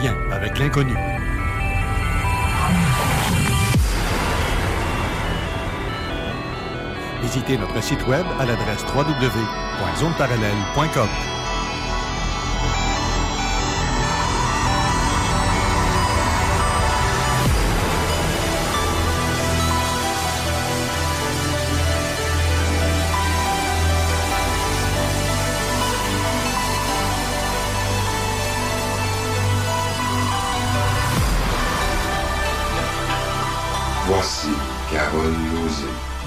Bien, avec l'inconnu. Visitez notre site web à l'adresse www.zoneparallèle.com. Voici Carole Lozé.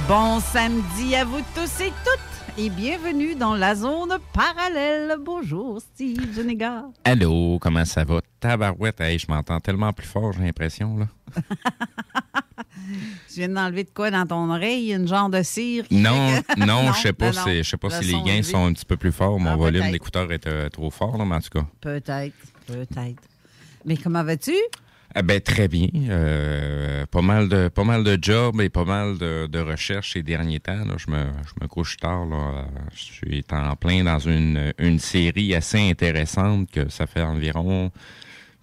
Bon samedi à vous tous et toutes et bienvenue dans la zone parallèle. Bonjour Steve Genégard. Allô, comment ça va? Tabarouette, hey, je m'entends tellement plus fort, j'ai l'impression là. Tu viens d'enlever de quoi dans ton oreille? Une genre de cire? Non, je sais pas si les gains sont un petit peu plus forts. Mon volume peut-être. D'écouteur est trop fort, là, mais en tout cas. Peut-être. Mais comment vas-tu? Ben, très bien. Pas mal de jobs et pas mal de recherches ces derniers temps. Là. Je me couche tard. Là. Je suis en plein dans une série assez intéressante que ça fait environ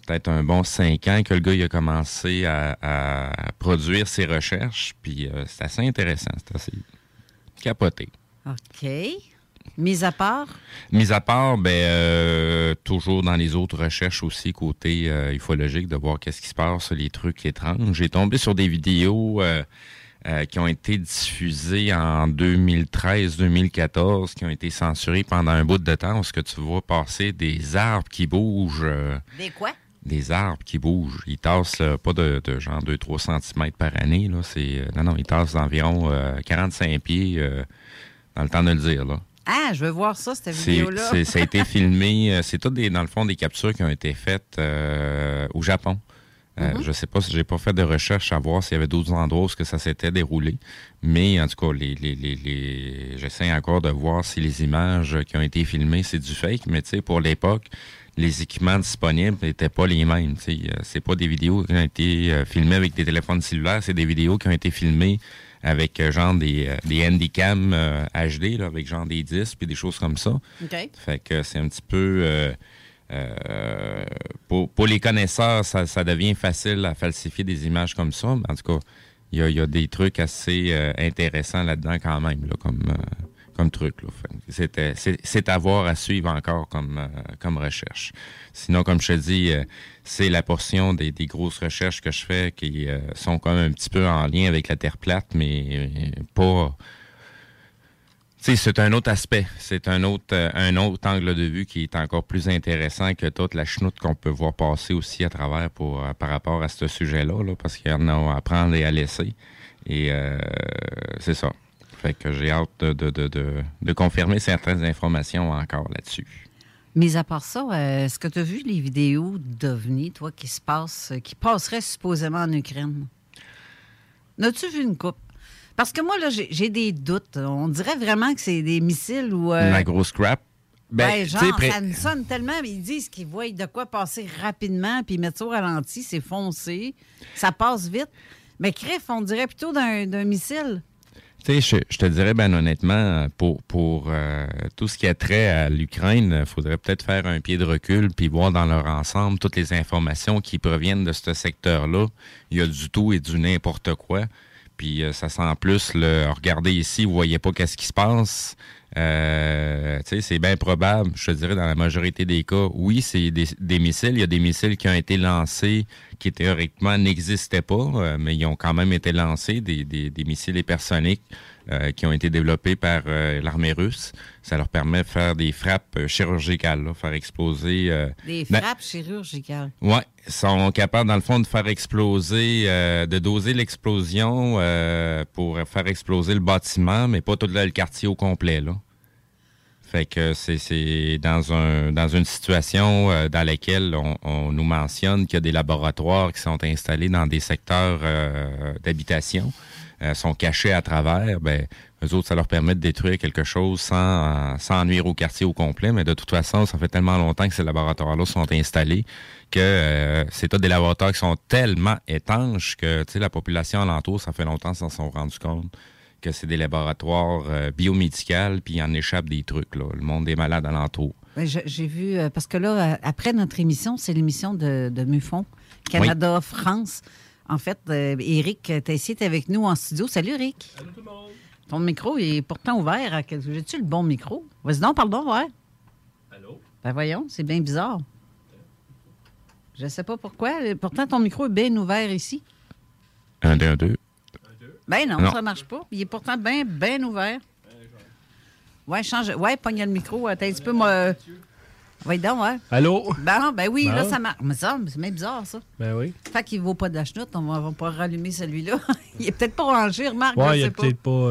peut-être un bon 5 ans que le gars il a commencé à produire ses recherches. Puis c'est assez intéressant. C'est assez capoté. OK. Mis à part, toujours dans les autres recherches aussi, côté ufologique, de voir qu'est-ce qui se passe, les trucs étranges. J'ai tombé sur des vidéos qui ont été diffusées en 2013-2014, qui ont été censurées pendant un bout de temps, parce que tu vois passer des arbres qui bougent. Des quoi? Des arbres qui bougent. Ils tassent là, pas de genre 2-3 cm par année. Là, non, ils tassent d'environ 45 pieds, dans le temps de le dire, là. Ah, je veux voir ça, cette vidéo-là. Ça a été filmé. C'est toutes, dans le fond, des captures qui ont été faites au Japon. Je ne sais pas si j'ai pas fait de recherche à voir s'il y avait d'autres endroits où ça s'était déroulé. Mais en tout cas, j'essaie encore de voir si les images qui ont été filmées, c'est du fake. Mais tu sais, pour l'époque, les équipements disponibles n'étaient pas les mêmes. C'est pas des vidéos qui ont été filmées avec des téléphones cellulaires, c'est des vidéos qui ont été filmées avec genre des handycam HD, là, avec genre des disques et des choses comme ça. Okay. Fait que c'est un petit peu... pour les connaisseurs, ça devient facile à falsifier des images comme ça. En tout cas, il y a des trucs assez intéressants là-dedans quand même, là, comme truc. Là. C'est à voir, à suivre encore comme recherche. Sinon, comme je te dis, c'est la portion des grosses recherches que je fais qui sont quand même un petit peu en lien avec la Terre plate, mais pas... Tu sais, c'est un autre aspect. C'est un autre angle de vue qui est encore plus intéressant que toute la chenoute qu'on peut voir passer aussi à travers par rapport à ce sujet-là, là, parce qu'il y en a à prendre et à laisser. Et c'est ça. Fait que j'ai hâte de confirmer certaines informations encore là-dessus. Mais à part ça, est-ce que tu as vu les vidéos d'OVNI, toi, qui passeraient supposément en Ukraine? N'as-tu vu une coupe? Parce que moi, là, j'ai des doutes. On dirait vraiment que c'est des missiles ou... La grosse crap. Ben, genre, ça nous sonne tellement... Ils disent qu'ils voient de quoi passer rapidement, puis mettre ça au ralenti, c'est foncé, ça passe vite. Mais crif, on dirait plutôt d'un missile. Tu sais, je te dirais, ben honnêtement, pour tout ce qui a trait à l'Ukraine, il faudrait peut-être faire un pied de recul puis voir dans leur ensemble toutes les informations qui proviennent de ce secteur-là. Il y a du tout et du n'importe quoi. puis ça sent plus le « regardez ici, vous voyez pas qu'est-ce qui se passe ». Tu sais, c'est bien probable, je te dirais, dans la majorité des cas, oui, c'est des missiles. Il y a des missiles qui ont été lancés qui théoriquement n'existaient pas, mais ils ont quand même été lancés, des missiles hypersoniques qui ont été développés par l'armée russe. Ça leur permet de faire des frappes chirurgicales, là, faire exploser... des frappes chirurgicales? Oui, ils sont capables, dans le fond, de faire exploser, de doser l'explosion pour faire exploser le bâtiment, mais pas tout le quartier au complet, là. Fait que c'est dans une situation dans laquelle on nous mentionne qu'il y a des laboratoires qui sont installés dans des secteurs d'habitation, sont cachés à travers, ben eux autres, ça leur permet de détruire quelque chose sans nuire au quartier au complet, mais de toute façon, ça fait tellement longtemps que ces laboratoires-là sont installés que c'est tous des laboratoires qui sont tellement étanches que tu sais la population alentour, ça fait longtemps qu'ils s'en sont rendus compte que c'est des laboratoires biomédicaux, puis il en échappe des trucs, là. Le monde est malade alentour. Oui, j'ai vu, parce que là, après notre émission, c'est l'émission de MUFON, Canada-France. Oui. En fait, Éric, t'as essayé d'être avec nous en studio. Salut, Éric. Salut tout le monde. Ton micro est pourtant ouvert. J'ai-tu le bon micro? Vas-y donc, parle donc, ouais. Allô? Ben voyons, c'est bien bizarre. Je sais pas pourquoi. Pourtant, ton micro est bien ouvert ici. Un, deux. Ben non, ça marche pas. Il est pourtant bien ouvert. Ouais, change. Ouais, pogne le micro. Attends un petit peu, moi. Oui, donc, ouais. Allô? Ben oui, là, ça marche. Mais ça, c'est même bizarre, ça. Ben oui. Fait qu'il vaut pas de la chenoute. On va pas rallumer celui-là. Il est peut-être pas branché, remarque. Ouais, il est peut-être pas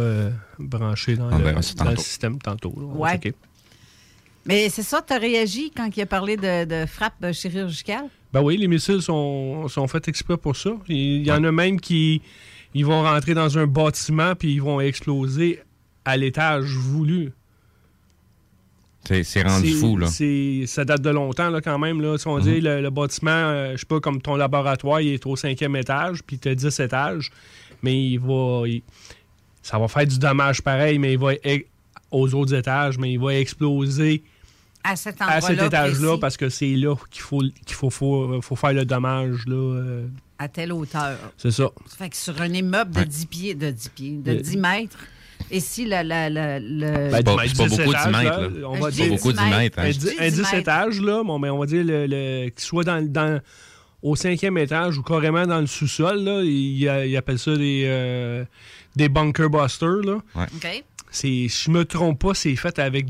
branché dans le système tantôt. Là. Ouais. Okay. Mais c'est ça, t'as réagi quand il a parlé de frappe chirurgicale? Ben oui, les missiles sont faits exprès pour ça. Il y en a même qui... Ils vont rentrer dans un bâtiment puis ils vont exploser à l'étage voulu. C'est rendu fou, là. Ça date de longtemps, là, quand même. Là. Si on dit le bâtiment, je sais pas, comme ton laboratoire, il est au 5e étage puis tu as 10 étages, mais ça va faire du dommage pareil, mais il va aux autres étages, mais il va exploser à cet étage-là précis. Parce que c'est là qu'il faut faire le dommage, là. À telle hauteur. C'est ça. Ça fait que sur un immeuble de 10 mètres, et si c'est pas beaucoup 10 mètres. On va dire beaucoup 10 mètres. Un 10 étages, là, bon, ben, on va dire qu'il soit au 5e étage ou carrément dans le sous-sol, là, ils appellent ça des bunker busters. Là. Ouais. OK. Je me trompe pas, c'est fait avec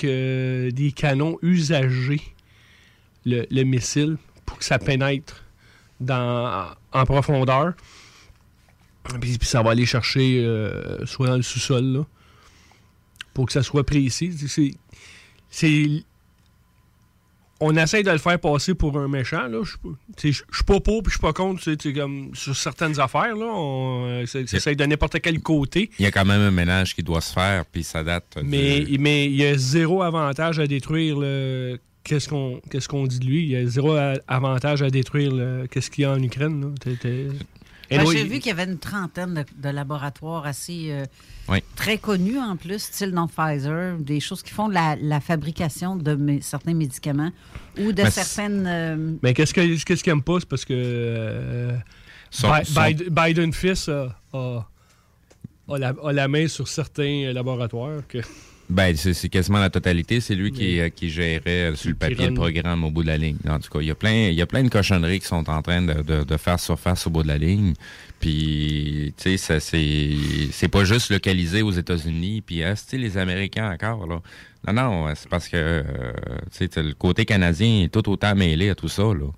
des canons usagés, le missile, pour que ça pénètre en profondeur. Puis ça va aller chercher soit dans le sous-sol, là, pour que ça soit précis. On essaie de le faire passer pour un méchant. Je suis pas pour, puis je suis pas contre. C'est comme sur certaines affaires, là, ça essaie de n'importe quel côté. Il y a quand même un ménage qui doit se faire, puis ça date. Mais il y a zéro avantage à détruire le... Qu'est-ce qu'on dit de lui? Il y a zéro avantage à détruire qu'est-ce qu'il y a en Ukraine. Là. J'ai vu qu'il y avait une trentaine de laboratoires assez très connus en plus, style non Pfizer, des choses qui font la fabrication de certains médicaments ou de certaines... Mais qu'est-ce qu'il aime pas? C'est parce que Biden fils a la main sur certains laboratoires que... Ben, c'est quasiment la totalité. C'est lui qui gérait sur le papier le programme au bout de la ligne. En tout cas, il y a plein de cochonneries qui sont en train de faire surface au bout de la ligne. Puis, tu sais, ça c'est pas juste localisé aux États-Unis. Puis, les Américains encore, là. Non, c'est parce que, tu sais, le côté canadien est tout autant mêlé à tout ça, là.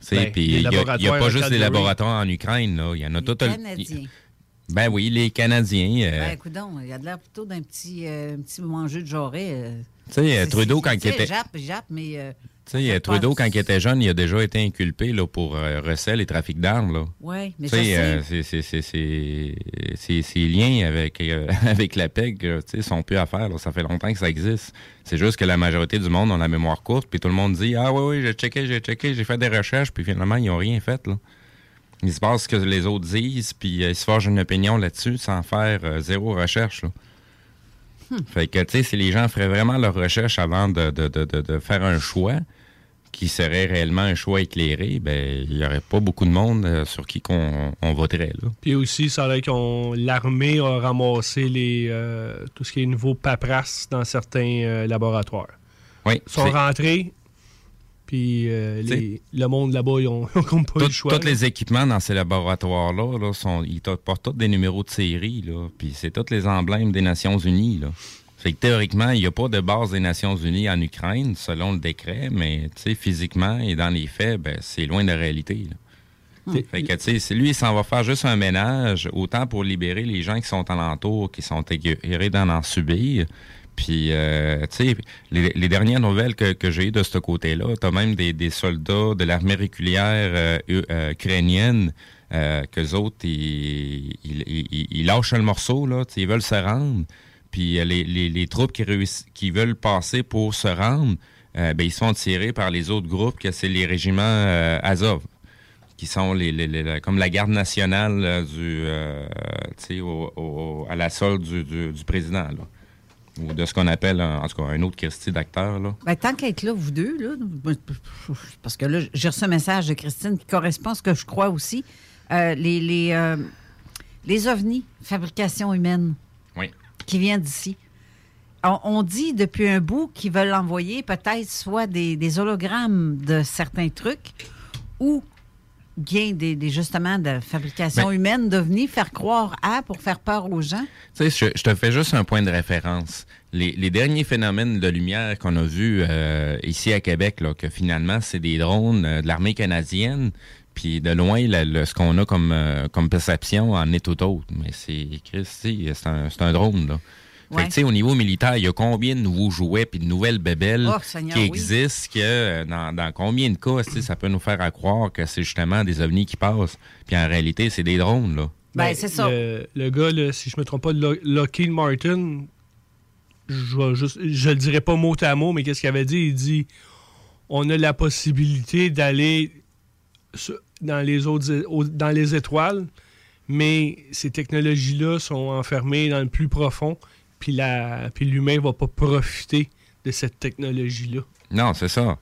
Tu sais, puis il y a pas juste des laboratoires en Ukraine, là. Il y en a tout... Ben oui, les Canadiens... Ben, coudonc, il y a de l'air plutôt d'un petit mangeux de Jaurès. Tu sais, Trudeau, quand il était... Jappe, mais... tu sais, Trudeau, quand il était jeune, il a déjà été inculpé là, pour recel et trafic d'armes, là. Oui, mais ces liens avec la PEG, tu sais, sont plus à faire, là. Ça fait longtemps que ça existe. C'est juste que la majorité du monde a la mémoire courte, puis tout le monde dit « Ah oui, j'ai checké, j'ai fait des recherches », puis finalement, ils n'ont rien fait, là. Il se passe ce que les autres disent, puis ils se forgent une opinion là-dessus sans faire zéro recherche. Là. Fait que, tu sais, si les gens feraient vraiment leur recherche avant de faire un choix, qui serait réellement un choix éclairé, ben il n'y aurait pas beaucoup de monde sur qui on voterait. Là. Puis aussi, ça a l'air que l'armée a ramassé tout ce qui est nouveau paperasse dans certains laboratoires. Oui. Ils sont rentrés, puis le monde là-bas, ils n'ont comme pas eu le choix. Tous les équipements dans ces laboratoires-là, là, ils portent tous des numéros de série, là, puis c'est tous les emblèmes des Nations Unies, là. Fait que théoriquement, il n'y a pas de base des Nations Unies en Ukraine, selon le décret, mais physiquement et dans les faits, ben, c'est loin de la réalité. Fait que, lui, il s'en va faire juste un ménage, autant pour libérer les gens qui sont alentour, qui sont aiguerés d'en subir. Puis, les dernières nouvelles que j'ai eues de ce côté-là, t'as même des soldats de l'armée régulière ukrainienne qu'eux autres, ils lâchent le morceau, là, ils veulent se rendre. Puis les troupes qui veulent passer pour se rendre, ils sont tirés par les autres groupes, que c'est les régiments Azov, qui sont comme la garde nationale à la solde du président, là, ou de ce qu'on appelle, en tout cas, un autre Christie d'acteur. Là. Ben, tant qu'à être là, vous deux, là, parce que là, j'ai reçu un message de Christine qui correspond à ce que je crois aussi, les ovnis, fabrication humaine. Oui. Qui vient d'ici. On dit depuis un bout qu'ils veulent envoyer peut-être soit des hologrammes de certains trucs ou bien justement de fabrication humaine de venir faire croire pour faire peur aux gens. Tu sais, je te fais juste un point de référence. Les derniers phénomènes de lumière qu'on a vus ici à Québec, là, que finalement c'est des drones de l'armée canadienne. Puis de loin, ce qu'on a comme perception en est tout autre. Mais c'est un drone, là. Ouais. Fait que, au niveau militaire, il y a combien de nouveaux jouets puis de nouvelles bébelles qui existent que dans combien de cas, ça peut nous faire à croire que c'est justement des ovnis qui passent. Puis en réalité, c'est des drones, là. Ben, c'est ça. Le gars, là, si je me trompe pas, Lockheed Martin, je le dirais pas mot à mot, mais qu'est-ce qu'il avait dit? Il dit, on a la possibilité d'aller dans les étoiles, mais ces technologies-là sont enfermées dans le plus profond, puis l'humain ne va pas profiter de cette technologie-là. Non, c'est ça.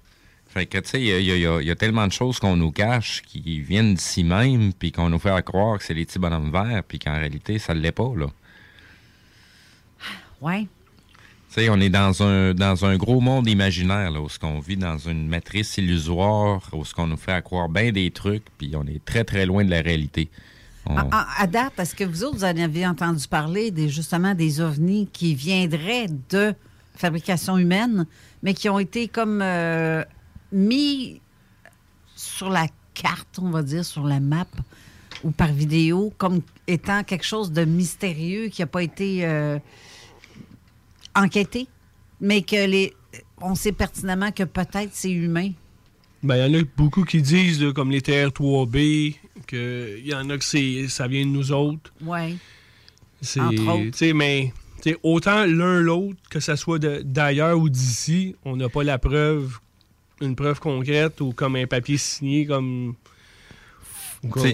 Fait que, il y a tellement de choses qu'on nous cache qui viennent d'ici même, puis qu'on nous fait croire que c'est les petits bonhommes verts, puis qu'en réalité, ça ne l'est pas, là. Ouais. T'sais, on est dans un gros monde imaginaire, là, où on vit dans une matrice illusoire, où on nous fait croire bien des trucs, puis on est très, très loin de la réalité. À date, est-ce que vous autres, vous en avez entendu parler justement des ovnis qui viendraient de fabrication humaine, mais qui ont été comme mis sur la carte, on va dire, sur la map, ou par vidéo, comme étant quelque chose de mystérieux qui n'a pas été... enquêté, mais on sait pertinemment que peut-être c'est humain. Ben, il y en a beaucoup qui disent, là, comme les TR-3B, qu'il y en a que ça vient de nous autres. Oui. Entre autres. T'sais, mais autant l'un l'autre, que ça soit d'ailleurs ou d'ici, on n'a pas une preuve concrète ou comme un papier signé, comme...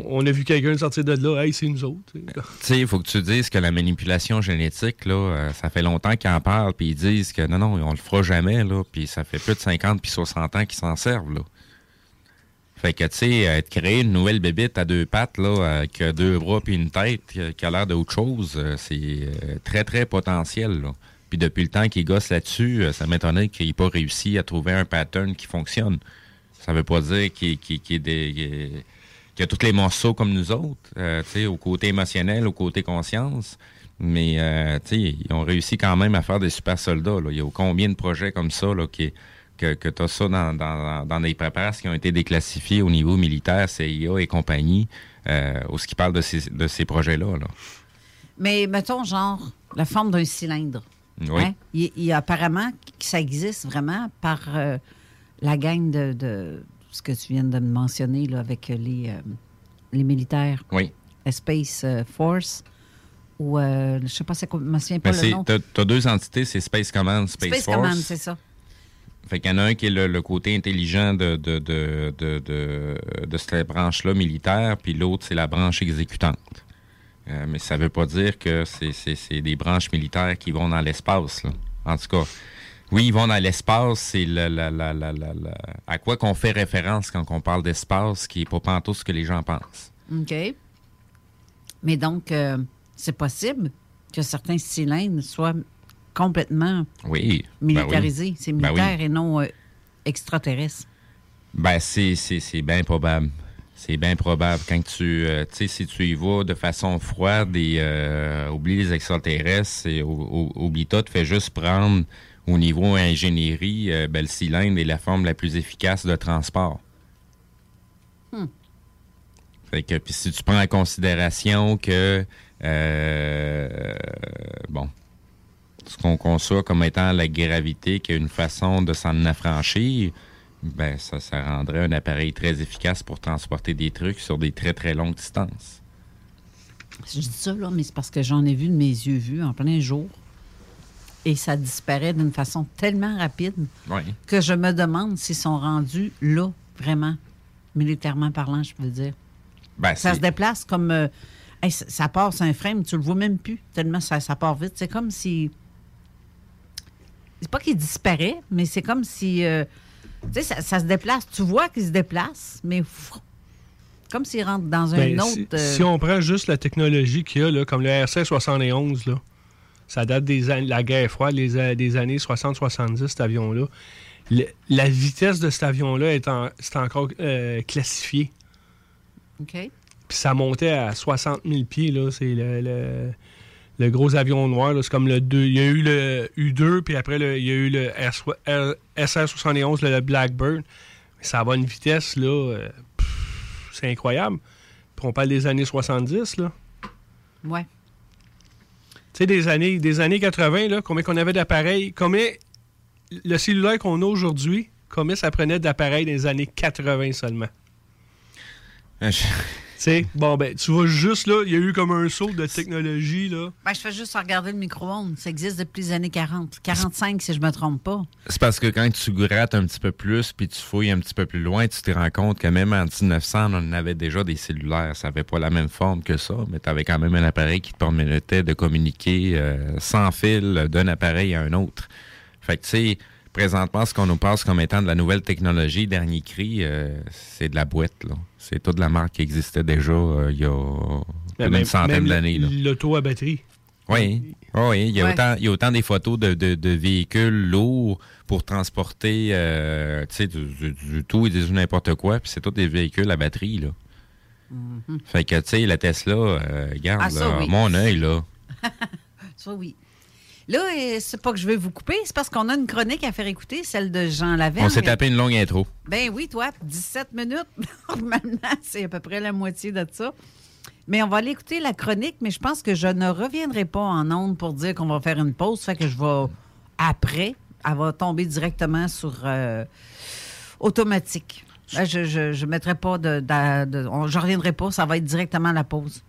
On a vu quelqu'un sortir de là, hey, c'est nous autres. Tu sais, il faut que tu dises que la manipulation génétique, là, ça fait longtemps qu'ils en parlent, puis ils disent que non, on le fera jamais, là, puis ça fait plus de 50 puis 60 ans qu'ils s'en servent, là. Fait que, tu sais, créer une nouvelle bébite à deux pattes, là, qui a deux bras puis une tête, qui a l'air d'autre chose, c'est très, très potentiel, là. Puis depuis le temps qu'ils gossent là-dessus, ça m'étonnerait qu'ils n'aient pas réussi à trouver un pattern qui fonctionne. Ça veut pas dire qu'il y a tous les morceaux comme nous autres, au côté émotionnel, au côté conscience. Mais, ils ont réussi quand même à faire des super soldats, là. Il y a combien de projets comme ça, là, que tu as ça dans des préparations qui ont été déclassifiés au niveau militaire, CIA et compagnie, où ce qui parle de ces projets-là, là. Mais, mettons, genre, la forme d'un cylindre. Oui. Hein? Il apparemment que ça existe vraiment par la gang de ce que tu viens de me mentionner là, avec les militaires. Oui. La Space Force. Ou, je ne sais pas, je me souviens pas le nom. Tu as deux entités, c'est Space Command, Space Force. Command, c'est ça. Fait qu'il y en a un qui est le côté intelligent de cette branche-là militaire, puis l'autre, c'est la branche exécutante. Mais ça ne veut pas dire que c'est des branches militaires qui vont dans l'espace, là. En tout cas... Oui, ils vont dans l'espace, c'est à quoi qu'on fait référence quand on parle d'espace, qui n'est pas pantoute ce que les gens pensent. OK. Mais donc, c'est possible que certains cylindres soient complètement militarisés. Ben oui. C'est militaire et non extraterrestre. Ben, c'est bien probable. C'est bien probable. Quand tu si tu y vas de façon froide et oublie les extraterrestres, oublie tout, fais juste prendre au niveau ingénierie, le cylindre est la forme la plus efficace de transport. Fait que puis si tu prends en considération que ce qu'on conçoit comme étant la gravité qui est une façon de s'en affranchir, ben ça rendrait un appareil très efficace pour transporter des trucs sur des très, très longues distances. Je dis ça, là, mais c'est parce que j'en ai vu de mes yeux vus en plein jour. Et ça disparaît d'une façon tellement rapide que je me demande s'ils sont rendus là, vraiment, militairement parlant, je peux dire. Ben, ça se déplace comme... ça part sur un frame, tu le vois même plus, tellement ça part vite. C'est comme si... C'est pas qu'il disparaît, mais c'est comme si... Tu sais, ça se déplace. Tu vois qu'il se déplace, mais comme s'il rentre dans un autre... Si on prend juste la technologie qu'il y a, là, comme le RC-71, là, ça date de la guerre froide, des années 60-70, cet avion-là. La vitesse de cet avion-là c'est encore classifiée. OK. Puis ça montait à 60 000 pieds, là. C'est le gros avion noir, là, c'est comme le 2. Il y a eu le U2, puis après, il y a eu le SR-71, le Blackbird. Ça va à une vitesse, là, c'est incroyable. Puis on parle des années 70, là. Ouais. Tu sais, des années 80, là, combien qu'on avait d'appareils, combien le cellulaire qu'on a aujourd'hui, combien ça prenait d'appareils des années 80 seulement? Tu vois juste là, il y a eu comme un saut de technologie là. Ben, je fais juste regarder le micro-ondes, ça existe depuis les années 40, 45 si je me trompe pas. C'est parce que quand tu grattes un petit peu plus puis tu fouilles un petit peu plus loin, tu te rends compte que même en 1900, on avait déjà des cellulaires, ça avait pas la même forme que ça, mais tu avais quand même un appareil qui te permettait de communiquer sans fil d'un appareil à un autre. Fait que tu sais, présentement, ce qu'on nous passe comme étant de la nouvelle technologie, dernier cri, c'est de la boîte, là. C'est toute la marque qui existait déjà il y a une centaine d'années. Là. L'auto à batterie. Oui. Il y a autant des photos de véhicules lourds pour transporter du tout et du n'importe quoi. Puis c'est tous des véhicules à batterie, là. Mm-hmm. Fait que, tu sais, la Tesla, regarde, mon œil, là. Ça, oui. Là, c'est pas que je vais vous couper, c'est parce qu'on a une chronique à faire écouter, celle de Jean Lavergne. On s'est tapé une longue intro. Ben oui, toi, 17 minutes. Normalement, c'est à peu près la moitié de ça. Mais on va aller écouter la chronique, mais je pense que je ne reviendrai pas en ondes pour dire qu'on va faire une pause. Fait que je vais, après, elle va tomber directement sur automatique. Là, je mettrai pas je reviendrai pas, ça va être directement à la pause.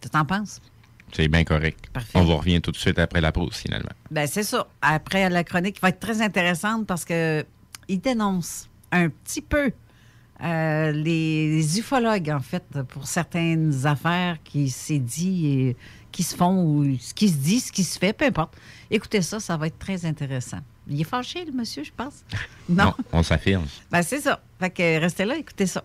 Tu t'en penses? C'est bien correct. Parfait. On vous revient tout de suite après la pause, finalement. Bien, c'est ça. Après, la chronique va être très intéressante parce que il dénonce un petit peu les ufologues, en fait, pour certaines affaires qui s'est dit, et qui se font, ou ce qui se dit, ce qui se fait, peu importe. Écoutez ça, ça va être très intéressant. Il est fâché, le monsieur, je pense. Non, on s'affirme. Bien, c'est ça. Fait que restez là, écoutez ça.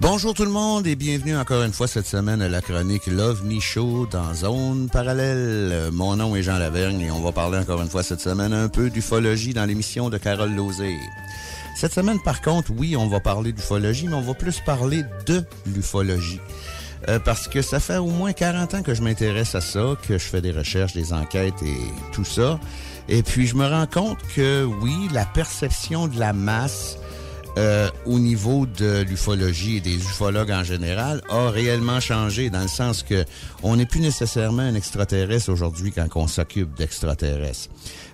Bonjour tout le monde et bienvenue encore une fois cette semaine à la chronique L'OVNI Show dans Zone Parallèle. Mon nom est Jean Lavergne et on va parler encore une fois cette semaine un peu d'ufologie dans l'émission de Carole Lauzé. Cette semaine par contre, oui, on va parler d'ufologie, mais on va plus parler de l'ufologie. Parce que ça fait au moins 40 ans que je m'intéresse à ça, que je fais des recherches, des enquêtes et tout ça. Et puis je me rends compte que oui, la perception de la masse... au niveau de l'ufologie et des ufologues en général, a réellement changé dans le sens que on n'est plus nécessairement un extraterrestre aujourd'hui quand on s'occupe d'extraterrestres.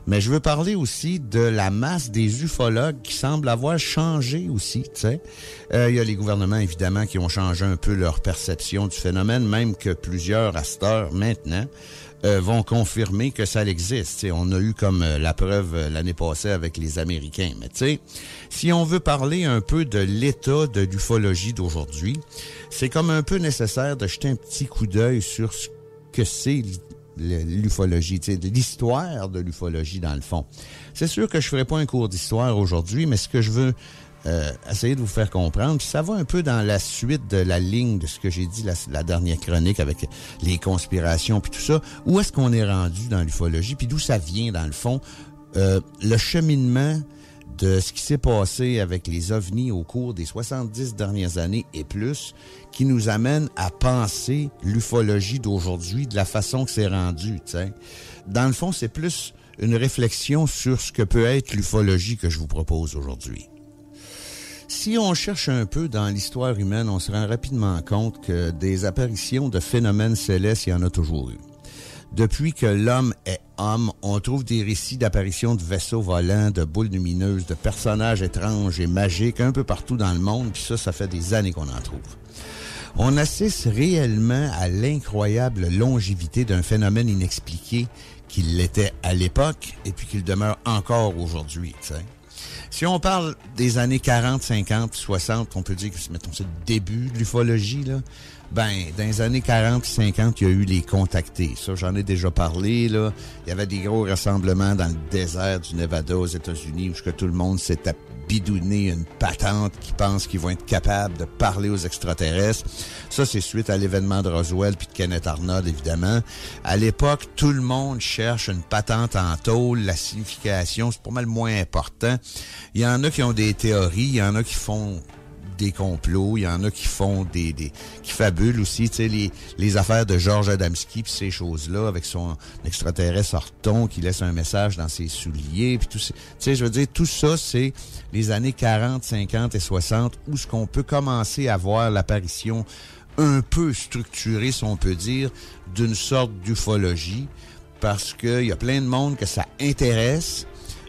Mais je veux parler aussi de la masse des ufologues qui semblent avoir changé aussi, tu sais. Il y a les gouvernements, évidemment, qui ont changé un peu leur perception du phénomène, même que plusieurs à cette heure maintenant vont confirmer que ça existe. T'sais, on a eu comme la preuve l'année passée avec les Américains. Mais tu sais, si on veut parler un peu de l'état de l'ufologie d'aujourd'hui, c'est comme un peu nécessaire de jeter un petit coup d'œil sur ce que c'est l'ufologie, tu sais, l'histoire de l'ufologie dans le fond. C'est sûr que je ferai pas un cours d'histoire aujourd'hui, mais ce que je veux essayer de vous faire comprendre, puis ça va un peu dans la suite de la ligne de ce que j'ai dit la dernière chronique avec les conspirations puis tout ça. Où est-ce qu'on est rendu dans l'ufologie, puis d'où ça vient dans le fond, le cheminement de ce qui s'est passé avec les ovnis au cours des 70 dernières années et plus, qui nous amène à penser l'ufologie d'aujourd'hui de la façon que c'est rendu, t'sais. Dans le fond, c'est plus une réflexion sur ce que peut être l'ufologie que je vous propose aujourd'hui. Si on cherche un peu dans l'histoire humaine, on se rend rapidement compte que des apparitions de phénomènes célestes, il y en a toujours eu. Depuis que l'homme est homme, on trouve des récits d'apparitions de vaisseaux volants, de boules lumineuses, de personnages étranges et magiques un peu partout dans le monde, puis ça fait des années qu'on en trouve. On assiste réellement à l'incroyable longévité d'un phénomène inexpliqué qu'il l'était à l'époque et puis qu'il demeure encore aujourd'hui, tu sais. Si on parle des années 40, 50, 60, on peut dire que, mettons, c'est le début de l'ufologie, là. Ben, dans les années 40 et 50, il y a eu les contactés. Ça, j'en ai déjà parlé, là. Il y avait des gros rassemblements dans le désert du Nevada aux États-Unis où tout le monde s'est bidouné une patente qui pense qu'ils vont être capables de parler aux extraterrestres. Ça, c'est suite à l'événement de Roswell puis de Kenneth Arnold, évidemment. À l'époque, tout le monde cherche une patente en tôle. La signification, c'est pas mal moins important. Il y en a qui ont des théories, il y en a qui font des complots, il y en a qui font des qui fabulent aussi, tu sais, les affaires de George Adamski puis ces choses-là avec son extraterrestre Horton qui laisse un message dans ses souliers puis tout ça. Tu sais, je veux dire, tout ça, c'est les années 40, 50 et 60 où ce qu'on peut commencer à voir l'apparition un peu structurée, si on peut dire, d'une sorte d'ufologie, parce que il y a plein de monde que ça intéresse.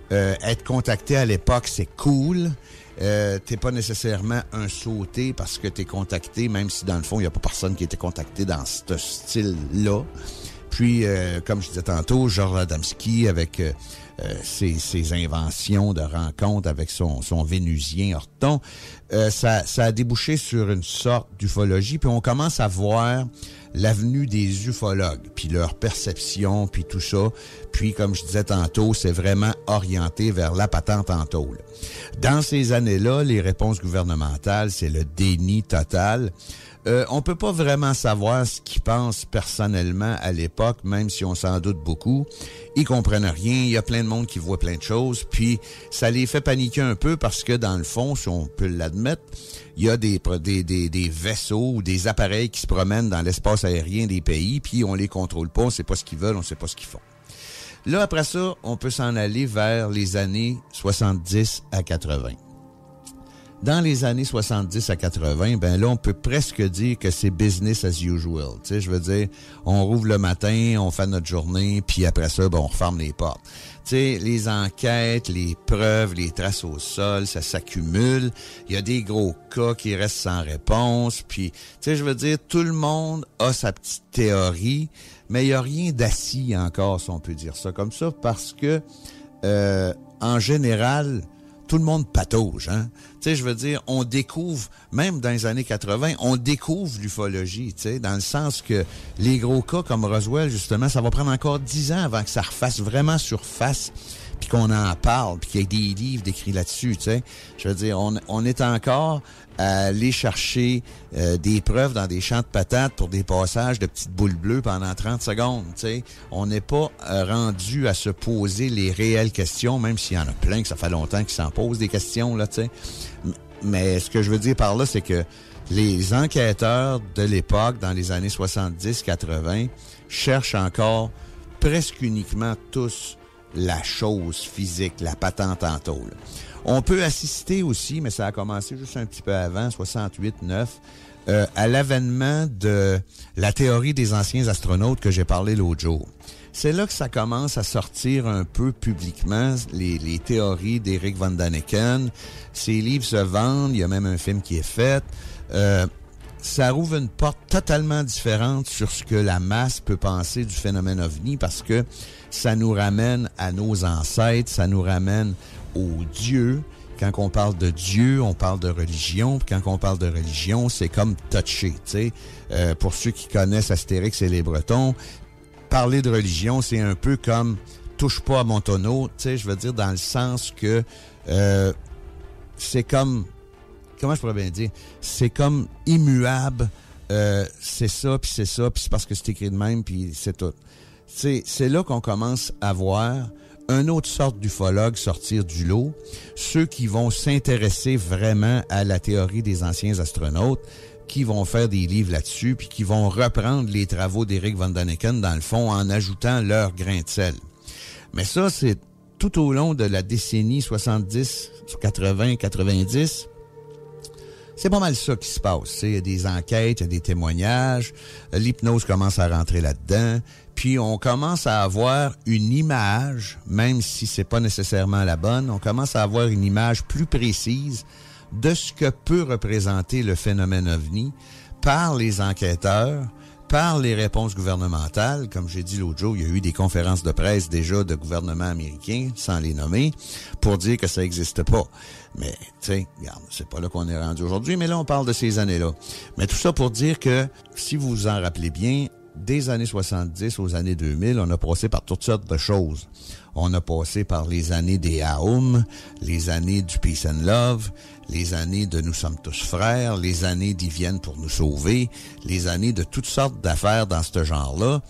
Être contacté à l'époque, c'est cool. T'es pas nécessairement un sauté parce que t'es contacté, même si dans le fond, il n'y a pas personne qui était contacté dans ce style-là. Puis, comme je disais tantôt, George Adamski avec ses inventions de rencontre avec son Vénusien Horton, ça a débouché sur une sorte d'ufologie. Puis on commence à voir l'avenue des ufologues, puis leur perception, puis tout ça. Puis, comme je disais tantôt, c'est vraiment orienté vers la patente en tôle. Dans ces années-là, les réponses gouvernementales, c'est le déni total. On peut pas vraiment savoir ce qu'ils pensent personnellement à l'époque, même si on s'en doute beaucoup. Ils comprennent rien, il y a plein de monde qui voit plein de choses, puis ça les fait paniquer un peu parce que, dans le fond, si on peut l'admettre, il y a des vaisseaux ou des appareils qui se promènent dans l'espace aérien des pays, puis on les contrôle pas, on sait pas ce qu'ils veulent, on sait pas ce qu'ils font. Là, après ça, on peut s'en aller vers les années 70 à 80. Dans les années 70 à 80, ben là, on peut presque dire que c'est business as usual. Tu sais, je veux dire, on rouvre le matin, on fait notre journée, puis après ça, ben, on referme les portes. Tu sais, les enquêtes, les preuves, les traces au sol, ça s'accumule. Il y a des gros cas qui restent sans réponse. Puis, tu sais, je veux dire, tout le monde a sa petite théorie, mais il n'y a rien d'assis encore, si on peut dire ça comme ça, parce que, en général, tout le monde patauge, hein. Tu sais, je veux dire, on découvre, même dans les années 80, on découvre l'ufologie, tu sais, dans le sens que les gros cas comme Roswell, justement, ça va prendre encore 10 ans avant que ça refasse vraiment surface, puis qu'on en parle, puis qu'il y ait des livres décrits là-dessus, tu sais. Je veux dire, on est encore à aller chercher des preuves dans des champs de patates pour des passages de petites boules bleues pendant 30 secondes, tu sais. On n'est pas rendu à se poser les réelles questions, même s'il y en a plein que ça fait longtemps qu'ils s'en posent des questions, là, tu sais. Mais ce que je veux dire par là, c'est que les enquêteurs de l'époque, dans les années 70-80, cherchent encore presque uniquement tous la chose physique, la patente en tôle. On peut assister aussi, mais ça a commencé juste un petit peu avant, 68-9, à l'avènement de la théorie des anciens astronautes que j'ai parlé l'autre jour. C'est là que ça commence à sortir un peu publiquement, les théories d'Éric Van Daniken. Ses livres se vendent, il y a même un film qui est fait. ça ouvre une porte totalement différente sur ce que la masse peut penser du phénomène OVNI, parce que ça nous ramène à nos ancêtres, ça nous ramène aux dieux. Quand on parle de Dieu, on parle de religion. Puis quand on parle de religion, c'est comme touché, tu sais. Pour ceux qui connaissent Astérix et les Bretons, parler de religion, c'est un peu comme « touche pas à mon tonneau », tu sais, je veux dire, dans le sens que c'est comme... Comment je pourrais bien dire? C'est comme immuable, c'est ça, puis c'est parce que c'est écrit de même, puis c'est tout. C'est là qu'on commence à voir... une autre sorte d'ufologue sortir du lot, ceux qui vont s'intéresser vraiment à la théorie des anciens astronautes, qui vont faire des livres là-dessus, puis qui vont reprendre les travaux d'Éric Van Daniken, dans le fond, en ajoutant leur grain de sel. Mais ça, c'est tout au long de la décennie 70, 80, 90... C'est pas mal ça qui se passe. Il y a des enquêtes, il y a des témoignages. L'hypnose commence à rentrer là-dedans. Puis on commence à avoir une image, même si c'est pas nécessairement la bonne, on commence à avoir une image plus précise de ce que peut représenter le phénomène OVNI par les enquêteurs, par les réponses gouvernementales. Comme j'ai dit l'autre jour, il y a eu des conférences de presse déjà de gouvernements américains, sans les nommer, pour dire que ça n'existe pas. Mais, tu sais, regarde, c'est pas là qu'on est rendu aujourd'hui, mais là, on parle de ces années-là. Mais tout ça pour dire que, si vous vous en rappelez bien, des années 70 aux années 2000, on a passé par toutes sortes de choses. On a passé par les années des AOM, les années du Peace and Love, les années de Nous sommes tous frères, les années d'Ils viennent pour nous sauver, les années de toutes sortes d'affaires dans ce genre-là,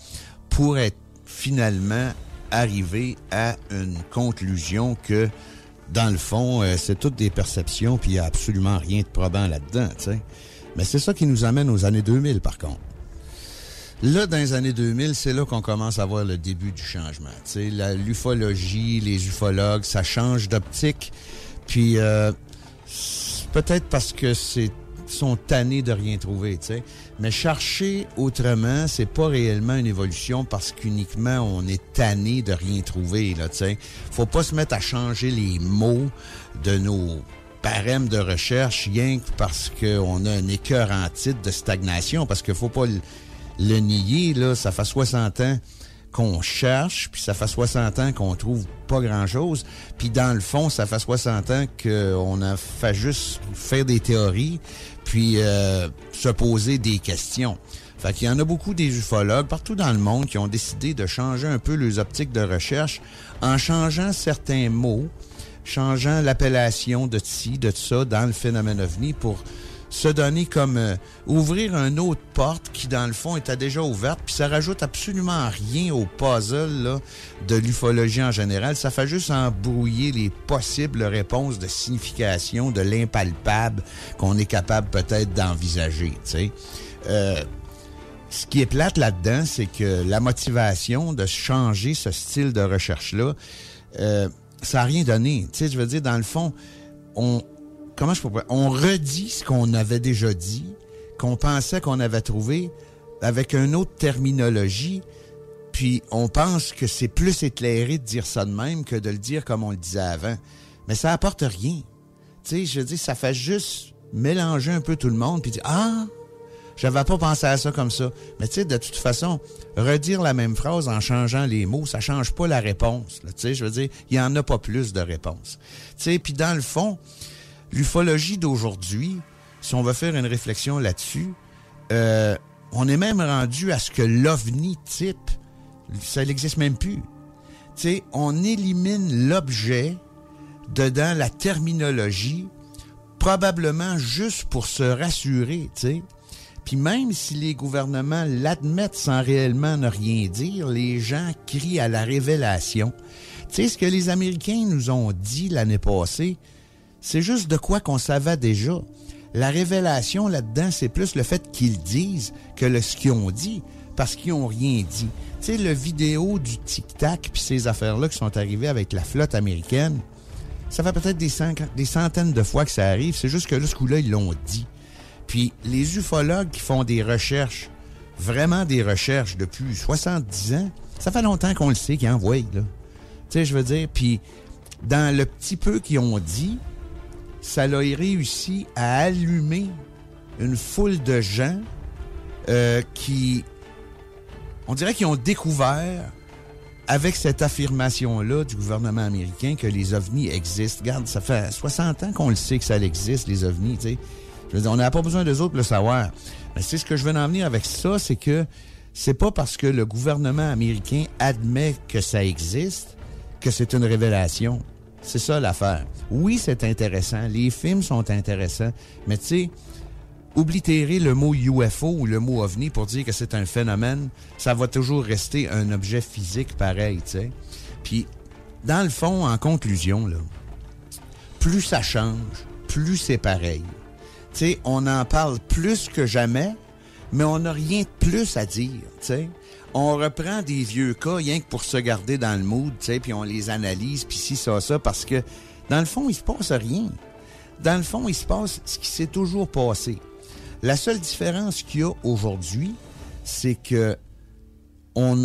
pour être finalement arrivé à une conclusion que, dans le fond, c'est toutes des perceptions, puis il n'y a absolument rien de probant là-dedans, tu sais. Mais c'est ça qui nous amène aux années 2000, par contre. Là, dans les années 2000, c'est là qu'on commence à voir le début du changement. Tu sais, l'ufologie, les ufologues, ça change d'optique. Puis peut-être parce que sont tannés de rien trouver, tu sais. Mais chercher autrement, c'est pas réellement une évolution parce qu'uniquement on est tanné de rien trouver, là, tu sais. Faut pas se mettre à changer les mots de nos barèmes de recherche, rien que parce qu'on a un écœurant titre de stagnation, parce qu'il faut pas le nier, là, ça fait 60 ans qu'on cherche, puis ça fait 60 ans qu'on trouve pas grand-chose, puis dans le fond, ça fait 60 ans qu'on a fait juste faire des théories, puis se poser des questions. Fait qu'il y en a beaucoup des ufologues partout dans le monde qui ont décidé de changer un peu leurs optiques de recherche en changeant certains mots, changeant l'appellation de ci, de ça dans le phénomène OVNI pour... se donner comme ouvrir une autre porte qui, dans le fond, était déjà ouverte, puis ça rajoute absolument rien au puzzle là, de l'ufologie en général. Ça fait juste embrouiller les possibles réponses de signification de l'impalpable qu'on est capable peut-être d'envisager, tu sais. Ce qui est plate là-dedans, c'est que la motivation de changer ce style de recherche-là, ça n'a rien donné. Tu sais, je veux dire, dans le fond, on redit ce qu'on avait déjà dit, qu'on pensait qu'on avait trouvé, avec une autre terminologie, puis on pense que c'est plus éclairé de dire ça de même que de le dire comme on le disait avant. Mais ça apporte rien. Tu sais, je veux dire, ça fait juste mélanger un peu tout le monde, puis dire « Ah, j'avais pas pensé à ça comme ça. » Mais tu sais, de toute façon, redire la même phrase en changeant les mots, ça change pas la réponse. Tu sais, je veux dire, il y en a pas plus de réponse. Tu sais, puis dans le fond... l'ufologie d'aujourd'hui, si on va faire une réflexion là-dessus, on est même rendu à ce que l'OVNI type, ça n'existe même plus. Tu sais, on élimine l'objet dedans la terminologie, probablement juste pour se rassurer, tu sais. Puis même si les gouvernements l'admettent sans réellement ne rien dire, les gens crient à la révélation. Tu sais, ce que les Américains nous ont dit l'année passée, c'est juste de quoi qu'on savait déjà. La révélation là-dedans, c'est plus le fait qu'ils disent que ce qu'ils ont dit, parce qu'ils n'ont rien dit. Tu sais, le vidéo du tic-tac puis ces affaires-là qui sont arrivées avec la flotte américaine, ça fait peut-être des centaines de fois que ça arrive. C'est juste que là, ce coup-là, ils l'ont dit. Puis les ufologues qui font des recherches, vraiment des recherches depuis 70 ans, ça fait longtemps qu'on le sait qu'ils envoient, là. Tu sais, je veux dire, puis dans le petit peu qu'ils ont dit... ça l'a réussi à allumer une foule de gens qui, on dirait qu'ils ont découvert avec cette affirmation-là du gouvernement américain que les ovnis existent. Regarde, ça fait 60 ans qu'on le sait que ça existe, les ovnis, tu sais. Je veux dire, on n'a pas besoin d'eux autres pour le savoir. Mais c'est ce que je veux en venir avec ça, c'est que c'est pas parce que le gouvernement américain admet que ça existe que c'est une révélation. C'est ça l'affaire. Oui, c'est intéressant. Les films sont intéressants. Mais tu sais, oblitérer le mot UFO ou le mot OVNI pour dire que c'est un phénomène, ça va toujours rester un objet physique pareil, tu sais. Puis, dans le fond, en conclusion, là, plus ça change, plus c'est pareil. Tu sais, on en parle plus que jamais, mais on n'a rien de plus à dire, tu sais. On reprend des vieux cas, rien que pour se garder dans le mood, tu sais, puis on les analyse, puis ci, ça, ça, parce que, dans le fond, il se passe rien. Dans le fond, il se passe ce qui s'est toujours passé. La seule différence qu'il y a aujourd'hui, c'est que on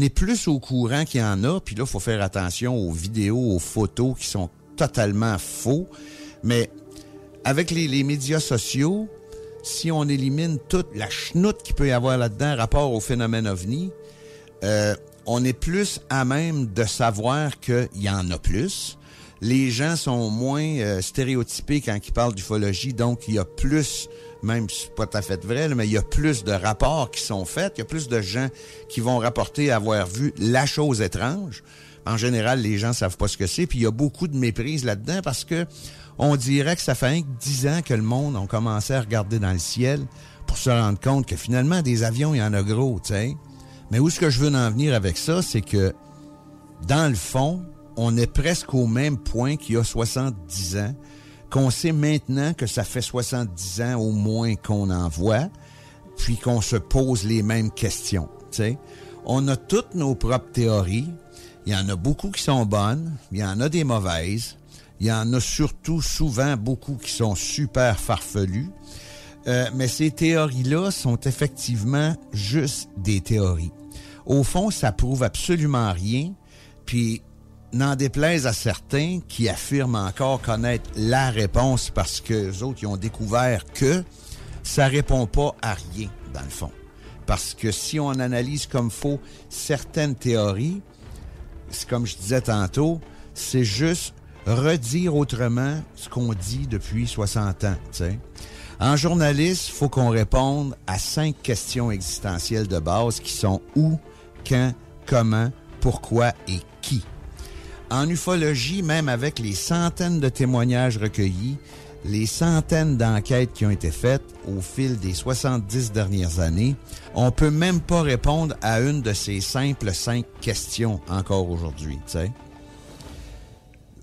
est plus au courant qu'il y en a, puis là, il faut faire attention aux vidéos, aux photos qui sont totalement faux, mais avec les médias sociaux, si on élimine toute la chenoute qu'il peut y avoir là-dedans rapport au phénomène OVNI, on est plus à même de savoir qu'il y en a plus. Les gens sont moins stéréotypés quand ils parlent d'ufologie, donc il y a plus, même si c'est pas tout à fait vrai, là, mais il y a plus de rapports qui sont faits, il y a plus de gens qui vont rapporter avoir vu la chose étrange. En général, les gens savent pas ce que c'est, puis il y a beaucoup de méprise là-dedans parce que on dirait que ça fait 10 ans que le monde a commencé à regarder dans le ciel pour se rendre compte que finalement, des avions, il y en a gros, tu sais. Mais où ce que je veux en venir avec ça, c'est que, dans le fond, on est presque au même point qu'il y a 70 ans, qu'on sait maintenant que ça fait 70 ans au moins qu'on en voit, puis qu'on se pose les mêmes questions, tu sais. On a toutes nos propres théories. Il y en a beaucoup qui sont bonnes, il y en a des mauvaises. Il y en a surtout souvent beaucoup qui sont super farfelus. Mais ces théories-là sont effectivement juste des théories. Au fond, ça prouve absolument rien. Puis, n'en déplaise à certains qui affirment encore connaître la réponse parce qu'eux autres, ils ont découvert que ça répond pas à rien, dans le fond. Parce que si on analyse comme faux certaines théories, c'est comme je disais tantôt, c'est juste redire autrement ce qu'on dit depuis 60 ans, tu sais. En journaliste, faut qu'on réponde à 5 questions existentielles de base qui sont où, quand, comment, pourquoi et qui. En ufologie, même avec les centaines de témoignages recueillis, les centaines d'enquêtes qui ont été faites au fil des 70 dernières années, on peut même pas répondre à une de ces simples 5 questions encore aujourd'hui, tu sais.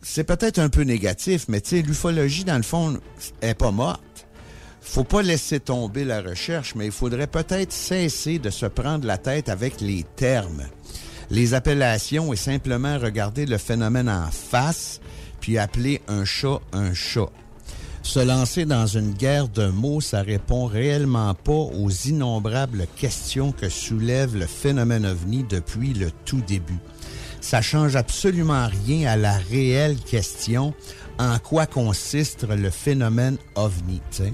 C'est peut-être un peu négatif, mais tu sais, l'ufologie, dans le fond, est pas morte. Faut pas laisser tomber la recherche, mais il faudrait peut-être cesser de se prendre la tête avec les termes, les appellations et simplement regarder le phénomène en face, puis appeler un chat un chat. Se lancer dans une guerre de mots, ça répond réellement pas aux innombrables questions que soulève le phénomène OVNI depuis le tout début. Ça change absolument rien à la réelle question en quoi consiste le phénomène OVNI, t'sais.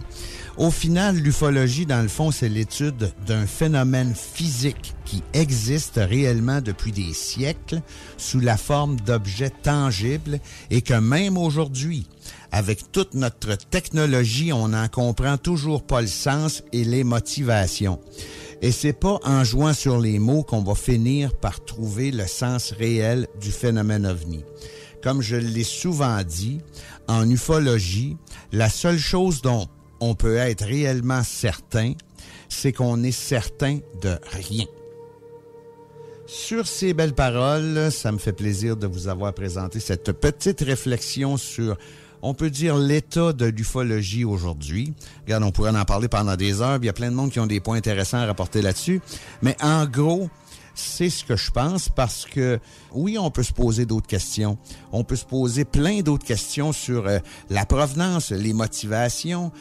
Au final, l'ufologie, dans le fond, c'est l'étude d'un phénomène physique qui existe réellement depuis des siècles sous la forme d'objets tangibles et que même aujourd'hui, avec toute notre technologie, on n'en comprend toujours pas le sens et les motivations. Et c'est pas en jouant sur les mots qu'on va finir par trouver le sens réel du phénomène OVNI. Comme je l'ai souvent dit, en ufologie, la seule chose dont on peut être réellement certain, c'est qu'on est certain de rien. Sur ces belles paroles, ça me fait plaisir de vous avoir présenté cette petite réflexion sur, on peut dire, l'état de l'ufologie aujourd'hui. Regarde, on pourrait en parler pendant des heures, il y a plein de monde qui ont des points intéressants à rapporter là-dessus. Mais en gros, c'est ce que je pense parce que, oui, on peut se poser d'autres questions. On peut se poser plein d'autres questions sur la provenance, les motivations,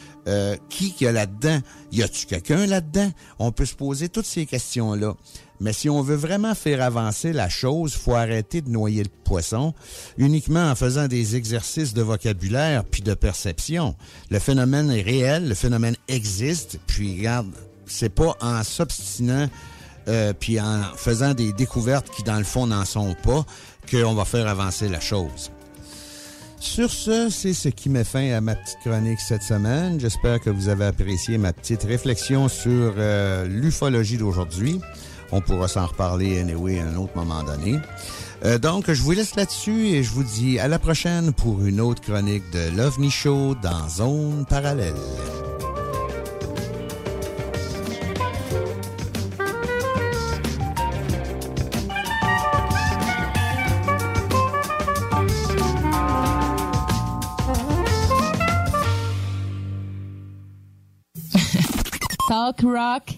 qui y a là-dedans, y a-tu quelqu'un là-dedans? On peut se poser toutes ces questions-là. Mais si on veut vraiment faire avancer la chose, il faut arrêter de noyer le poisson uniquement en faisant des exercices de vocabulaire puis de perception. Le phénomène est réel, le phénomène existe, puis regarde, c'est pas en s'obstinant puis en faisant des découvertes qui, dans le fond, n'en sont pas, qu'on va faire avancer la chose. Sur ce, c'est ce qui met fin à ma petite chronique cette semaine. J'espère que vous avez apprécié ma petite réflexion sur l'ufologie d'aujourd'hui. On pourra s'en reparler anyway à un autre moment donné. Donc, je vous laisse là-dessus et je vous dis à la prochaine pour une autre chronique de l'OVNI Show dans Zone Parallèle. Talk rock,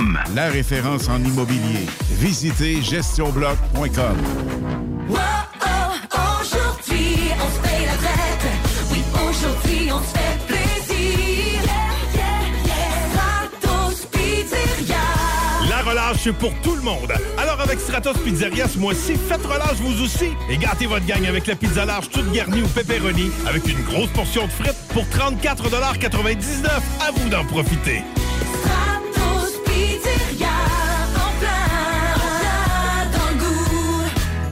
La référence en immobilier. Visitez gestionbloc.com. Wow, oh, aujourd'hui, on se fait la traite. Oui, aujourd'hui, on se fait plaisir. Yeah, yeah, yeah. Stratos Pizzeria. La relâche pour tout le monde. Alors avec Stratos Pizzeria ce mois-ci, faites relâche vous aussi. Et gâtez votre gang avec la pizza large toute garnie ou pepperoni avec une grosse portion de frites pour 34,99$. À vous d'en profiter.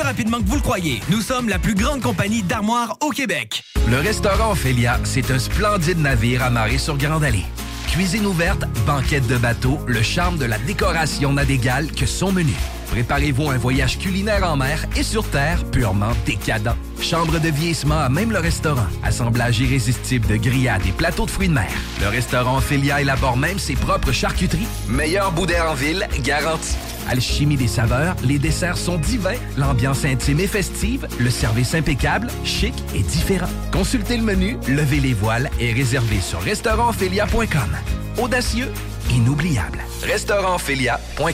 rapidement que vous le croyez. Nous sommes la plus grande compagnie d'armoires au Québec. Le restaurant Ophélia, c'est un splendide navire amarré sur Grande Allée. Cuisine ouverte, banquette de bateau, le charme de la décoration n'a d'égal que son menu. Préparez-vous un voyage culinaire en mer et sur terre purement décadent. Chambre de vieillissement à même le restaurant. Assemblage irrésistible de grillades et plateaux de fruits de mer. Le restaurant Ophélia élabore même ses propres charcuteries. Meilleur boudin en ville, garanti. Alchimie des saveurs, les desserts sont divins, l'ambiance intime et festive, le service impeccable, chic et différent. Consultez le menu, levez les voiles et réservez sur restaurantophélia.com. Audacieux, inoubliable. restaurantophélia.com.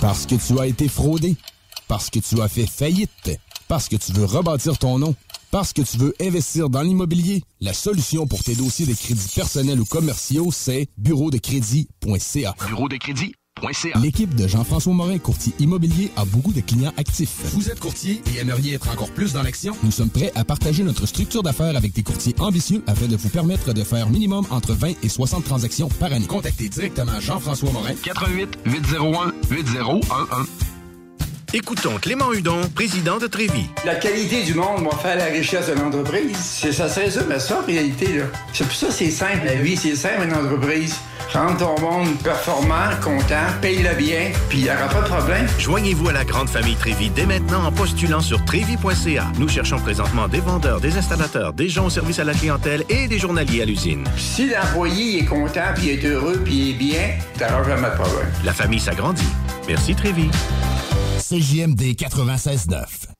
Parce que tu as été fraudé, parce que tu as fait faillite, parce que tu veux rebâtir ton nom, parce que tu veux investir dans l'immobilier, la solution pour tes dossiers de crédits personnels ou commerciaux, c'est bureaudecrédit.ca. L'équipe de Jean-François Morin, courtier immobilier, a beaucoup de clients actifs. Vous êtes courtier et aimeriez être encore plus dans l'action? Nous sommes prêts à partager notre structure d'affaires avec des courtiers ambitieux afin de vous permettre de faire minimum entre 20 et 60 transactions par année. Contactez directement Jean-François Morin. 88 801 8011. Écoutons Clément Hudon, président de Trévi. La qualité du monde va faire la richesse d'une entreprise. Ça se résume à ça, en réalité. Là. C'est pour ça que c'est simple, la vie, c'est simple, une entreprise. Rendre ton monde performant, content, paye-le bien, puis il n'y aura pas de problème. Joignez-vous à la grande famille Trévi dès maintenant en postulant sur trévi.ca. Nous cherchons présentement des vendeurs, des installateurs, des gens au service à la clientèle et des journaliers à l'usine. Si l'employé est content, puis est heureux, puis est bien, t'auras jamais de problème. La famille s'agrandit. Merci Trévi. CJMD 96.9.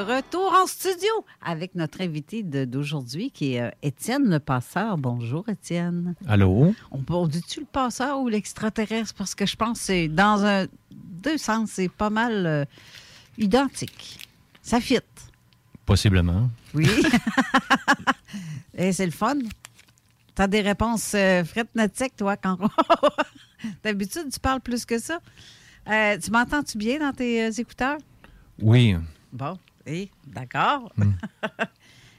Retour en studio avec notre invité d'aujourd'hui qui est Étienne le passeur. Bonjour Étienne. Allô. On dit-tu le passeur ou l'extraterrestre? Parce que je pense que c'est dans deux sens, c'est pas mal identique. Ça fit. Possiblement. Oui. Et c'est le fun. T'as des réponses frénétiques, toi, quand d'habitude, tu parles plus que ça. Tu m'entends-tu bien dans tes écouteurs? Oui. Bon. Oui, d'accord.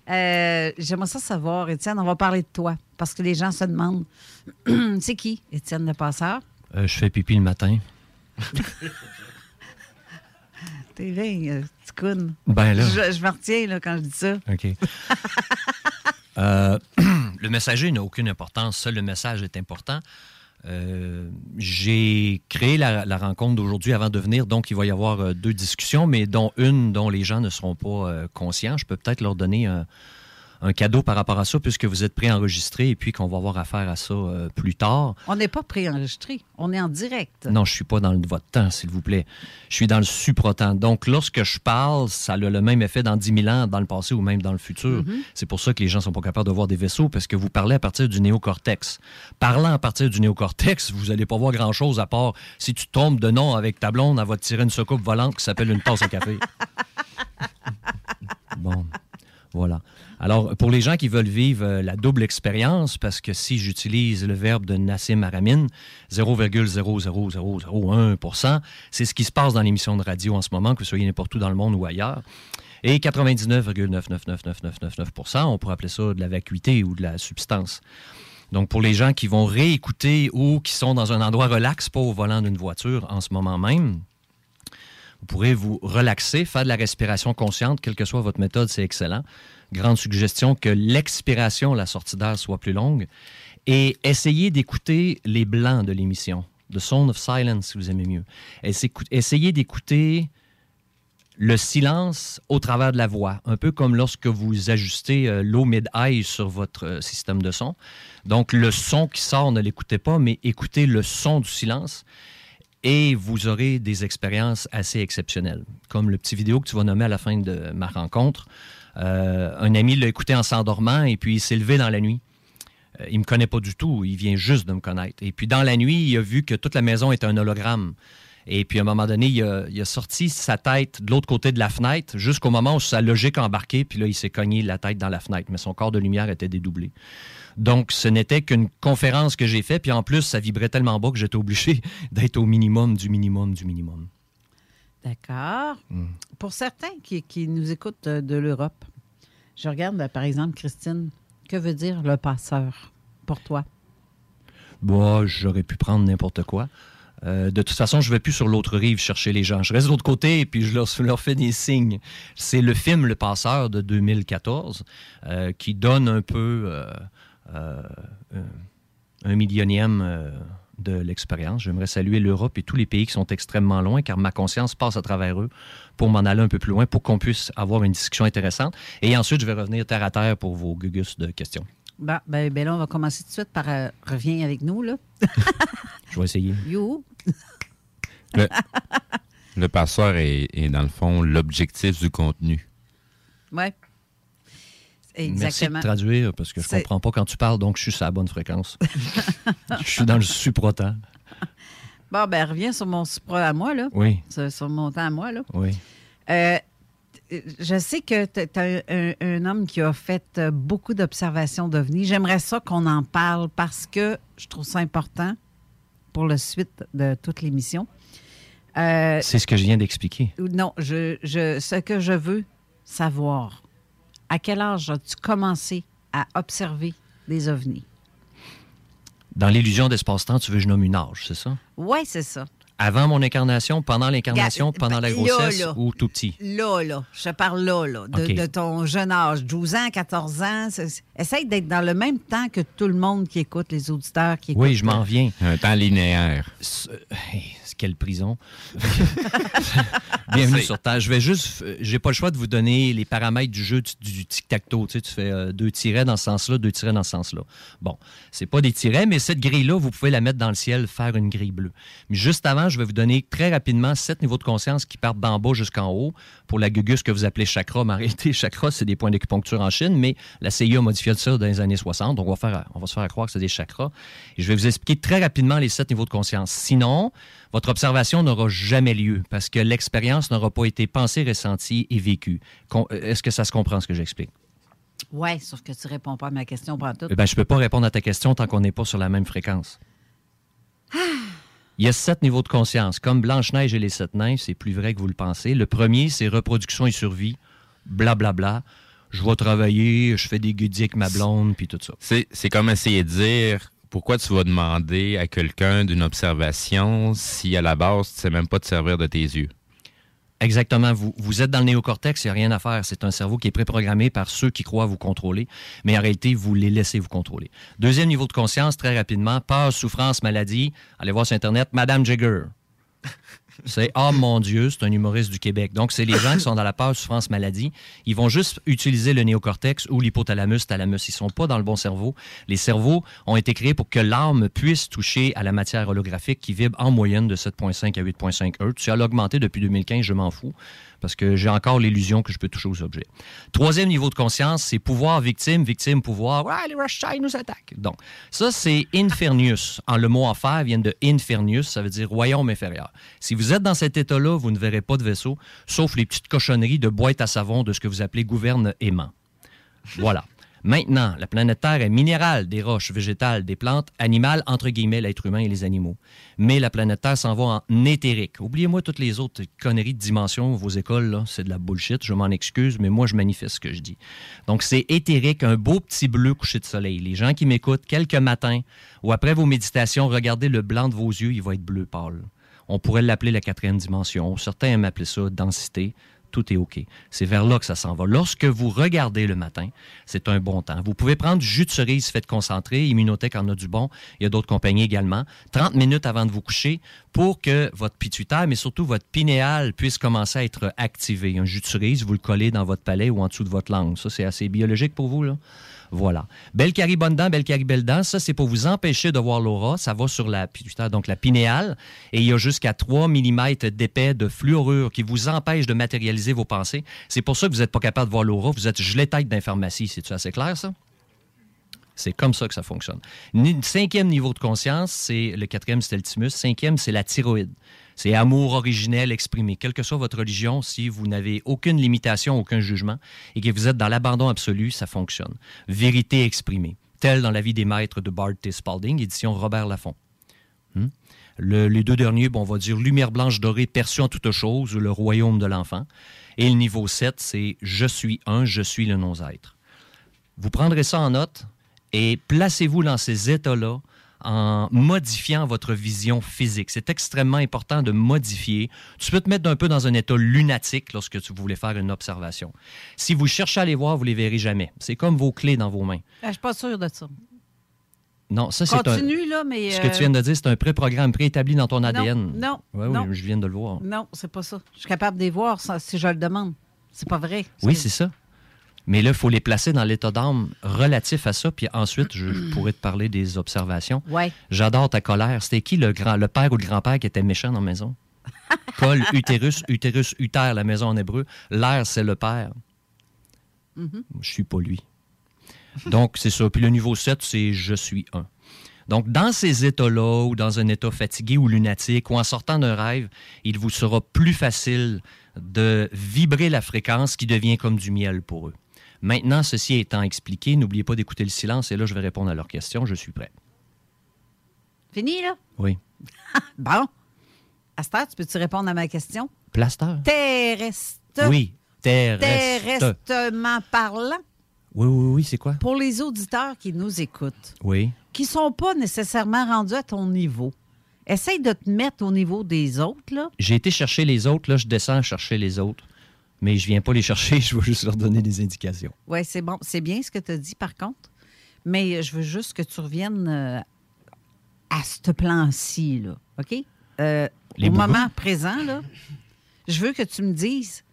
J'aimerais ça savoir, Étienne, on va parler de toi, parce que les gens se demandent, c'est qui, Étienne le passeur? Je fais pipi le matin. T'es bien, tu counes. Ben là. Je me retiens là, quand je dis ça. OK. Le messager n'a aucune importance, seul le message est important. J'ai créé la rencontre d'aujourd'hui avant de venir, donc il va y avoir deux discussions, mais dont une dont les gens ne seront pas conscients. Je peux peut-être leur donner un cadeau par rapport à ça, puisque vous êtes préenregistré et puis qu'on va avoir affaire à ça plus tard. On n'est pas préenregistré, on est en direct. Non, je ne suis pas dans votre temps, s'il vous plaît. Je suis dans le supratemps. Donc, lorsque je parle, ça a le même effet dans 10 000 ans, dans le passé ou même dans le futur. Mm-hmm. C'est pour ça que les gens ne sont pas capables de voir des vaisseaux, parce que vous parlez à partir du néocortex. Parlant à partir du néocortex, vous n'allez pas voir grand-chose à part si tu tombes de nom avec ta blonde, elle va te tirer une soucoupe volante qui s'appelle une tasse à café. Bon... Voilà. Alors, pour les gens qui veulent vivre la double expérience, parce que si j'utilise le verbe de Nassim Aramin, 0,00001%, c'est ce qui se passe dans l'émission de radio en ce moment, que vous soyez n'importe où dans le monde ou ailleurs. Et 99,999999%, on pourrait appeler ça de la vacuité ou de la substance. Donc, pour les gens qui vont réécouter ou qui sont dans un endroit relax, pas au volant d'une voiture en ce moment même, vous pourrez vous relaxer, faire de la respiration consciente, quelle que soit votre méthode, c'est excellent. Grande suggestion que l'expiration, la sortie d'air, soit plus longue. Et essayez d'écouter les blancs de l'émission, The Sound of Silence, si vous aimez mieux. Essayez d'écouter le silence au travers de la voix, un peu comme lorsque vous ajustez low, mid-high sur votre système de son. Donc, le son qui sort, ne l'écoutez pas, mais écoutez le son du silence. Et vous aurez des expériences assez exceptionnelles. Comme le petit vidéo que tu vas nommer à la fin de ma rencontre. Un ami l'a écouté en s'endormant et puis il s'est levé dans la nuit. Il ne me connaît pas du tout, il vient juste de me connaître. Et puis dans la nuit, il a vu que toute la maison était un hologramme. Et puis à un moment donné, il a sorti sa tête de l'autre côté de la fenêtre jusqu'au moment où sa logique a embarqué. Puis là, il s'est cogné la tête dans la fenêtre, mais son corps de lumière était dédoublé. Donc, ce n'était qu'une conférence que j'ai faite, puis en plus, ça vibrait tellement bas que j'étais obligé d'être au minimum du minimum du minimum. D'accord. Mm. Pour certains qui nous écoutent de l'Europe, je regarde, par exemple, Christine, que veut dire le passeur pour toi? Bon, j'aurais pu prendre n'importe quoi. De toute façon, je ne vais plus sur l'autre rive chercher les gens. Je reste de l'autre côté et puis je leur fais des signes. C'est le film Le Passeur de 2014 qui donne un peu... un millionième de l'expérience. J'aimerais saluer l'Europe et tous les pays qui sont extrêmement loin, car ma conscience passe à travers eux pour m'en aller un peu plus loin, pour qu'on puisse avoir une discussion intéressante. Et ensuite, je vais revenir terre à terre pour vos gugus de questions. Ben là, on va commencer tout de suite par « Reviens avec nous », là. Je vais essayer. You. Le passeur est, dans le fond, l'objectif du contenu. Oui. Exactement. Merci de traduire, parce que je ne comprends pas quand tu parles, donc je suis sur la bonne fréquence. Je suis dans le supratemps. Bon, ben reviens sur mon supra à moi, là. Oui. Sur mon temps à moi, là. Oui. Je sais que tu es un homme qui a fait beaucoup d'observations d'OVNI. J'aimerais ça qu'on en parle parce que je trouve ça important pour la suite de toute l'émission. C'est ce que je viens d'expliquer. Non, ce que je veux savoir, à quel âge as-tu commencé à observer des ovnis? Dans l'illusion d'espace-temps, tu veux que je nomme une âge, c'est ça? Oui, c'est ça. Avant mon incarnation, pendant l'incarnation, pendant la grossesse là, ou tout petit? Là. Je parle là. De ton jeune âge, 12 ans, 14 ans. Essaye d'être dans le même temps que tout le monde qui écoute, les auditeurs qui écoutent. Oui, je m'en viens. Un temps linéaire. Quelle prison. Bienvenue sur Terre. Je vais juste... J'ai pas le choix de vous donner les paramètres du jeu du tic-tac-toe. Tu sais, tu fais deux tirets dans ce sens-là, deux tirets dans ce sens-là. Bon, c'est pas des tirets, mais cette grille-là, vous pouvez la mettre dans le ciel, faire une grille bleue. Mais juste avant, je vais vous donner très rapidement 7 niveaux de conscience qui partent d'en bas jusqu'en haut pour la gugus que vous appelez chakra. Mais en réalité, chakra, c'est des points d'acupuncture en Chine, mais la CIA a modifié ça dans les années 60. Donc, on va se faire croire que c'est des chakras. Et je vais vous expliquer très rapidement les 7 niveaux de conscience. Sinon, votre observation n'aura jamais lieu parce que l'expérience n'aura pas été pensée, ressentie et vécue. Est-ce que ça se comprend, ce que j'explique? Oui, sauf que tu ne réponds pas à ma question, Brandon. Je ne peux pas répondre à ta question tant qu'on n'est pas sur la même fréquence. Ah! Il y a 7 niveaux de conscience. Comme Blanche-Neige et les 7 nains, c'est plus vrai que vous le pensez. Le premier, c'est reproduction et survie. Blablabla. Bla, bla. Je vais travailler, je fais des goodies avec ma blonde, puis tout ça. C'est comme essayer de dire pourquoi tu vas demander à quelqu'un d'une observation si à la base, tu ne sais même pas te servir de tes yeux. Exactement. Vous êtes dans le néocortex, il n'y a rien à faire. C'est un cerveau qui est préprogrammé par ceux qui croient vous contrôler, mais en réalité, vous les laissez vous contrôler. Deuxième niveau de conscience, très rapidement, peur, souffrance, maladie. Allez voir sur Internet, Madame Jagger. C'est « Ah, mon Dieu, c'est un humoriste du Québec ». Donc, c'est les gens qui sont dans la peur, souffrance, maladie. Ils vont juste utiliser le néocortex ou l'hypothalamus, thalamus. Ils ne sont pas dans le bon cerveau. Les cerveaux ont été créés pour que l'âme puisse toucher à la matière holographique qui vibre en moyenne de 7,5 à 8,5 Hz. Tu as l'augmenté depuis 2015, je m'en fous, parce que j'ai encore l'illusion que je peux toucher aux objets. Troisième niveau de conscience, c'est pouvoir, victime, pouvoir. Ah, les Rushdie nous attaquent. Donc, ça, c'est Infernius. Le mot en fer vient de Infernius, ça veut dire royaume inférieur. Si vous êtes dans cet état-là, vous ne verrez pas de vaisseau, sauf les petites cochonneries de boîtes à savon de ce que vous appelez gouverne aimant. Voilà. Maintenant, la planète Terre est minérale, des roches, végétales, des plantes, animales, entre guillemets, l'être humain et les animaux. Mais la planète Terre s'en va en éthérique. Oubliez-moi toutes les autres conneries de dimension, vos écoles, là, c'est de la bullshit, je m'en excuse, mais moi, je manifeste ce que je dis. Donc, c'est éthérique, un beau petit bleu couché de soleil. Les gens qui m'écoutent, quelques matins, ou après vos méditations, regardez le blanc de vos yeux, il va être bleu pâle. On pourrait l'appeler la 4e dimension. Certains aiment appeler ça densité. Tout est OK. C'est vers là que ça s'en va. Lorsque vous regardez le matin, c'est un bon temps. Vous pouvez prendre du jus de cerise fait concentrer. Immunotech en a du bon. Il y a d'autres compagnies également. 30 minutes avant de vous coucher pour que votre pituitaire, mais surtout votre pinéal, puisse commencer à être activé. Un jus de cerise, vous le collez dans votre palais ou en dessous de votre langue. Ça, c'est assez biologique pour vous, là. Voilà. Belle carie, belle dent. Ça, c'est pour vous empêcher de voir l'aura. Ça va sur la pituitaire, donc la pinéale. Et il y a jusqu'à 3 mm d'épais de fluorure qui vous empêche de matérialiser vos pensées. C'est pour ça que vous n'êtes pas capable de voir l'aura. Vous êtes gelé-tête dans la pharmacie. C'est-tu assez clair, ça? C'est comme ça que ça fonctionne. 5e niveau de conscience, c'est le 4e, c'est le thymus. 5e, c'est la thyroïde. C'est amour originel exprimé. Quelle que soit votre religion, si vous n'avez aucune limitation, aucun jugement, et que vous êtes dans l'abandon absolu, ça fonctionne. Vérité exprimée, telle dans La vie des maîtres de Bart T. Spalding, édition Robert Laffont. Les 2 derniers, on va dire Lumière blanche dorée perçue en toutes choses, ou le royaume de l'enfant. Et le niveau 7, c'est Je suis un, je suis le non-être. Vous prendrez ça en note et placez-vous dans ces états-là en modifiant votre vision physique. C'est extrêmement important de modifier. Tu peux te mettre un peu dans un état lunatique lorsque tu voulais faire une observation. Si vous cherchez à les voir, vous ne les verrez jamais. C'est comme vos clés dans vos mains. Je ne suis pas sûre de ça. Non, ça, c'est continue, là, mais... Ce que tu viens de dire, c'est un pré-programme préétabli dans ton ADN. Non, ouais, non. Oui, je viens de le voir. Non, c'est pas ça. Je suis capable de les voir si je le demande. C'est pas vrai. Ça. Oui, c'est ça. Mais là, il faut les placer dans l'état d'âme relatif à ça. Puis ensuite, je pourrais te parler des observations. Ouais. J'adore ta colère. C'était qui le père ou le grand-père qui était méchant dans la maison? Col, utérus, utérus, utère, la maison en hébreu. L'air, c'est le père. Mm-hmm. Je suis pas lui. Donc, c'est ça. Puis le niveau 7, c'est « je suis un ». Donc, dans ces états-là, ou dans un état fatigué ou lunatique, ou en sortant d'un rêve, il vous sera plus facile de vibrer la fréquence qui devient comme du miel pour eux. Maintenant, ceci étant expliqué, n'oubliez pas d'écouter le silence, et là, je vais répondre à leurs questions. Je suis prêt. Fini, là? Oui. Bon. Astor, tu peux-tu répondre à ma question? Plasteur. Terrestre. Oui, terrestre. Terrestement parlant. Oui, oui, oui, c'est quoi? Pour les auditeurs qui nous écoutent, oui, qui ne sont pas nécessairement rendus à ton niveau, essaye de te mettre au niveau des autres, là. J'ai été chercher les autres, là, je descends chercher les autres. Mais je ne viens pas les chercher, je veux juste leur donner des indications. Oui, c'est bon. C'est bien ce que tu as dit, par contre. Mais je veux juste que tu reviennes à ce plan-ci, là. OK? Au moment présent, là, je veux que tu me dises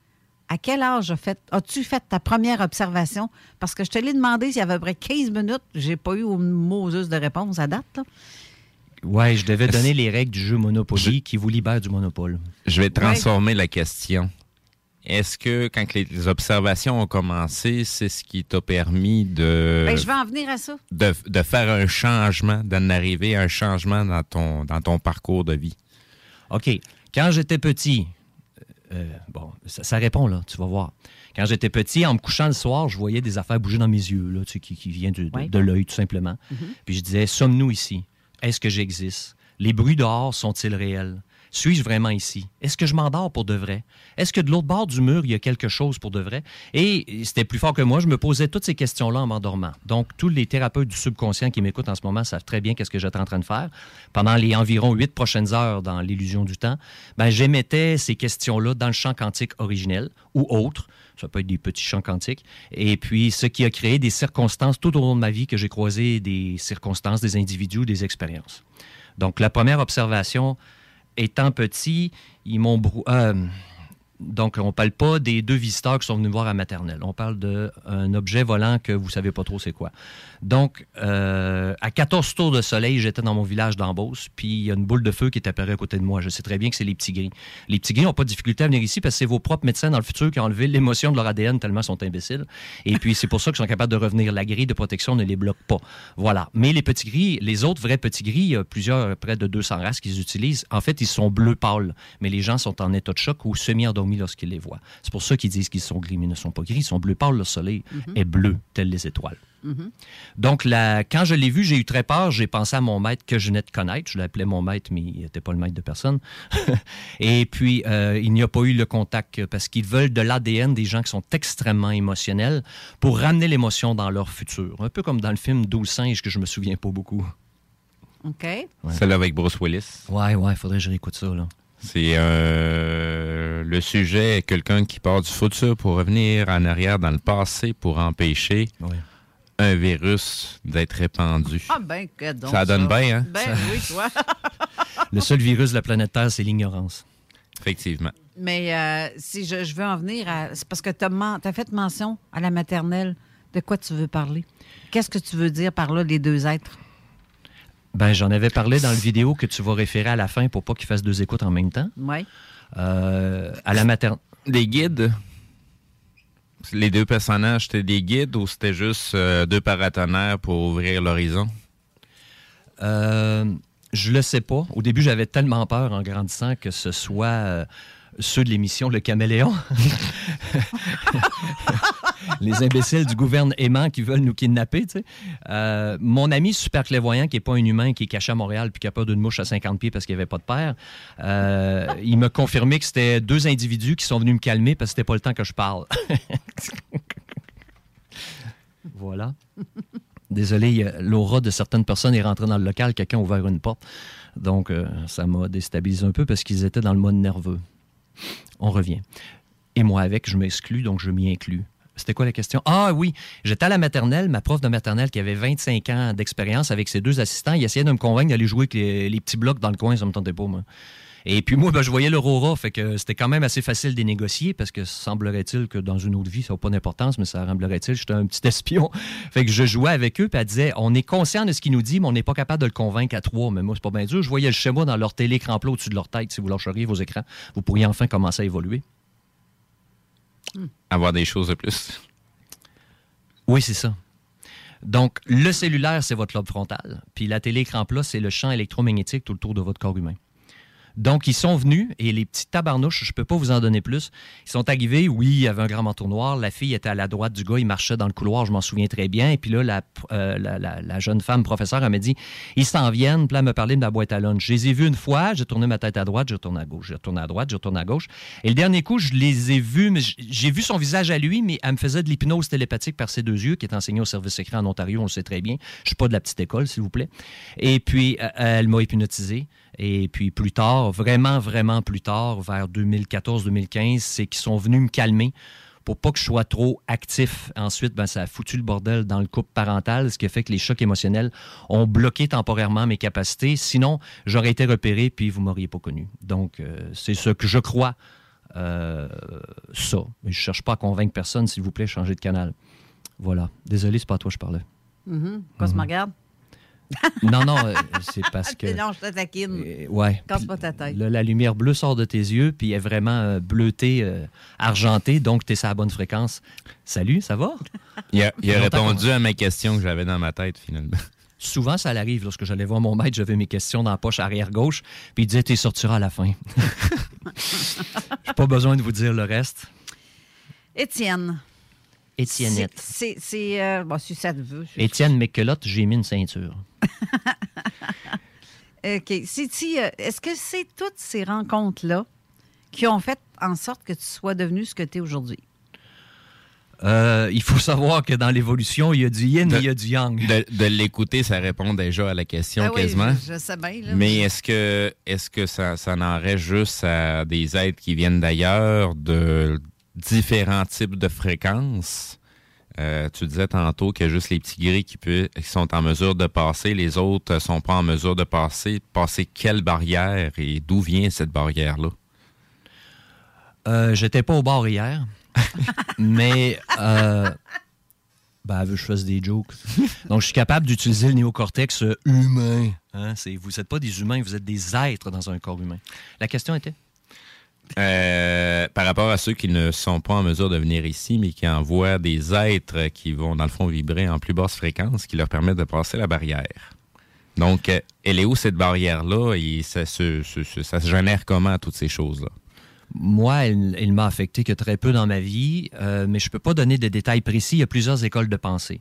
à quel âge as-tu fait ta première observation? Parce que je te l'ai demandé s'il y avait à peu près 15 minutes. Je n'ai pas eu une moseuse de réponse à date, là. Oui, je devais donner les règles du jeu Monopoly qui vous libère du monopole. Je vais transformer la question. Est-ce que, quand les observations ont commencé, c'est ce qui t'a permis de... Ben, je vais en venir à ça. De faire un changement, d'en arriver à un changement dans ton parcours de vie. OK. Quand j'étais petit... bon, ça répond, là, tu vas voir. Quand j'étais petit, en me couchant le soir, je voyais des affaires bouger dans mes yeux, là, tu sais, qui viennent de l'œil, tout simplement. Mm-hmm. Puis je disais, sommes-nous ici? Est-ce que j'existe? Les bruits dehors sont-ils réels? Suis-je vraiment ici? Est-ce que je m'endors pour de vrai? Est-ce que de l'autre bord du mur, il y a quelque chose pour de vrai? Et c'était plus fort que moi, je me posais toutes ces questions-là en m'endormant. Donc, tous les thérapeutes du subconscient qui m'écoutent en ce moment savent très bien qu'est-ce que j'étais en train de faire. Pendant les environ 8 prochaines heures dans l'illusion du temps, ben, j'émettais ces questions-là dans le chant quantique originel ou autre. Ça peut être des petits chants quantiques. Et puis, ce qui a créé des circonstances tout au long de ma vie que j'ai croisé des circonstances, des individus, des expériences. Donc, la première observation... Étant petit, ils m'ont... donc, on ne parle pas des deux visiteurs qui sont venus me voir à maternelle. On parle d'un objet volant que vous ne savez pas trop c'est quoi. Donc, à 14 tours de soleil, j'étais dans mon village d'Ambos, puis il y a une boule de feu qui est apparue à côté de moi. Je sais très bien que c'est les petits gris. Les petits gris n'ont pas de difficulté à venir ici parce que c'est vos propres médecins dans le futur qui ont enlevé l'émotion de leur ADN tellement ils sont imbéciles. Et puis, c'est pour ça qu'ils sont capables de revenir. La grille de protection ne les bloque pas. Voilà. Mais les petits gris, les autres vrais petits gris, il y a plusieurs, près de 200 races qu'ils utilisent. En fait, ils sont bleus pâles, mais les gens sont en état de choc ou semi-endormis lorsqu'ils les voient. C'est pour ça qu'ils disent qu'ils sont gris, mais ils ne sont pas gris, ils sont bleus pâle, le soleil est bleu, telles les étoiles. Mm-hmm. Donc, quand je l'ai vu, j'ai eu très peur, j'ai pensé à mon maître que je venais de connaître, je l'appelais mon maître, mais il n'était pas le maître de personne. Et puis, il n'y a pas eu le contact, parce qu'ils veulent de l'ADN des gens qui sont extrêmement émotionnels pour ramener l'émotion dans leur futur. Un peu comme dans le film 12 singes que je ne me souviens pas beaucoup. OK. Ouais. Celle avec Bruce Willis. Ouais, il faudrait que je réécoute ça, là. C'est le sujet, quelqu'un qui part du futur pour revenir en arrière dans le passé pour empêcher un virus d'être répandu. Ah ben, que donc ça donne bien, hein? Ben ça... oui, toi. Le seul virus de la planète Terre, c'est l'ignorance. Effectivement. Mais si je veux en venir à... C'est parce que tu as fait mention à la maternelle. De quoi tu veux parler? Qu'est-ce que tu veux dire par là, les deux êtres? Ben, j'en avais parlé dans le vidéo que tu vas référer à la fin pour pas qu'ils fassent deux écoutes en même temps. Oui. À la maternelle. Des guides? Les deux personnages, c'était des guides ou c'était juste deux paratonnerres pour ouvrir l'horizon? Je le sais pas. Au début, j'avais tellement peur en grandissant que ce soit ceux de l'émission Le Caméléon. Les imbéciles du gouvernement aimant qui veulent nous kidnapper, tu sais. Mon ami super clairvoyant, qui n'est pas un humain, qui est caché à Montréal puis qui a peur d'une mouche à 50 pieds parce qu'il n'y avait pas de père, il m'a confirmé que c'était deux individus qui sont venus me calmer parce que c'était pas le temps que je parle. Voilà. Désolé, l'aura de certaines personnes est rentrée dans le local, quelqu'un a ouvert une porte. Donc, ça m'a déstabilisé un peu parce qu'ils étaient dans le mode nerveux. On revient. Et moi avec, je m'exclus, donc je m'y inclus. C'était quoi la question? Ah oui, j'étais à la maternelle, ma prof de maternelle qui avait 25 ans d'expérience avec ses deux assistants, il essayait de me convaincre d'aller jouer avec les petits blocs dans le coin, ça me tentait pas, moi. Et puis moi, ben, je voyais l'aurora, fait que c'était quand même assez facile de les négocier parce que semblerait-il que dans une autre vie, ça n'a pas d'importance, mais ça semblerait-il, j'étais un petit espion. Fait que je jouais avec eux, puis elle disait, on est conscient de ce qu'ils nous disent, mais on n'est pas capable de le convaincre à trois. Mais moi, c'est pas bien dur. Je voyais le schéma dans leur télé cramplot au-dessus de leur tête. Si vous lâcheriez vos écrans, vous pourriez enfin commencer à évoluer. Avoir des choses de plus. Oui, c'est ça. Donc, le cellulaire, c'est votre lobe frontal. Puis la télé cramplot, c'est le champ électromagnétique tout le tour de votre corps humain. Donc, ils sont venus, et les petits tabarnouches, je ne peux pas vous en donner plus, ils sont arrivés, oui, il y avait un grand manteau noir, la fille était à la droite du gars, il marchait dans le couloir, je m'en souviens très bien, et puis là, la jeune femme professeure, elle m'a dit, ils s'en viennent, puis là, elle me parlait de la boîte à lunch. Je les ai vus une fois, j'ai tourné ma tête à droite, j'ai tourné à gauche, j'ai tourné à droite, j'ai tourné à gauche, et le dernier coup, je les ai vus, mais j'ai vu son visage à lui, mais elle me faisait de l'hypnose télépathique par ses deux yeux, qui est enseignée au service écran en Ontario, on le sait très bien, je suis pas de la petite école, s'il vous plaît, et puis, elle m'a hypnotisé. Et puis plus tard, vraiment, vraiment plus tard, vers 2014-2015, c'est qu'ils sont venus me calmer pour pas que je sois trop actif. Ensuite, ben, ça a foutu le bordel dans le couple parental, ce qui a fait que les chocs émotionnels ont bloqué temporairement mes capacités. Sinon, j'aurais été repéré, puis vous m'auriez pas connu. Donc, c'est ce que je crois, ça. Je cherche pas à convaincre personne, s'il vous plaît, changez de canal. Voilà. Désolé, c'est pas à toi que je parlais. Mm-hmm. Pourquoi tu me regardes? Non, c'est parce que... Non, je te taquine. Ouais. Casse pas ta tête. La lumière bleue sort de tes yeux, puis elle est vraiment bleutée, argentée, donc t'es sur la bonne fréquence. Salut, ça va? Il a répondu à ma question que j'avais dans ma tête, finalement. Souvent, ça l'arrive. Lorsque j'allais voir mon maître, j'avais mes questions dans la poche arrière-gauche, puis il disait, t'es sortira à la fin. J'ai pas besoin de vous dire le reste. Étienne. Étiennette. C'est bon, si ça te veut. Étienne Méquelotte, j'ai mis une ceinture. OK. Est-ce que c'est toutes ces rencontres-là qui ont fait en sorte que tu sois devenu ce que tu es aujourd'hui? Il faut savoir que dans l'évolution, il y a du yin et il y a du yang. De l'écouter, ça répond déjà à la question quasiment. Oui, je sais bien. Là, mais est-ce que ça n'en reste juste à des êtres qui viennent d'ailleurs, de différents types de fréquences. Tu disais tantôt que juste les petits gris qui sont en mesure de passer, les autres ne sont pas en mesure de passer. Passer quelle barrière et d'où vient cette barrière-là? J'étais pas au bar hier, mais... Ben, je fasse des jokes. Donc, je suis capable d'utiliser le néocortex humain. Hein? Vous n'êtes pas des humains, vous êtes des êtres dans un corps humain. La question était... par rapport à ceux qui ne sont pas en mesure de venir ici, mais qui envoient des êtres qui vont, dans le fond, vibrer en plus basse fréquence, qui leur permettent de passer la barrière. Donc, elle est où, cette barrière-là? Et ça se génère comment, toutes ces choses-là? Moi, elle m'a affecté que très peu dans ma vie, mais je ne peux pas donner de détails précis. Il y a plusieurs écoles de pensée.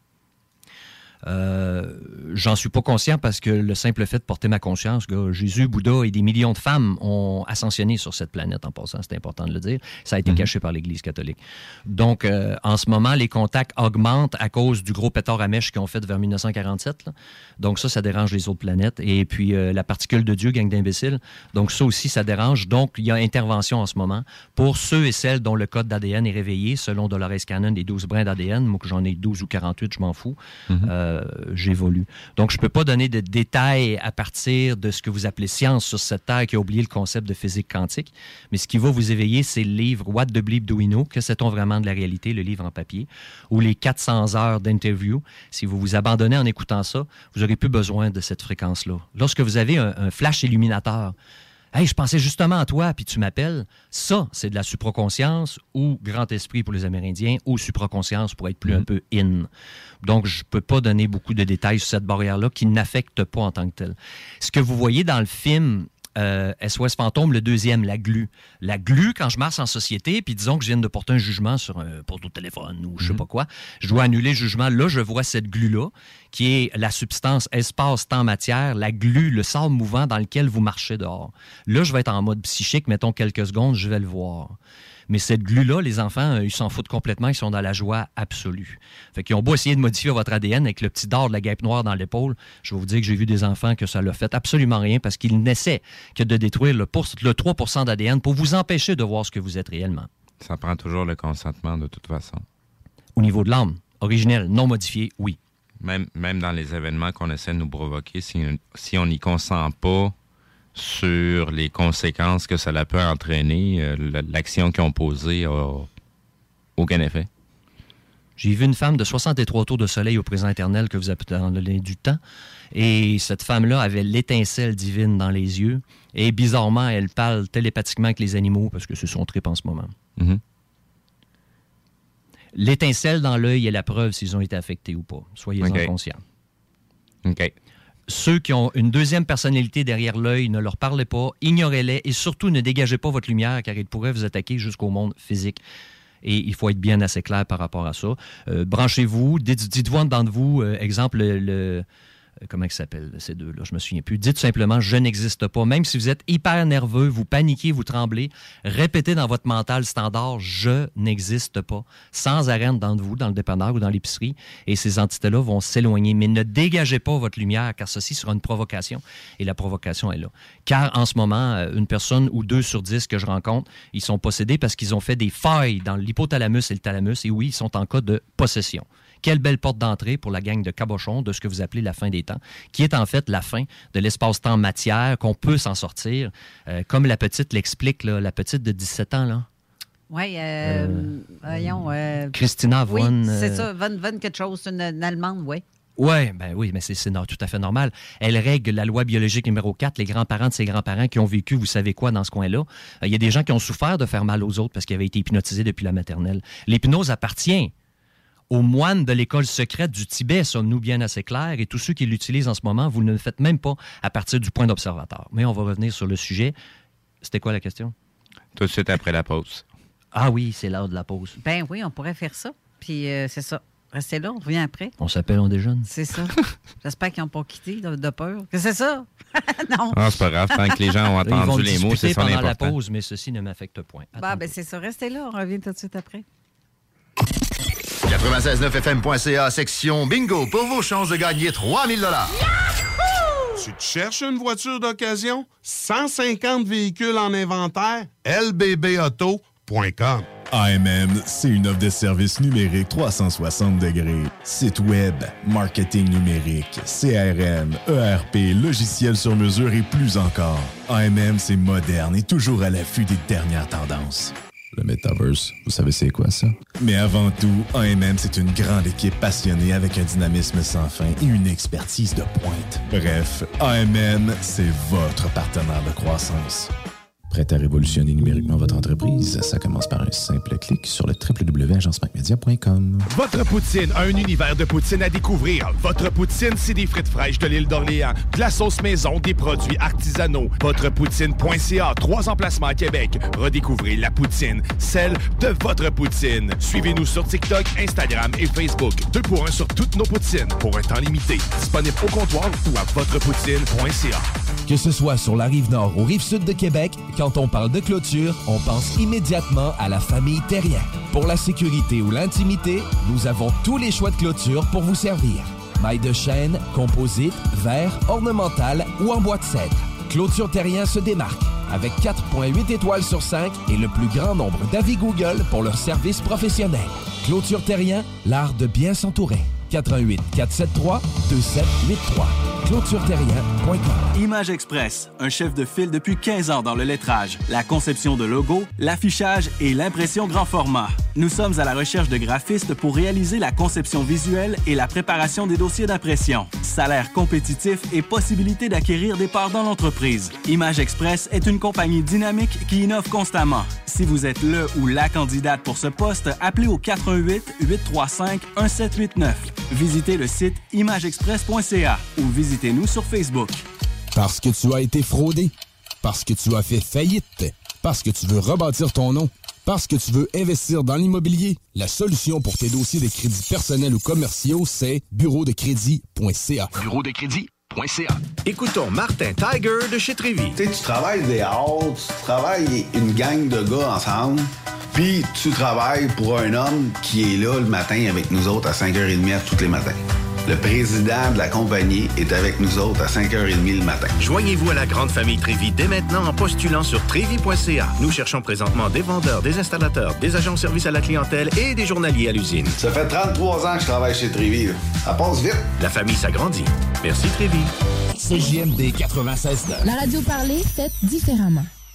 J'en suis pas conscient parce que le simple fait de porter ma conscience, Jésus, Bouddha et des millions de femmes ont ascensionné sur cette planète en passant, c'est important de le dire. Ça a été caché par l'Église catholique. Donc, en ce moment, les contacts augmentent à cause du gros pétard à mèche qu'ils ont fait vers 1947. Là. Donc ça dérange les autres planètes. Et puis, la particule de Dieu, gang d'imbéciles. Donc ça aussi, ça dérange. Donc, il y a intervention en ce moment pour ceux et celles dont le code d'ADN est réveillé. Selon Dolores Cannon, les 12 brins d'ADN. Moi, que j'en ai 12 ou 48, je m'en fous. J'évolue. Donc, je ne peux pas donner de détails à partir de ce que vous appelez science sur cette Terre qui a oublié le concept de physique quantique, mais ce qui va vous éveiller, c'est le livre « What the bleep do we know? » Que sait-on vraiment de la réalité? Le livre en papier, ou les 400 heures d'interview. Si vous vous abandonnez en écoutant ça, vous n'aurez plus besoin de cette fréquence-là. Lorsque vous avez un flash illuminateur, « Hey, je pensais justement à toi, puis tu m'appelles. » Ça, c'est de la supraconscience ou grand esprit pour les Amérindiens ou supraconscience pour être plus un peu in. Donc, je ne peux pas donner beaucoup de détails sur cette barrière-là qui n'affecte pas en tant que telle. Ce que vous voyez dans le film SOS Fantôme, le deuxième, la glu. La glu, quand je marche en société, puis disons que je viens de porter un jugement sur un porte téléphone ou je sais pas quoi, je dois annuler le jugement. Là, je vois cette glu-là, qui est la substance espace-temps-matière, la glu, le sable mouvant dans lequel vous marchez dehors. Là, je vais être en mode psychique, mettons quelques secondes, je vais le voir. Mais cette glu-là, les enfants, ils s'en foutent complètement, ils sont dans la joie absolue. Fait qu'ils ont beau essayer de modifier votre ADN avec le petit dard de la guêpe noire dans l'épaule. Je vais vous dire que j'ai vu des enfants que ça leur fait absolument rien parce qu'ils n'essaient que de détruire le 3% d'ADN pour vous empêcher de voir ce que vous êtes réellement. Ça prend toujours le consentement de toute façon. au niveau de l'âme, originelle, non modifiée, oui. Même dans les événements qu'on essaie de nous provoquer, si on n'y consent pas sur les conséquences que cela peut entraîner, l'action qu'ils ont posée n'a aucun effet. J'ai vu une femme de 63 tours de soleil au présent éternel que vous appelez dans le lien du temps. Et cette femme-là avait l'étincelle divine dans les yeux. Et bizarrement, elle parle télépathiquement avec les animaux parce que c'est son trip en ce moment. Mm-hmm. L'étincelle dans l'œil est la preuve s'ils ont été affectés ou pas. Soyez-en conscients. OK. Ceux qui ont une deuxième personnalité derrière l'œil, ne leur parlez pas, ignorez-les et surtout ne dégagez pas votre lumière car ils pourraient vous attaquer jusqu'au monde physique. Et il faut être bien assez clair par rapport à ça. Branchez-vous, dites-vous en dedans de vous, exemple, comment ils s'appellent ces deux-là, je ne me souviens plus. Dites simplement « je n'existe pas ». Même si vous êtes hyper nerveux, vous paniquez, vous tremblez, répétez dans votre mental standard « je n'existe pas », sans arrêt dans vous, dans le dépanneur ou dans l'épicerie, et ces entités-là vont s'éloigner. Mais ne dégagez pas votre lumière, car ceci sera une provocation, et la provocation est là. Car en ce moment, une personne ou 2 sur 10 que je rencontre, ils sont possédés parce qu'ils ont fait des failles dans l'hypothalamus et le thalamus, et oui, ils sont en cas de possession. Quelle belle porte d'entrée pour la gang de cabochons de ce que vous appelez la fin des temps, qui est en fait la fin de l'espace-temps-matière, qu'on peut s'en sortir. Comme la petite l'explique, là, la petite de 17 ans. Là. Oui, voyons. Christina Von... Oui, c'est ça, Von quelque chose, une Allemande, oui. Ouais, ben oui, mais c'est tout à fait normal. Elle règle la loi biologique numéro 4, les grands-parents de ses grands-parents qui ont vécu, vous savez quoi, dans ce coin-là. Il y a des gens qui ont souffert de faire mal aux autres parce qu'ils avaient été hypnotisés depuis la maternelle. L'hypnose appartient aux moines de l'école secrète du Tibet, sommes-nous bien assez clairs, et tous ceux qui l'utilisent en ce moment, vous ne le faites même pas à partir du point d'observateur. Mais on va revenir sur le sujet. C'était quoi la question? Tout de suite après la pause. Ah oui, c'est l'heure de la pause. Ben oui, on pourrait faire ça, puis c'est ça. Restez là, on revient après. On s'appelle, on déjeune. C'est ça. J'espère qu'ils n'ont pas quitté de peur. C'est ça? Non. Non, c'est pas grave. Tant que les gens ont entendu les mots, c'est ça l'important. Ils vont discuter pendant la pause, mais ceci ne m'affecte point. Ben c'est ça. Restez là, on revient tout de suite après. 969fm.ca, section bingo, pour vos chances de gagner 3000$. Tu te cherches une voiture d'occasion? 150 véhicules en inventaire? lbbauto.com. AMM, c'est une offre de services numériques 360 degrés. Site web, marketing numérique, CRM, ERP, logiciels sur mesure et plus encore. AMM, c'est moderne et toujours à l'affût des dernières tendances. Le Metaverse, vous savez c'est quoi ça? Mais avant tout, AMM, c'est une grande équipe passionnée avec un dynamisme sans fin et une expertise de pointe. Bref, AMM, c'est votre partenaire de croissance. Prête à révolutionner numériquement votre entreprise? Ça commence par un simple clic sur le www.agencemacmedia.com. Votre Poutine, un univers de poutine à découvrir. Votre Poutine, c'est des frites fraîches de l'île d'Orléans, de la sauce maison, des produits artisanaux. VotrePoutine.ca, 3 emplacements à Québec. Redécouvrez la poutine, celle de Votre Poutine. Suivez-nous sur TikTok, Instagram et Facebook. 2 pour 1 sur toutes nos poutines, pour un temps limité. Disponible au comptoir ou à VotrePoutine.ca. Que ce soit sur la Rive-Nord ou Rive-Sud de Québec, quand on parle de clôture, on pense immédiatement à la famille Terrien. Pour la sécurité ou l'intimité, nous avons tous les choix de clôture pour vous servir. Mailles de chaîne, composite, verre, ornemental ou en bois de cèdre. Clôture Terrien se démarque avec 4,8 étoiles sur 5 et le plus grand nombre d'avis Google pour leur service professionnel. Clôture Terrien, l'art de bien s'entourer. 88 473 2783. ClôtureTerrien.com. Image Express, un chef de file depuis 15 ans dans le lettrage, la conception de logos, l'affichage et l'impression grand format. Nous sommes à la recherche de graphistes pour réaliser la conception visuelle et la préparation des dossiers d'impression. Salaire compétitif et possibilité d'acquérir des parts dans l'entreprise. Image Express est une compagnie dynamique qui innove constamment. Si vous êtes le ou la candidate pour ce poste, appelez au 418-835-1789. Visitez le site imageexpress.ca ou visitez-nous sur Facebook. Parce que tu as été fraudé, parce que tu as fait faillite, parce que tu veux rebâtir ton nom, parce que tu veux investir dans l'immobilier, la solution pour tes dossiers de crédits personnels ou commerciaux, c'est bureaudecrédit.ca. Bureaudecrédit.ca. Écoutons Martin Tiger de chez Trévi. Tu sais, tu travailles des heures, tu travailles une gang de gars ensemble. Puis, tu travailles pour un homme qui est là le matin avec nous autres à 5h30 tous les matins. Le président de la compagnie est avec nous autres à 5h30 le matin. Joignez-vous à la grande famille Trévi dès maintenant en postulant sur trévi.ca. Nous cherchons présentement des vendeurs, des installateurs, des agents de service à la clientèle et des journaliers à l'usine. Ça fait 33 ans que je travaille chez Trévi. Ça passe vite. La famille s'agrandit. Merci Trévi. CJMD 96.9. La radio parlée, faite différemment.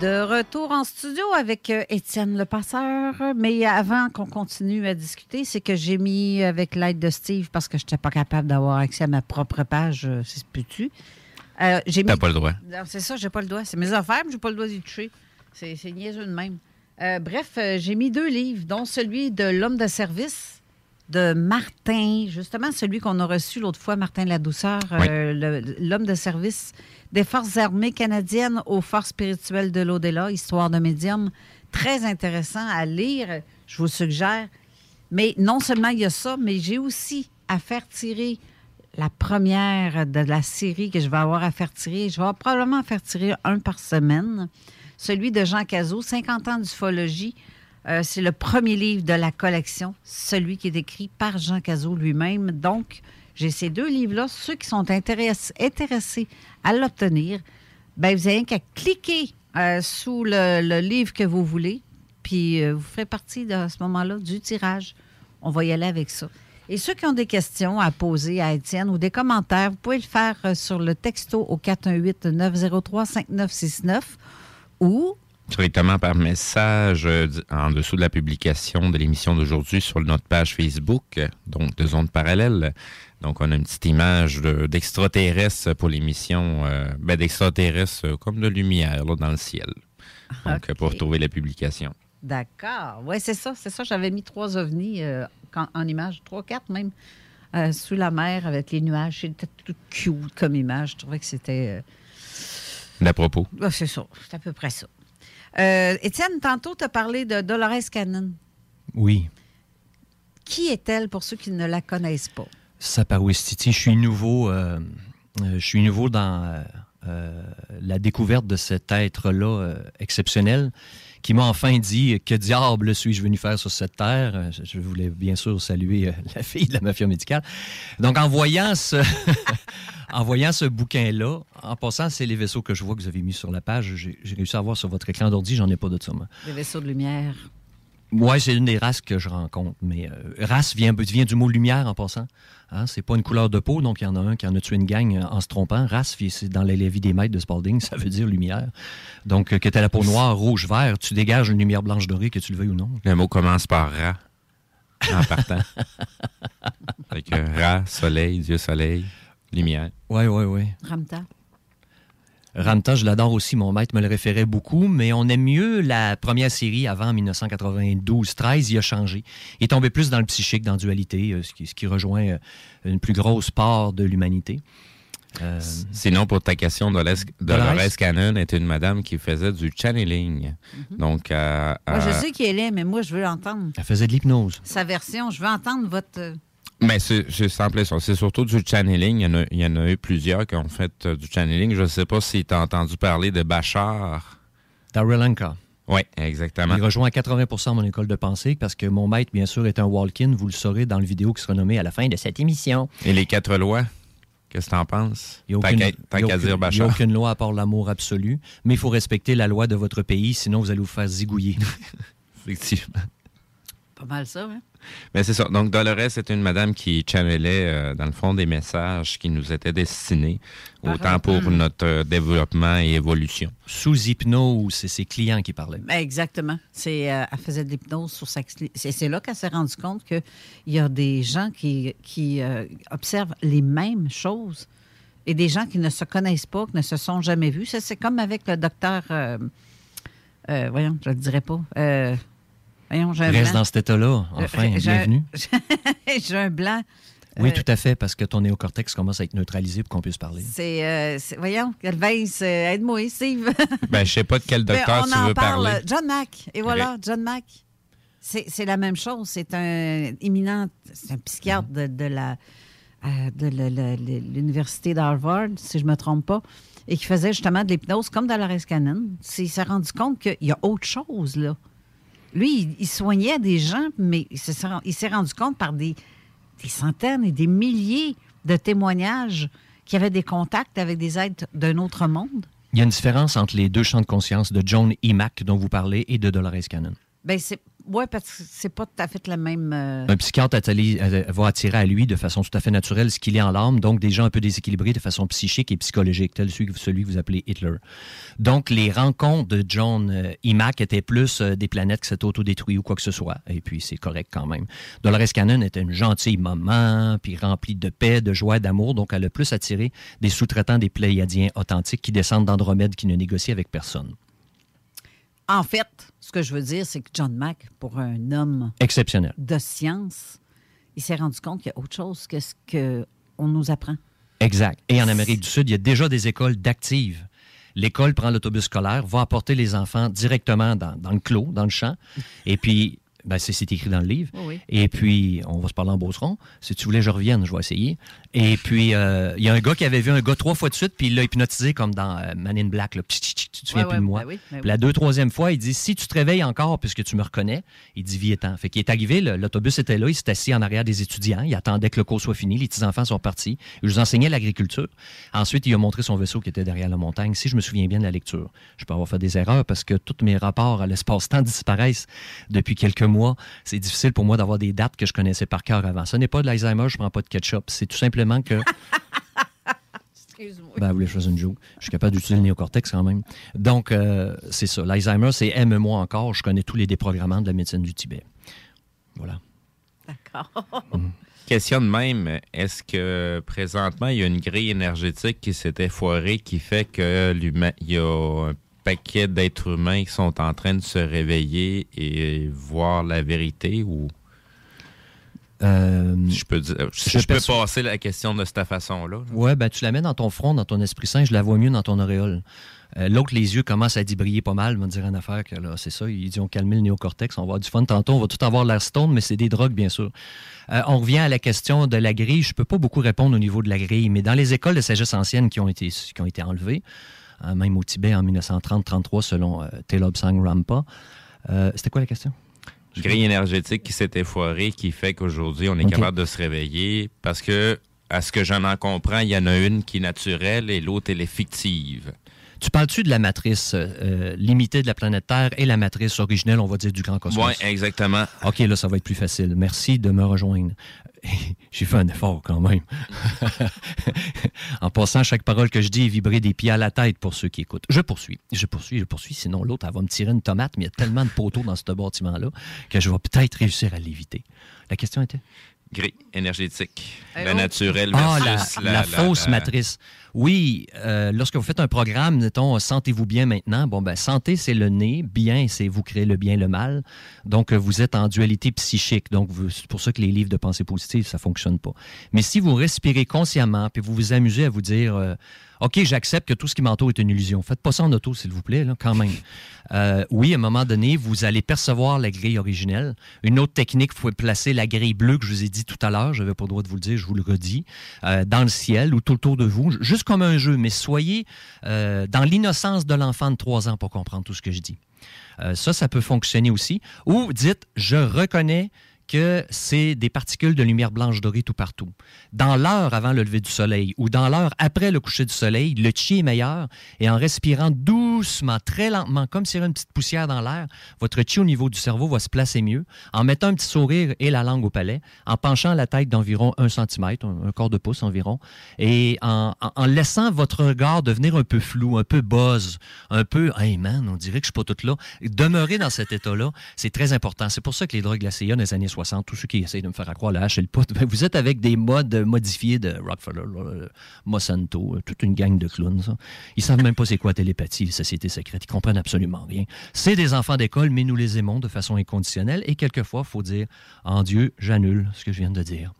De retour en studio avec Étienne le passeur. Mais avant qu'on continue à discuter, c'est que j'ai mis avec l'aide de Steve parce que je n'étais pas capable d'avoir accès à ma propre page, si c'est plus-tu. Tu n'as pas le droit. Non, c'est ça, j'ai pas le droit. C'est mes affaires, mais j'ai pas le droit d'y toucher. C'est niaiseux de même. Bref, j'ai mis 2 livres, dont celui de l'homme de service de Martin, justement celui qu'on a reçu l'autre fois, Martin Ladouceur, oui. L'homme de service des Forces armées canadiennes aux forces spirituelles de l'au-delà, histoire de médium, très intéressant à lire, je vous le suggère. Mais non seulement il y a ça, mais j'ai aussi à faire tirer la première de la série que je vais avoir à faire tirer. Je vais probablement faire tirer un par semaine, celui de Jean Cazot, 50 ans d'ufologie. C'est le premier livre de la collection, celui qui est écrit par Jean Cazot lui-même. Donc, j'ai ces 2 livres-là. Ceux qui sont intéressés à l'obtenir, bien, vous n'avez qu'à cliquer sous le livre que vous voulez, puis vous ferez partie de, à ce moment-là du tirage. On va y aller avec ça. Et ceux qui ont des questions à poser à Étienne ou des commentaires, vous pouvez le faire sur le texto au 418-903-5969 ou directement par message en dessous de la publication de l'émission d'aujourd'hui sur notre page Facebook, donc de Zone Parallèle. Donc, on a une petite image d'extraterrestre pour l'émission, d'extraterrestre comme de lumière là, dans le ciel, donc okay. Pour retrouver la publication. D'accord. Oui, c'est ça. J'avais mis 3 ovnis en image, 3, 4 même, sous la mer avec les nuages. C'était tout cute comme image. Je trouvais que c'était d'à propos. Ouais, c'est ça. C'est à peu près ça. Étienne, tantôt, tu as parlé de Dolores Cannon. Oui. Qui est-elle pour ceux qui ne la connaissent pas? Sapaouistiti, je suis nouveau dans la découverte de cet être-là exceptionnel qui m'a enfin dit que diable suis-je venu faire sur cette terre. Je voulais bien sûr saluer la fille de la mafia médicale. Donc, en voyant ce bouquin-là, en passant, c'est les vaisseaux que je vois que vous avez mis sur la page. J'ai réussi à voir sur votre écran d'ordi, j'en ai pas d'autres sûrement. Les vaisseaux de lumière. Oui, c'est une des races que je rencontre. Mais race vient du mot lumière en passant. Hein? C'est pas une couleur de peau, donc il y en a un qui en a tué une gang en se trompant. Race, c'est dans la vie des maîtres de Spalding, ça veut dire lumière. Donc, que tu as la peau noire, rouge, vert, tu dégages une lumière blanche dorée, que tu le veuilles ou non. Le mot commence par ra en partant. Fait que ra, soleil, Dieu soleil. Lumière. Oui. Ramta. Ramta, je l'adore aussi. Mon maître me le référait beaucoup, mais on aime mieux la première série avant 1992-13. Il a changé. Il est tombé plus dans le psychique, dans la dualité, ce qui rejoint une plus grosse part de l'humanité. Sinon, pour ta question, Dolores Cannon était une madame qui faisait du channeling. Mm-hmm. Donc, moi, je sais qu'elle est, mais moi, je veux l'entendre. Elle faisait de l'hypnose. Sa version, je veux entendre votre... Mais c'est sans plaisir. C'est surtout du channeling. Il y en a eu plusieurs qui ont fait du channeling. Je ne sais pas si tu as entendu parler de Bachar. Sri Lanka. Oui, exactement. Il rejoint à 80% mon école de pensée parce que mon maître, bien sûr, est un walk-in. Vous le saurez dans le vidéo qui sera nommée à la fin de cette émission. Et les 4 lois? Qu'est-ce que t'en penses? Tant qu'à dire Bachar. Il n'y a aucune loi à part l'amour absolu. Mais il faut respecter la loi de votre pays, sinon vous allez vous faire zigouiller. Effectivement. pas mal ça, hein? Mais c'est ça. Donc, Dolores, c'était une madame qui channelait, dans le fond, des messages qui nous étaient destinés, autant pour notre développement et évolution. Sous hypnose, c'est ses clients qui parlaient. Exactement. Elle faisait de l'hypnose sur sa clientèle. C'est là qu'elle s'est rendue compte qu'il y a des gens qui observent les mêmes choses et des gens qui ne se connaissent pas, qui ne se sont jamais vus. Ça, c'est comme avec le docteur... voyons, je ne le dirai pas... Reste dans cet état-là, enfin, bienvenue. J'ai un blanc. Oui, tout à fait, parce que ton néocortex commence à être neutralisé pour qu'on puisse parler. Voyons, Calvaise, aide-moi, Steve. Je ne sais pas de quel docteur tu veux parler. John Mack, et voilà, okay. John Mack. C'est la même chose, c'est un psychiatre de l'université d'Harvard, si je ne me trompe pas, et qui faisait justement de l'hypnose, comme Dolores Cannon. Il s'est rendu compte qu'il y a autre chose, là. Lui, il soignait des gens, mais il s'est rendu compte par des centaines et des milliers de témoignages qu'il y avait des contacts avec des êtres d'un autre monde. Il y a une différence entre les deux champs de conscience de John E. Mack, dont vous parlez, et de Dolores Cannon. Oui, parce que c'est pas tout à fait la même... Un psychiatre va attirer à lui de façon tout à fait naturelle ce qu'il est en l'âme, donc des gens un peu déséquilibrés de façon psychique et psychologique, tel celui que vous appelez Hitler. Donc, les rencontres de John E. Mack étaient plus des planètes qui s'étaient autodétruites ou quoi que ce soit, et puis c'est correct quand même. Dolores Cannon était une gentille maman, puis remplie de paix, de joie, d'amour, donc elle a plus attiré des sous-traitants des Pléiadiens authentiques qui descendent d'Andromède, qui ne négocient avec personne. En fait, ce que je veux dire, c'est que John Mack, pour un homme exceptionnel de science, il s'est rendu compte qu'il y a autre chose que ce qu'on nous apprend. Exact. Et en Amérique du Sud, il y a déjà des écoles d'actives. L'école prend l'autobus scolaire, va apporter les enfants directement dans le clos, dans le champ. Et puis, c'est écrit dans le livre. Oui. Et puis, on va se parler en beauceron. Si tu voulais, je revienne, je vais essayer. Et puis, il y a un gars qui avait vu un gars 3 fois de suite, puis il l'a hypnotisé comme dans Man in Black. Là. Tu te souviens plus de moi. Puis la 2e, 3e fois, il dit, si tu te réveilles encore, puisque tu me reconnais, il dit, vie étant. Fait qu'il est arrivé, l'autobus était là, il s'est assis en arrière des étudiants, il attendait que le cours soit fini, les petits-enfants sont partis. Je vous enseignais l'agriculture. Ensuite, il a montré son vaisseau qui était derrière la montagne, si je me souviens bien de la lecture. Je peux avoir fait des erreurs parce que tous mes rapports à l'espace-temps disparaissent depuis quelques mois. C'est difficile pour moi d'avoir des dates que je connaissais par cœur avant. Ce n'est pas de l'Alzheimer, je ne prends pas de ketchup. C'est tout simplement que... Excuse-moi. Vous voulez choisir une joke. Je suis capable d'utiliser le néocortex quand même. Donc, c'est ça. L'Alzheimer, c'est aime-moi encore. Je connais tous les déprogrammants de la médecine du Tibet. Voilà. D'accord. Question de même, est-ce que présentement, il y a une grille énergétique qui s'était foirée qui fait que il y a un paquet d'êtres humains qui sont en train de se réveiller et voir la vérité ou... Je peux passer la question de cette façon-là. Oui, tu la mets dans ton front, dans ton esprit sain, je la vois mieux dans ton auréole. L'autre, les yeux commencent à débriller pas mal, me dire en affaire que là, c'est ça, ils ont calmé le néocortex, on va avoir du fun tantôt, on va tout avoir l'air stone, mais c'est des drogues, bien sûr. On revient à la question de la grille, je peux pas beaucoup répondre au niveau de la grille, mais dans les écoles de sagesse ancienne qui ont été enlevées, même au Tibet en 1930-33 selon Télobsang Rampa, c'était quoi la question? Grille énergétique qui s'est effoirée, qui fait qu'aujourd'hui, on est capable de se réveiller parce que, à ce que j'en comprends, il y en a une qui est naturelle et l'autre, elle est fictive. Tu parles-tu de la matrice limitée de la planète Terre et la matrice originelle, on va dire, du grand cosmos? Oui, exactement. OK, là, ça va être plus facile. Merci de me rejoindre. J'ai fait un effort quand même. En passant, chaque parole que je dis est vibrée des pieds à la tête pour ceux qui écoutent. Je poursuis, sinon l'autre, elle va me tirer une tomate, mais il y a tellement de poteaux dans ce bâtiment-là que je vais peut-être réussir à l'éviter. La question était? Gris, énergétique, la naturelle versus la fausse matrice. Oui, lorsque vous faites un programme, mettons, sentez-vous bien maintenant. Santé, c'est le nez. Bien, c'est vous créez le bien, le mal. Donc, vous êtes en dualité psychique. Donc, c'est pour ça que les livres de pensée positive, ça ne fonctionne pas. Mais si vous respirez consciemment, puis vous vous amusez à vous dire... OK, j'accepte que tout ce qui m'entoure est une illusion. Faites pas ça en auto, s'il vous plaît, là, quand même. Oui, à un moment donné, vous allez percevoir la grille originelle. Une autre technique, vous pouvez placer la grille bleue que je vous ai dit tout à l'heure, je n'avais pas le droit de vous le dire, je vous le redis, dans le ciel ou tout autour de vous, juste comme un jeu, mais soyez dans l'innocence de l'enfant de 3 ans pour comprendre tout ce que je dis. Ça peut fonctionner aussi. Ou dites, je reconnais que c'est des particules de lumière blanche dorée tout partout. Dans l'heure avant le lever du soleil ou dans l'heure après le coucher du soleil, le chi est meilleur et en respirant doucement, très lentement, comme s'il y avait une petite poussière dans l'air, votre chi au niveau du cerveau va se placer mieux en mettant un petit sourire et la langue au palais, en penchant la tête d'environ 1 cm, un quart de pouce environ, et en laissant votre regard devenir un peu flou, un peu buzz, un peu « Hey man, on dirait que je suis pas toute là ». Demeurer dans cet état-là, c'est très important. C'est pour ça que les drogues de la CIA dans les années 60, tous ceux qui essayent de me faire accroire la hache et le pote, ben vous êtes avec des modes modifiés de Rockefeller, Monsanto, toute une gang de clowns. Ça. Ils savent même pas c'est quoi la télépathie, les sociétés secrètes. Ils comprennent absolument rien. C'est des enfants d'école, mais nous les aimons de façon inconditionnelle. Et quelquefois, il faut dire « En Dieu, j'annule ce que je viens de dire.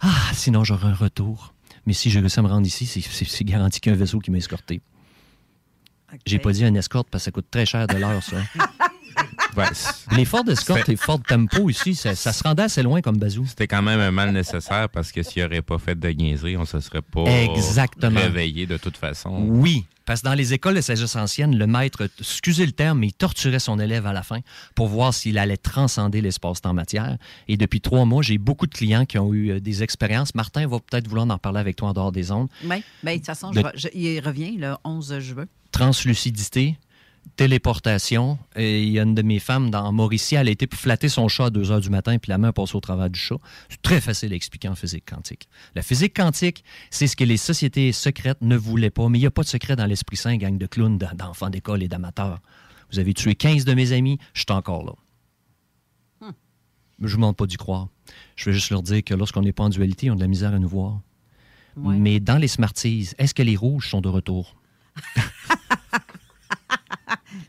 Ah, sinon j'aurai un retour. Mais si je réussis à me rendre ici, c'est garanti qu'il y a un vaisseau qui m'a escorté. » Okay. J'ai pas dit un escorte parce que ça coûte très cher de l'heure, ça. Ouais, les Ford Escort et Ford Tempo ici, ça se rendait assez loin comme bazou. C'était quand même un mal nécessaire parce que s'il n'y aurait pas fait de niaiserie, on ne se serait pas réveillé de toute façon. Oui, parce que dans les écoles de sagesse ancienne, le maître, excusez le terme, mais il torturait son élève à la fin pour voir s'il allait transcender l'espace-temps matière. Et depuis 3 mois, j'ai beaucoup de clients qui ont eu des expériences. Martin va peut-être vouloir en parler avec toi en dehors des ondes. Oui, bien, de toute façon, il revient le 11 juin. Translucidité. Téléportation. Et il y a une de mes femmes dans Mauricie, elle a été pour flatter son chat à 2 heures du matin, puis la main passe au travers du chat. C'est très facile à expliquer en physique quantique. La physique quantique, c'est ce que les sociétés secrètes ne voulaient pas, mais il n'y a pas de secret dans l'esprit saint, gang de clowns, d'enfants d'école et d'amateurs. Vous avez tué 15 de mes amis, je suis encore là. Je ne vous demande pas d'y croire. Je vais juste leur dire que lorsqu'on n'est pas en dualité, ils ont de la misère à nous voir. Ouais. Mais dans les Smarties, est-ce que les rouges sont de retour?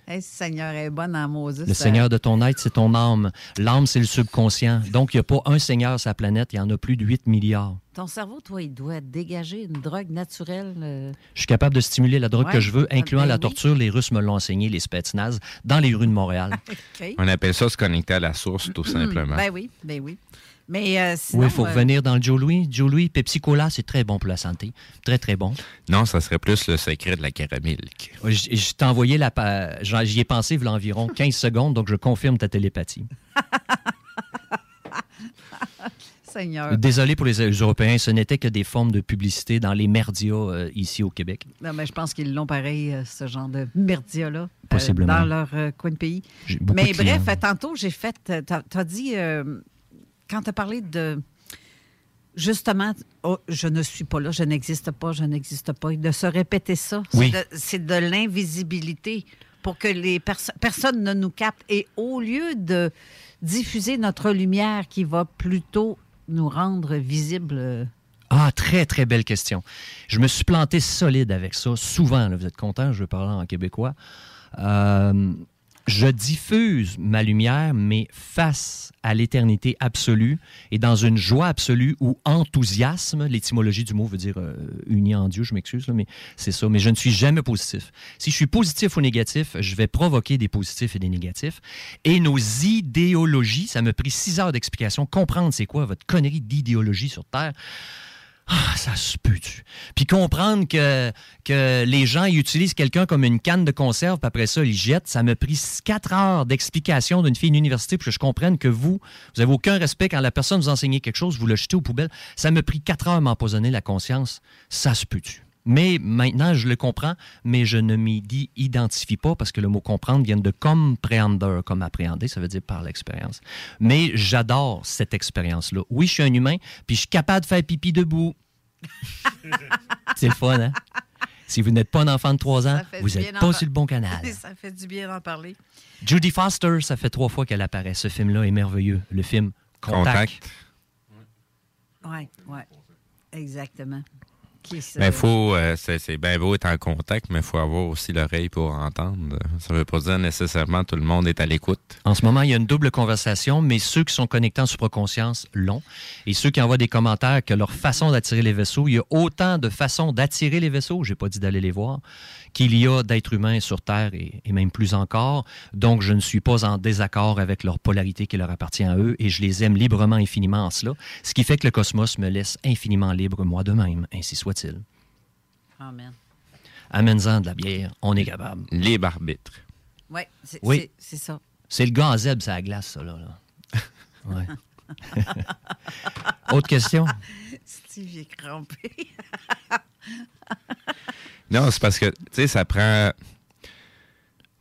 Hey, Seigneur est bon en Moses. Le Seigneur de ton être, c'est ton âme. L'âme, c'est le subconscient. Donc, il n'y a pas un Seigneur sur la planète. Il y en a plus de 8 milliards. Ton cerveau, toi, il doit dégager une drogue naturelle. Je suis capable de stimuler la drogue que je veux, incluant la torture. Les Russes me l'ont enseigné, les spetsnazes, dans les rues de Montréal. Okay. On appelle ça se connecter à la source, tout simplement. Ben oui. Mais sinon, oui, il faut revenir dans le Joe Louis. Joe Louis, Pepsi Cola, c'est très bon pour la santé. Très, très bon. Non, ça serait plus le secret de la caramilk. Je t'ai envoyé la... J'y ai pensé il y a environ 15 secondes, donc je confirme ta télépathie. Seigneur. Désolé pour les Européens, ce n'était que des formes de publicité dans les merdias ici au Québec. Non, mais je pense qu'ils l'ont pareil, ce genre de merdias-là. Possiblement. Dans leur coin de pays. Mais bref, tantôt, j'ai fait... T'as dit... Quand tu as parlé de, justement, oh, je ne suis pas là, je n'existe pas, de se répéter ça, oui. c'est de l'invisibilité pour que les personne ne nous capte. Et au lieu de diffuser notre lumière qui va plutôt nous rendre visibles... Ah, très, très belle question. Je me suis planté solide avec ça, souvent. Là, vous êtes content, je vais parler en québécois. Je diffuse ma lumière, mais face à l'éternité absolue et dans une joie absolue ou enthousiasme. L'étymologie du mot veut dire uni en Dieu, je m'excuse, là, mais c'est ça. Mais je ne suis jamais positif. Si je suis positif ou négatif, je vais provoquer des positifs et des négatifs. Et nos idéologies, ça m'a pris 6 heures d'explication. Comprendre c'est quoi votre connerie d'idéologie sur Terre. Ah, ça se peut-tu? Puis comprendre que les gens ils utilisent quelqu'un comme une canne de conserve, puis après ça, ils jettent. Ça m'a pris 4 heures d'explication d'une fille d'université pour que je comprenne que vous n'avez aucun respect quand la personne vous enseignait quelque chose, vous le jetez aux poubelles. Ça m'a pris 4 heures à m'empoisonner la conscience. Ça se peut-tu? Mais maintenant, je le comprends, mais je ne m'y identifie pas parce que le mot « comprendre » vient de « comprehender », comme « appréhender », ça veut dire « par l'expérience ». Mais j'adore cette expérience-là. Oui, je suis un humain, puis je suis capable de faire pipi debout. C'est le fun, hein? Si vous n'êtes pas un enfant de 3 ans, vous n'êtes pas sur le bon canal. Ça fait du bien d'en parler. Judy Foster, ça fait 3 fois qu'elle apparaît. Ce film-là est merveilleux. Le film « Contact ». Oui, exactement. Ben faut, c'est bien beau être en contact, mais il faut avoir aussi l'oreille pour entendre. Ça ne veut pas dire nécessairement tout le monde est à l'écoute. En ce moment, il y a une double conversation, mais ceux qui sont connectés en supraconscience l'ont. Et ceux qui envoient des commentaires que leur façon d'attirer les vaisseaux, il y a autant de façons d'attirer les vaisseaux, je n'ai pas dit d'aller les voir, qu'il y a d'êtres humains sur Terre et même plus encore. Donc, je ne suis pas en désaccord avec leur polarité qui leur appartient à eux et je les aime librement, infiniment en cela. Ce qui fait que le cosmos me laisse infiniment libre moi de même, ainsi soit. Amen. Amène-en de la bière, on est capable. Libre arbitre. Ouais, oui, c'est ça. C'est le gars en zèbre, c'est la glace, ça, là. Ouais. Autre question? Steve est crampé. Non, c'est parce que, tu sais, ça prend...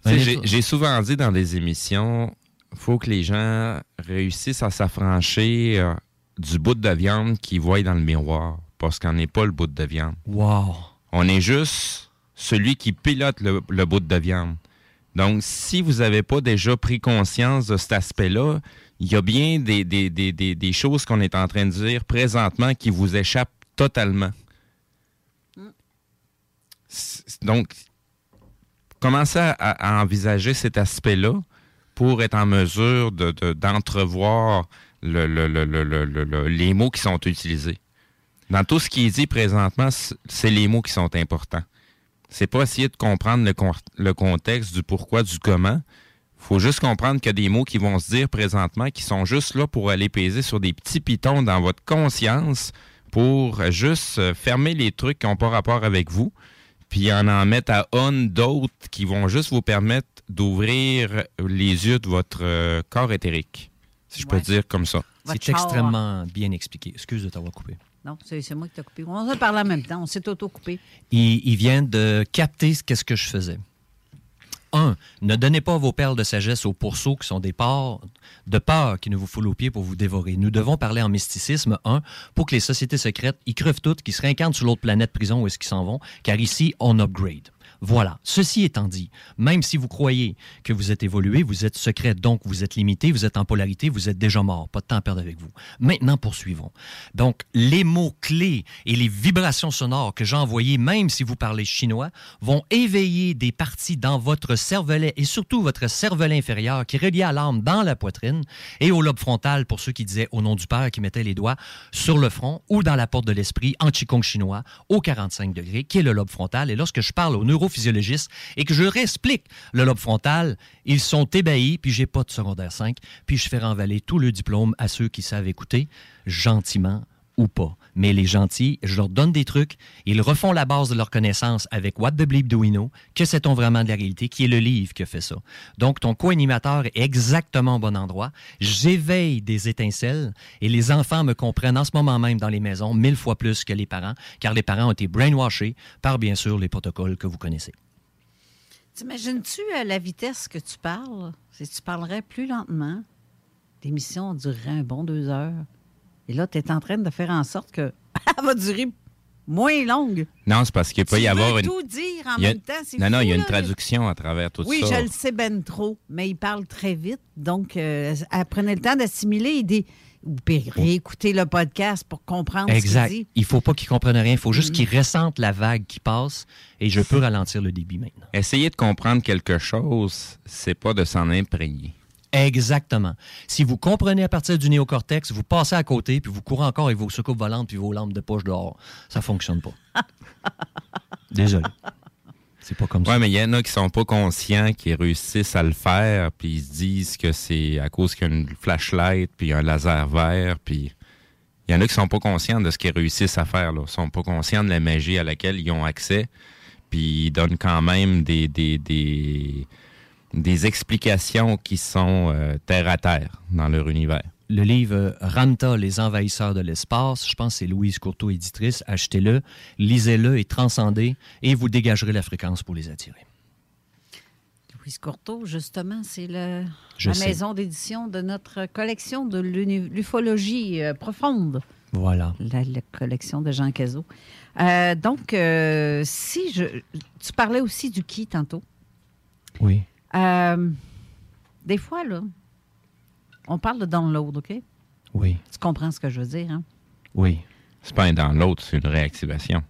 J'ai souvent dit dans des émissions, il faut que les gens réussissent à s'affranchir du bout de viande qu'ils voient dans le miroir, parce qu'on n'est pas le bout de viande. Wow! On est juste celui qui pilote le bout de viande. Donc, si vous n'avez pas déjà pris conscience de cet aspect-là, il y a bien des choses qu'on est en train de dire présentement qui vous échappent totalement. Donc, commencez à envisager cet aspect-là pour être en mesure d'entrevoir les mots qui sont utilisés. Dans tout ce qui est dit présentement, c'est les mots qui sont importants. C'est pas essayer de comprendre le contexte du pourquoi, du comment. Il faut juste comprendre qu'il y a des mots qui vont se dire présentement qui sont juste là pour aller peser sur des petits pitons dans votre conscience pour juste fermer les trucs qui n'ont pas rapport avec vous, puis en mettre à on d'autres qui vont juste vous permettre d'ouvrir les yeux de votre corps éthérique, si je peux dire comme ça. C'est extrêmement bien expliqué. Excuse de t'avoir coupé. Non, c'est moi qui t'ai coupé. On s'est parlé en même temps. On s'est auto-coupé. Il vient de capter ce que je faisais. 1. Ne donnez pas vos perles de sagesse aux pourceaux qui sont des porcs de peur qui ne vous foulent aux pieds pour vous dévorer. Nous devons parler en mysticisme, 1, pour que les sociétés secrètes, ils crevent toutes, qu'ils se réincarnent sur l'autre planète prison où est-ce qu'ils s'en vont, car ici, on upgrade. Voilà. Ceci étant dit, même si vous croyez que vous êtes évolué, vous êtes secret, donc vous êtes limité, vous êtes en polarité, vous êtes déjà mort. Pas de temps à perdre avec vous. Maintenant, poursuivons. Donc, les mots-clés et les vibrations sonores que j'ai envoyées, même si vous parlez chinois, vont éveiller des parties dans votre cervelet et surtout votre cervelet inférieur qui est relié à l'âme dans la poitrine et au lobe frontal pour ceux qui disaient au nom du Père, qui mettaient les doigts sur le front ou dans la porte de l'esprit en Qigong chinois au 45 degrés, qui est le lobe frontal. Et lorsque je parle au neurophysiologiste et que je réexplique le lobe frontal, ils sont ébahis, puis j'ai pas de secondaire 5, puis je fais renvaler tout le diplôme à ceux qui savent écouter, gentiment ou pas. Mais les gentils, je leur donne des trucs, ils refont la base de leur connaissance avec What the Bleep Do We Know, que sait-on vraiment de la réalité, qui est le livre qui a fait ça. Donc, ton co-animateur est exactement au bon endroit. J'éveille des étincelles et les enfants me comprennent en ce moment même dans les maisons 1000 fois plus que les parents, car les parents ont été brainwashés par, bien sûr, les protocoles que vous connaissez. T'imagines-tu à la vitesse que tu parles? Si tu parlerais plus lentement, l'émission durerait un bon 2 heures. Et là, tu es en train de faire en sorte qu'elle va durer moins longue. Non, c'est parce qu'il peut y avoir une... Tu veux tout dire en même temps. Non, il y a une traduction à travers tout ça. Oui, je le sais ben trop, mais il parle très vite. Donc, elle prenait le temps d'assimiler et des... Ou réécouter le podcast pour comprendre exact. Ce qu'il dit. Il ne faut pas qu'ils comprennent rien. Il faut juste qu'ils ressentent la vague qui passe et je peux ralentir le débit maintenant. Essayer de comprendre quelque chose, c'est pas de s'en imprégner. Exactement. Si vous comprenez à partir du néocortex, vous passez à côté, puis vous courez encore avec vos soucoupes volantes puis vos lampes de poche dehors. Ça ne fonctionne pas. Désolé. C'est pas comme ça. Oui, mais il y en a qui sont pas conscients, qui réussissent à le faire, puis ils se disent que c'est à cause qu'il y a une flashlight, puis un laser vert, puis... Il y en a qui sont pas conscients de ce qu'ils réussissent à faire, là. Ils sont pas conscients de la magie à laquelle ils ont accès, puis ils donnent quand même des explications qui sont terre à terre dans leur univers. Le livre « Ranta, les envahisseurs de l'espace », je pense que c'est Louise Courteau, éditrice. Achetez-le, lisez-le et transcendez, et vous dégagerez la fréquence pour les attirer. Louise Courteau, justement, c'est la maison d'édition de notre collection de l'ufologie profonde. Voilà. La collection de Jean Cazot. Donc, tu parlais aussi du qui tantôt. Oui. Des fois, là, on parle de download, OK? Oui. Tu comprends ce que je veux dire, hein? Oui. C'est pas un download, c'est une réactivation.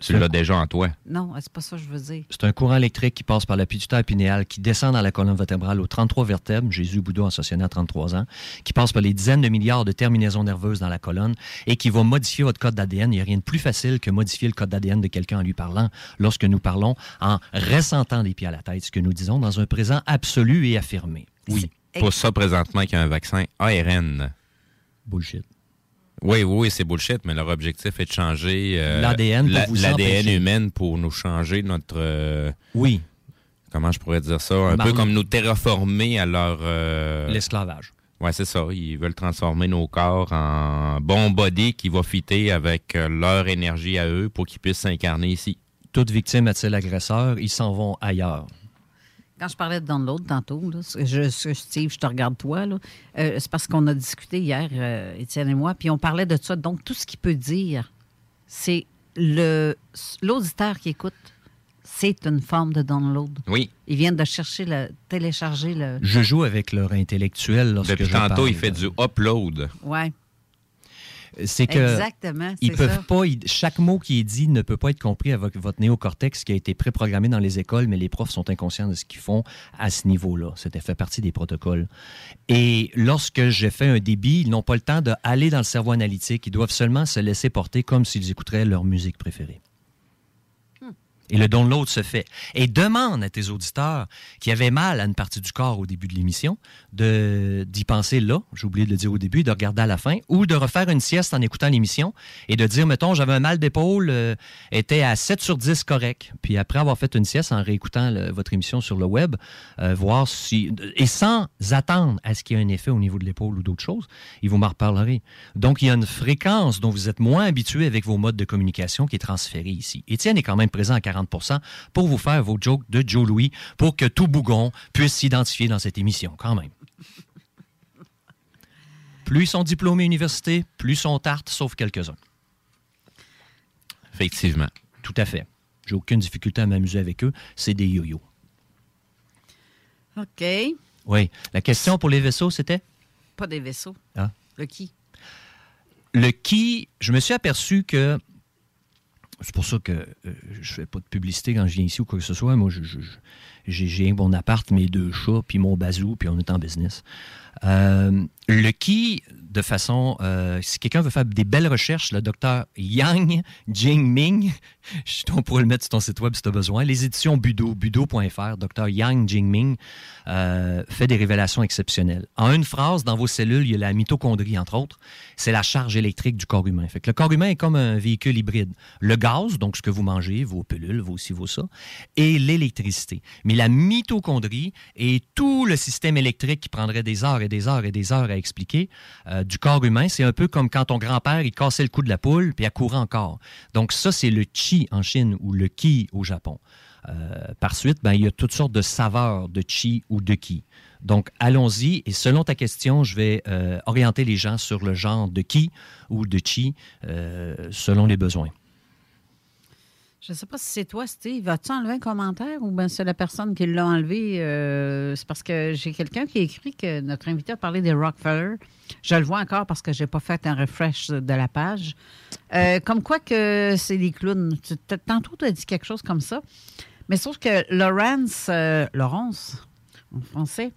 Tu l'as déjà en toi. Non, c'est pas ça que je veux dire. C'est un courant électrique qui passe par la pituitaire pinéale, qui descend dans la colonne vertébrale aux 33 vertèbres, Jésus Bouddha ascensionné à 33 ans, qui passe par les dizaines de milliards de terminaisons nerveuses dans la colonne et qui va modifier votre code d'ADN. Il n'y a rien de plus facile que modifier le code d'ADN de quelqu'un en lui parlant, lorsque nous parlons en ressentant des pieds à la tête, ce que nous disons dans un présent absolu et affirmé. Oui. Pour ça, présentement, qu'il y a un vaccin ARN. Bullshit. Oui, c'est bullshit, mais leur objectif est de changer l'ADN humaine pour nous changer notre... oui. Comment je pourrais dire ça? Un peu comme nous terraformer à leur... L'esclavage. Oui, c'est ça. Ils veulent transformer nos corps en bon body qui va fitter avec leur énergie à eux pour qu'ils puissent s'incarner ici. Toute victime a-t-il agresseur, ils s'en vont ailleurs. Quand je parlais de download tantôt, là, Steve, je te regarde toi, là, c'est parce qu'on a discuté hier, Étienne et moi, puis on parlait de ça. Donc, tout ce qu'il peut dire, c'est l'auditeur qui écoute. C'est une forme de download. Oui. Ils viennent de télécharger le... Je joue avec leur intellectuel lorsque je parle. Depuis tantôt, il fait du upload. Oui. C'est que exactement, c'est ils peuvent ça. Pas, chaque mot qui est dit ne peut pas être compris avec votre néocortex qui a été préprogrammé dans les écoles, mais les profs sont inconscients de ce qu'ils font à ce niveau-là. C'était fait partie des protocoles. Et lorsque j'ai fait un débit, ils n'ont pas le temps d'aller dans le cerveau analytique. Ils doivent seulement se laisser porter comme s'ils écouteraient leur musique préférée. Et le download se fait. Et demande à tes auditeurs qui avaient mal à une partie du corps au début de l'émission d'y penser là, j'ai oublié de le dire au début, de regarder à la fin, ou de refaire une sieste en écoutant l'émission et de dire, mettons, j'avais un mal d'épaule, était à 7 sur 10 correct. Puis après avoir fait une sieste en réécoutant votre émission sur le web, voir si... Et sans attendre à ce qu'il y ait un effet au niveau de l'épaule ou d'autres choses, ils vous m'en reparlerez. Donc, il y a une fréquence dont vous êtes moins habitué avec vos modes de communication qui est transférée ici. Étienne est quand même présent à 40% pour vous faire vos jokes de Joe Louis pour que tout bougon puisse s'identifier dans cette émission, quand même. Plus ils sont diplômés à l'université, plus ils sont tartes, sauf quelques-uns. Effectivement. Tout à fait. J'ai aucune difficulté à m'amuser avec eux. C'est des yo-yo. OK. Oui. La question pour les vaisseaux, c'était? Pas des vaisseaux. Hein? Le qui? Le qui, je me suis aperçu que... C'est pour ça que je fais pas de publicité quand je viens ici ou quoi que ce soit. Moi, j'ai mon appart, mes deux chats, puis mon bazou, puis on est en business. Le qui, de façon... si quelqu'un veut faire des belles recherches, le docteur Yang Jingming, on pourrait le mettre sur ton site web si tu as besoin, les éditions Budo, budo.fr, docteur Yang Jingming, fait des révélations exceptionnelles. En une phrase, dans vos cellules, il y a la mitochondrie, entre autres. C'est la charge électrique du corps humain. Fait que le corps humain est comme un véhicule hybride. Le gaz, donc ce que vous mangez, vos pilules, vos ci, vos ça, et l'électricité. Mais la mitochondrie et tout le système électrique qui prendrait des heures et des heures et des heures à expliquer du corps humain, c'est un peu comme quand ton grand-père, il cassait le cou de la poule puis elle courait encore. Donc ça, c'est le chi en Chine ou le ki au Japon. Par suite, il y a toutes sortes de saveurs de chi ou de ki. Donc, allons-y. Et selon ta question, je vais orienter les gens sur le genre de ki ou de chi selon les besoins. Je ne sais pas si c'est toi, Steve. As-tu enlevé un commentaire ou bien c'est la personne qui l'a enlevé? C'est parce que j'ai quelqu'un qui a écrit que notre invité a parlé des Rockefeller. Je le vois encore parce que je n'ai pas fait un refresh de la page. Comme quoi que c'est des clowns. Tantôt, tu as dit quelque chose comme ça. Mais sauf que Lawrence, en français,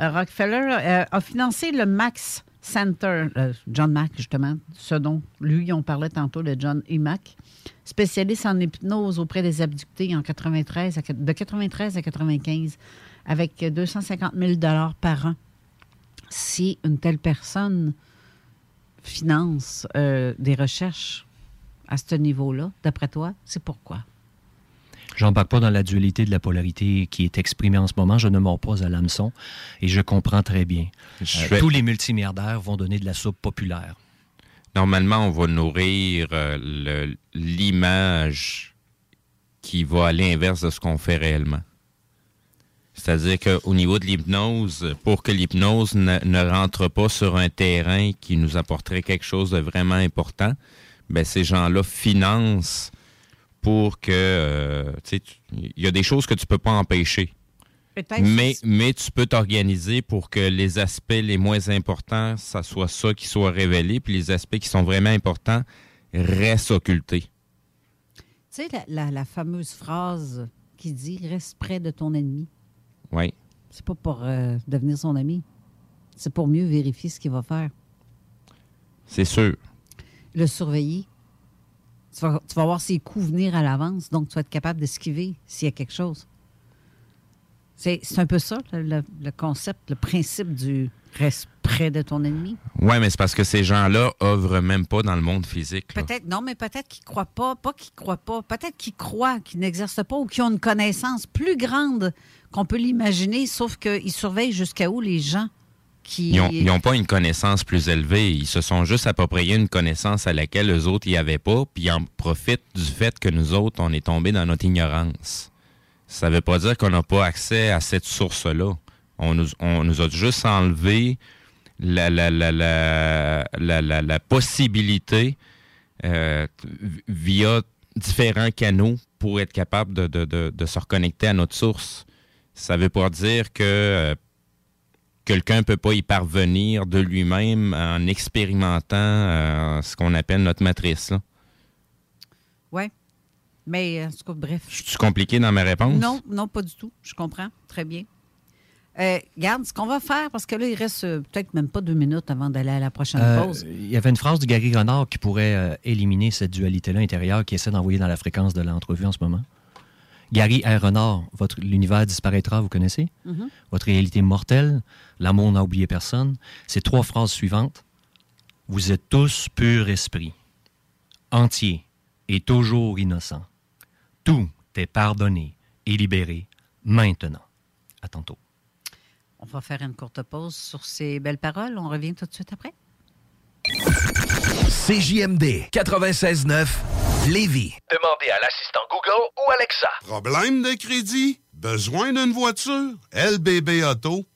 Rockefeller a financé le Max Center, John Mack, justement, ce dont lui, on parlait tantôt, le John E. Mack, spécialiste en hypnose auprès des abductés en 93 de 93 à 95, avec 250 000 $ par an. Si une telle personne finance des recherches à ce niveau-là, d'après toi, c'est pourquoi? Je n'embarque pas dans la dualité de la polarité qui est exprimée en ce moment. Je ne mords pas à l'hameçon et je comprends très bien. Tous les multimilliardaires vont donner de la soupe populaire. Normalement, on va nourrir l'image qui va à l'inverse de ce qu'on fait réellement. C'est-à-dire qu'au niveau de l'hypnose, pour que l'hypnose ne rentre pas sur un terrain qui nous apporterait quelque chose de vraiment important, bien, ces gens-là financent pour que... il y a des choses que tu ne peux pas empêcher. Peut-être. Mais tu peux t'organiser pour que les aspects les moins importants, ça soit qui soit révélé, puis les aspects qui sont vraiment importants restent occultés. Tu sais, la fameuse phrase qui dit « Reste près de ton ennemi ». Oui. C'est pas pour devenir son ami. C'est pour mieux vérifier ce qu'il va faire. C'est sûr. Le surveiller. Tu vas voir ses coups venir à l'avance, donc tu vas être capable d'esquiver s'il y a quelque chose. C'est un peu ça, le concept, le principe du reste près de ton ennemi. Oui, mais c'est parce que ces gens-là œuvrent même pas dans le monde physique. Là. Peut-être, non, mais peut-être qu'ils ne croient pas, peut-être qu'ils croient, qu'ils n'exercent pas ou qu'ils ont une connaissance plus grande qu'on peut l'imaginer, sauf qu'ils surveillent jusqu'à où les gens qui... Ils n'ont pas une connaissance plus élevée. Ils se sont juste appropriés une connaissance à laquelle eux autres n'y avaient pas, puis ils en profitent du fait que nous autres, on est tombés dans notre ignorance. Ça ne veut pas dire qu'on n'a pas accès à cette source-là. On nous a juste enlevé la possibilité via différents canaux pour être capable de se reconnecter à notre source. Ça ne veut pas dire que quelqu'un ne peut pas y parvenir de lui-même en expérimentant ce qu'on appelle notre matrice. Oui, mais en tout cas, bref. Je suis compliqué dans ma réponse? Non, pas du tout. Je comprends très bien. Regarde, ce qu'on va faire, parce que là, il reste peut-être même pas 2 minutes avant d'aller à la prochaine pause. Il y avait une phrase de Gary Renard qui pourrait éliminer cette dualité-là intérieure qui essaie d'envoyer dans la fréquence de l'entrevue en ce moment. Gary R. Renard, l'univers disparaîtra, vous connaissez? Mm-hmm. Votre réalité mortelle, l'amour n'a oublié personne. Ces 3 phrases suivantes. Vous êtes tous pur esprit, entier et toujours innocent. Tout est pardonné et libéré maintenant. À tantôt. On va faire une courte pause sur ces belles paroles. On revient tout de suite après. CJMD 96.9 Lévis. Demandez à l'assistant Google ou Alexa. Problème de crédit? Besoin d'une voiture? LBBauto.com.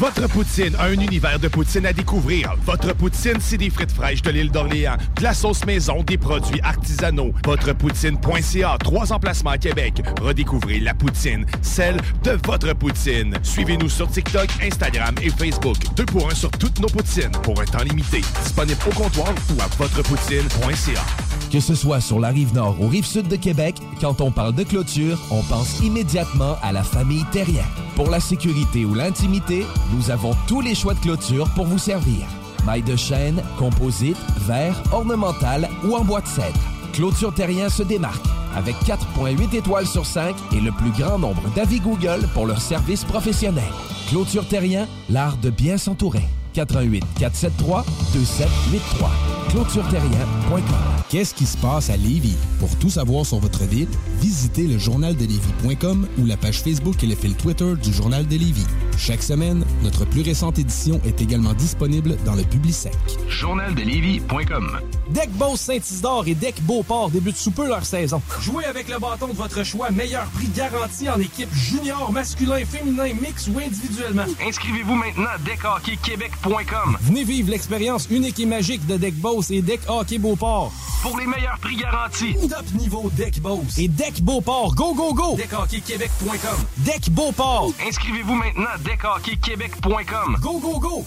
Votre Poutine, un univers de poutine à découvrir. Votre Poutine, c'est des frites fraîches de l'île d'Orléans, de la sauce maison, des produits artisanaux. VotrePoutine.ca, 3 emplacements à Québec. Redécouvrez la poutine, celle de Votre Poutine. Suivez-nous sur TikTok, Instagram et Facebook. 2 pour 1 sur toutes nos poutines, pour un temps limité. Disponible au comptoir ou à VotrePoutine.ca. Que ce soit sur la Rive-Nord ou Rive-Sud de Québec, quand on parle de clôture, on pense immédiatement à la famille Terrien. Pour la sécurité ou l'intimité, nous avons tous les choix de clôture pour vous servir. Mailles de chaîne, composite, verre, ornemental ou en bois de cèdre. Clôture Terrien se démarque avec 4,8 étoiles sur 5 et le plus grand nombre d'avis Google pour leur service professionnel. Clôture Terrien, l'art de bien s'entourer. 418-473-2783. ClôtureTerrien.com. Qu'est-ce qui se passe à Lévis? Pour tout savoir sur votre ville, visitez le journaldelevis.com ou la page Facebook et le fil Twitter du Journal de Lévis. Chaque semaine, notre plus récente édition est également disponible dans le Publisac. Journaldelevis.com. Deck Beauce Saint-Isidore et Deck Beauport débutent sous peu leur saison. Jouez avec le bâton de votre choix. Meilleur prix garanti en équipe junior, masculin, féminin, mix ou individuellement. Inscrivez-vous maintenant à deckhockeyquebec.com. Venez vivre l'expérience unique et magique de Deck Beauce et Deck Hockey Beauport. Pour les meilleurs prix garantis. Top niveau Deck Beauce. Et Deck Beauport. Go, go, go! deckhockeyquebec.com. Deck Beauport. Inscrivez-vous maintenant à deckhockeyquebec.com. Go, go, go!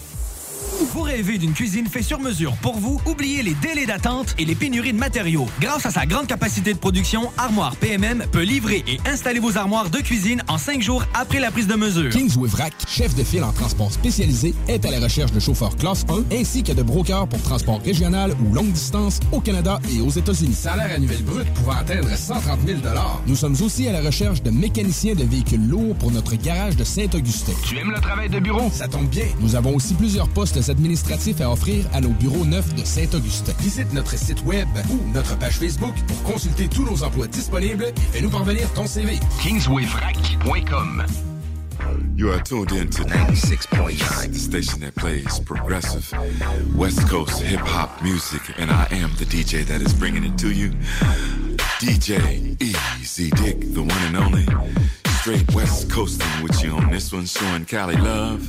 Vous rêvez d'une cuisine faite sur mesure pour vous? Oubliez les délais d'attente et les pénuries de matériaux. Grâce à sa grande capacité de production, Armoire PMM peut livrer et installer vos armoires de cuisine en 5 jours après la prise de mesure. Kings Wivrac, chef de file en transport spécialisé, est à la recherche de chauffeurs classe 1 ainsi que de brokers pour transport régional ou longue distance au Canada et aux États-Unis. Salaire annuel brut pouvant atteindre 130 000 $. Nous sommes aussi à la recherche de mécaniciens de véhicules lourds pour notre garage de Saint-Augustin. Tu aimes le travail de bureau? Ça tombe bien. Nous avons aussi plusieurs postes administratifs à offrir à nos bureaux neufs de Saint-Augustin. Visite notre site web ou notre page Facebook pour consulter tous nos emplois disponibles et fais-nous parvenir ton CV. KingswayFrac.com. You are tuned in to 96.9, the station that plays progressive West Coast hip-hop music, and I am the DJ that is bringing it to you. DJ Easy Dick, the one and only. Straight West Coasting with you on this one, showing Cali love,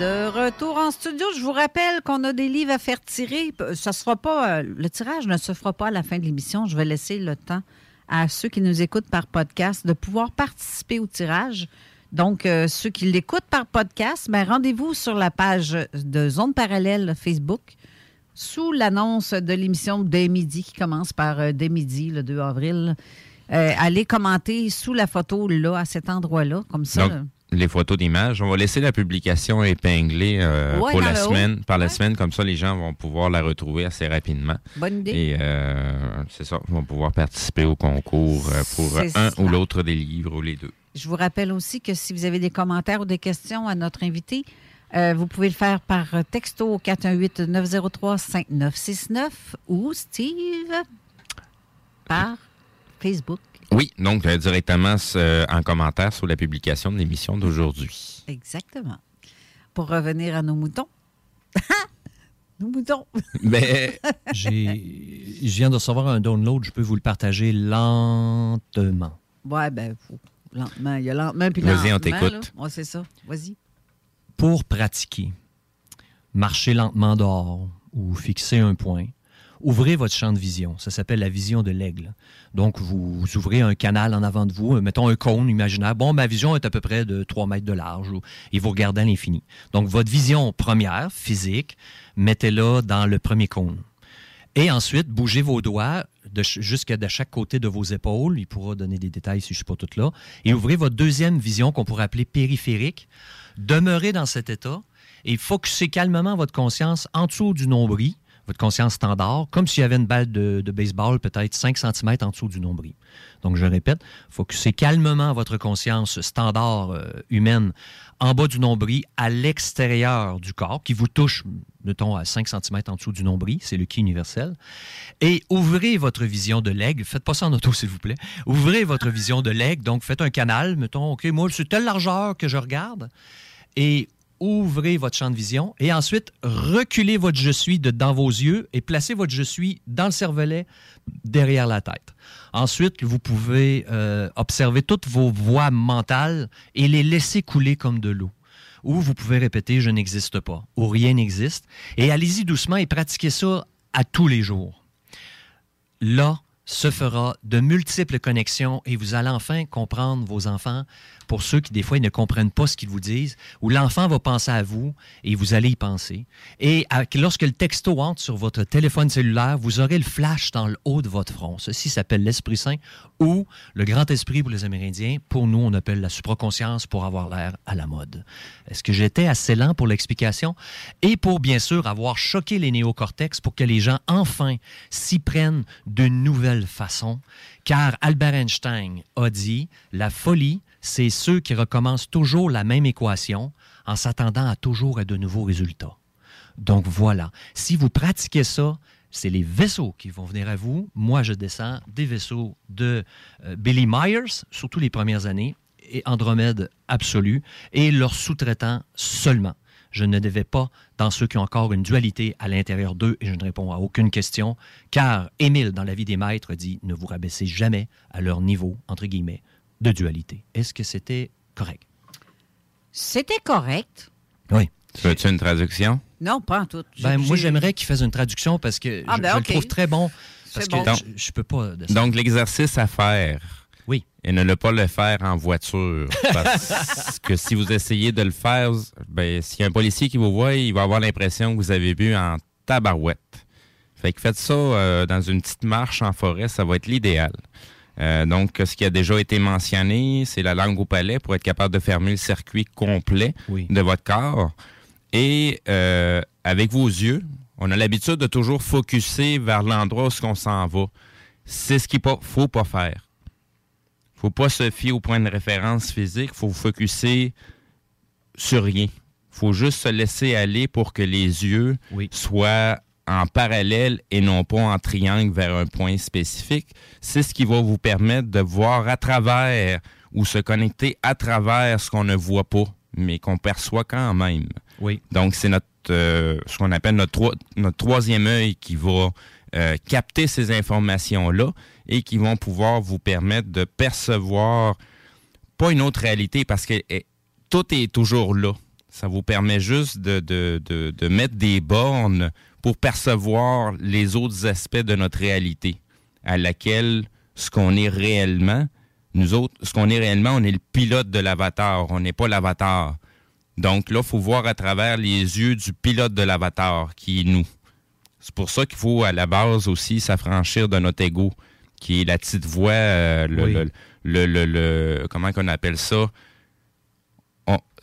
De retour en studio, je vous rappelle qu'on a des livres à faire tirer. Ça sera pas, le tirage ne se fera pas à la fin de l'émission. Je vais laisser le temps à ceux qui nous écoutent par podcast de pouvoir participer au tirage. Donc, ceux qui l'écoutent par podcast, ben, rendez-vous sur la page de Zone Parallèle Facebook sous l'annonce de l'émission dès midi, qui commence par dès midi, le 2 avril. Allez commenter sous la photo là, à cet endroit-là, comme ça. Donc, les photos d'images. On va laisser la publication épinglée pour la semaine, par la semaine. Comme ça, les gens vont pouvoir la retrouver assez rapidement. Bonne idée. Et c'est ça, vont pouvoir participer au concours pour ou l'autre des livres ou les deux. Je vous rappelle aussi que si vous avez des commentaires ou des questions à notre invité, vous pouvez le faire par texto 418-903-5969 ou, Steve, par Facebook. Oui, donc directement en commentaire sous la publication de l'émission d'aujourd'hui. Exactement. Pour revenir à nos moutons. Nos moutons. Mais je viens de recevoir un download, je peux vous le partager lentement. Ouais, ben faut lentement, il y a lentement puis lentement. Vas-y, on t'écoute. Ouais, c'est ça. Vas-y. Pour pratiquer, marchez lentement dehors ou fixer un point. Ouvrez votre champ de vision. Ça s'appelle la vision de l'aigle. Donc, vous ouvrez un canal en avant de vous, mettons un cône imaginaire. Bon, ma vision est à peu près de 3 mètres de large et vous regardez à l'infini. Donc, votre vision première, physique, mettez-la dans le premier cône. Et ensuite, bougez vos doigts jusqu'à de chaque côté de vos épaules. Il pourra donner des détails si je ne suis pas tout là. Et ouvrez votre deuxième vision qu'on pourrait appeler périphérique. Demeurez dans cet état et focussez calmement votre conscience en dessous du nombril. Votre conscience standard, comme s'il y avait une balle de baseball, peut-être 5 cm en dessous du nombril. Donc, je répète, focussez calmement votre conscience standard humaine en bas du nombril, à l'extérieur du corps, qui vous touche, mettons, à 5 cm en dessous du nombril. C'est le ki universel. Et ouvrez votre vision de l'aigle. Faites pas ça en auto, s'il vous plaît. Ouvrez votre vision de l'aigle. Donc, faites un canal. Mettons, OK, moi, c'est telle largeur que je regarde. Et ouvrez votre champ de vision et ensuite, reculez votre « je suis » dans vos yeux et placez votre « je suis » dans le cervelet derrière la tête. Ensuite, vous pouvez observer toutes vos voies mentales et les laisser couler comme de l'eau. Ou vous pouvez répéter « je n'existe pas » ou « rien n'existe ». Et allez-y doucement et pratiquez ça à tous les jours. Là, se fera de multiples connexions et vous allez enfin comprendre vos enfants. Pour ceux qui, des fois, ils ne comprennent pas ce qu'ils vous disent, où l'enfant va penser à vous et vous allez y penser. Et lorsque le texto entre sur votre téléphone cellulaire, vous aurez le flash dans le haut de votre front. Ceci s'appelle l'Esprit Saint ou le Grand Esprit pour les Amérindiens. Pour nous, on appelle la supraconscience pour avoir l'air à la mode. Est-ce que j'étais assez lent pour l'explication? Et pour, bien sûr, avoir choqué les néocortex pour que les gens, enfin, s'y prennent d'une nouvelle façon. Car Albert Einstein a dit « La folie, c'est ceux qui recommencent toujours la même équation en s'attendant à toujours à de nouveaux résultats. » Donc voilà, si vous pratiquez ça, c'est les vaisseaux qui vont venir à vous. Moi, je descends des vaisseaux de Billy Myers, surtout les premières années, et Andromède absolue, et leurs sous-traitants seulement. Je ne devais pas dans ceux qui ont encore une dualité à l'intérieur d'eux et je ne réponds à aucune question, car Émile, dans La vie des maîtres, dit « Ne vous rabaissez jamais à leur niveau, entre guillemets, de dualité. » Est-ce que c'était correct? C'était correct. Oui. Veux-tu une traduction? Non, pas en tout. Ben, moi, j'aimerais qu'il fasse une traduction parce que je le trouve très bon. Parce que bon. Je ne peux pas... Donc, l'exercice à faire... Oui. Et ne pas le faire en voiture. Parce que si vous essayez de le faire, ben, s'il y a un policier qui vous voit, il va avoir l'impression que vous avez bu en tabarouette. Fait que faites ça dans une petite marche en forêt, ça va être l'idéal. Donc, ce qui a déjà été mentionné, c'est la langue au palais pour être capable de fermer le circuit complet de votre corps. Et avec vos yeux, on a l'habitude de toujours focusser vers l'endroit où on s'en va. C'est ce qu'il ne faut pas faire. Faut pas se fier au point de référence physique, faut vous focuser sur rien. Faut juste se laisser aller pour que les yeux soient en parallèle et non pas en triangle vers un point spécifique. C'est ce qui va vous permettre de voir à travers ou se connecter à travers ce qu'on ne voit pas, mais qu'on perçoit quand même. Oui. Donc, c'est notre ce qu'on appelle notre troisième œil qui va capter ces informations-là et qui vont pouvoir vous permettre de percevoir pas une autre réalité parce que tout est toujours là. Ça vous permet juste de mettre des bornes pour percevoir les autres aspects de notre réalité, à laquelle ce qu'on est réellement, nous autres, ce qu'on est réellement, on est le pilote de l'avatar, on n'est pas l'avatar. Donc là, il faut voir à travers les yeux du pilote de l'avatar, qui est nous. C'est pour ça qu'il faut, à la base aussi, s'affranchir de notre ego, qui est la petite voix, comment qu'on appelle ça?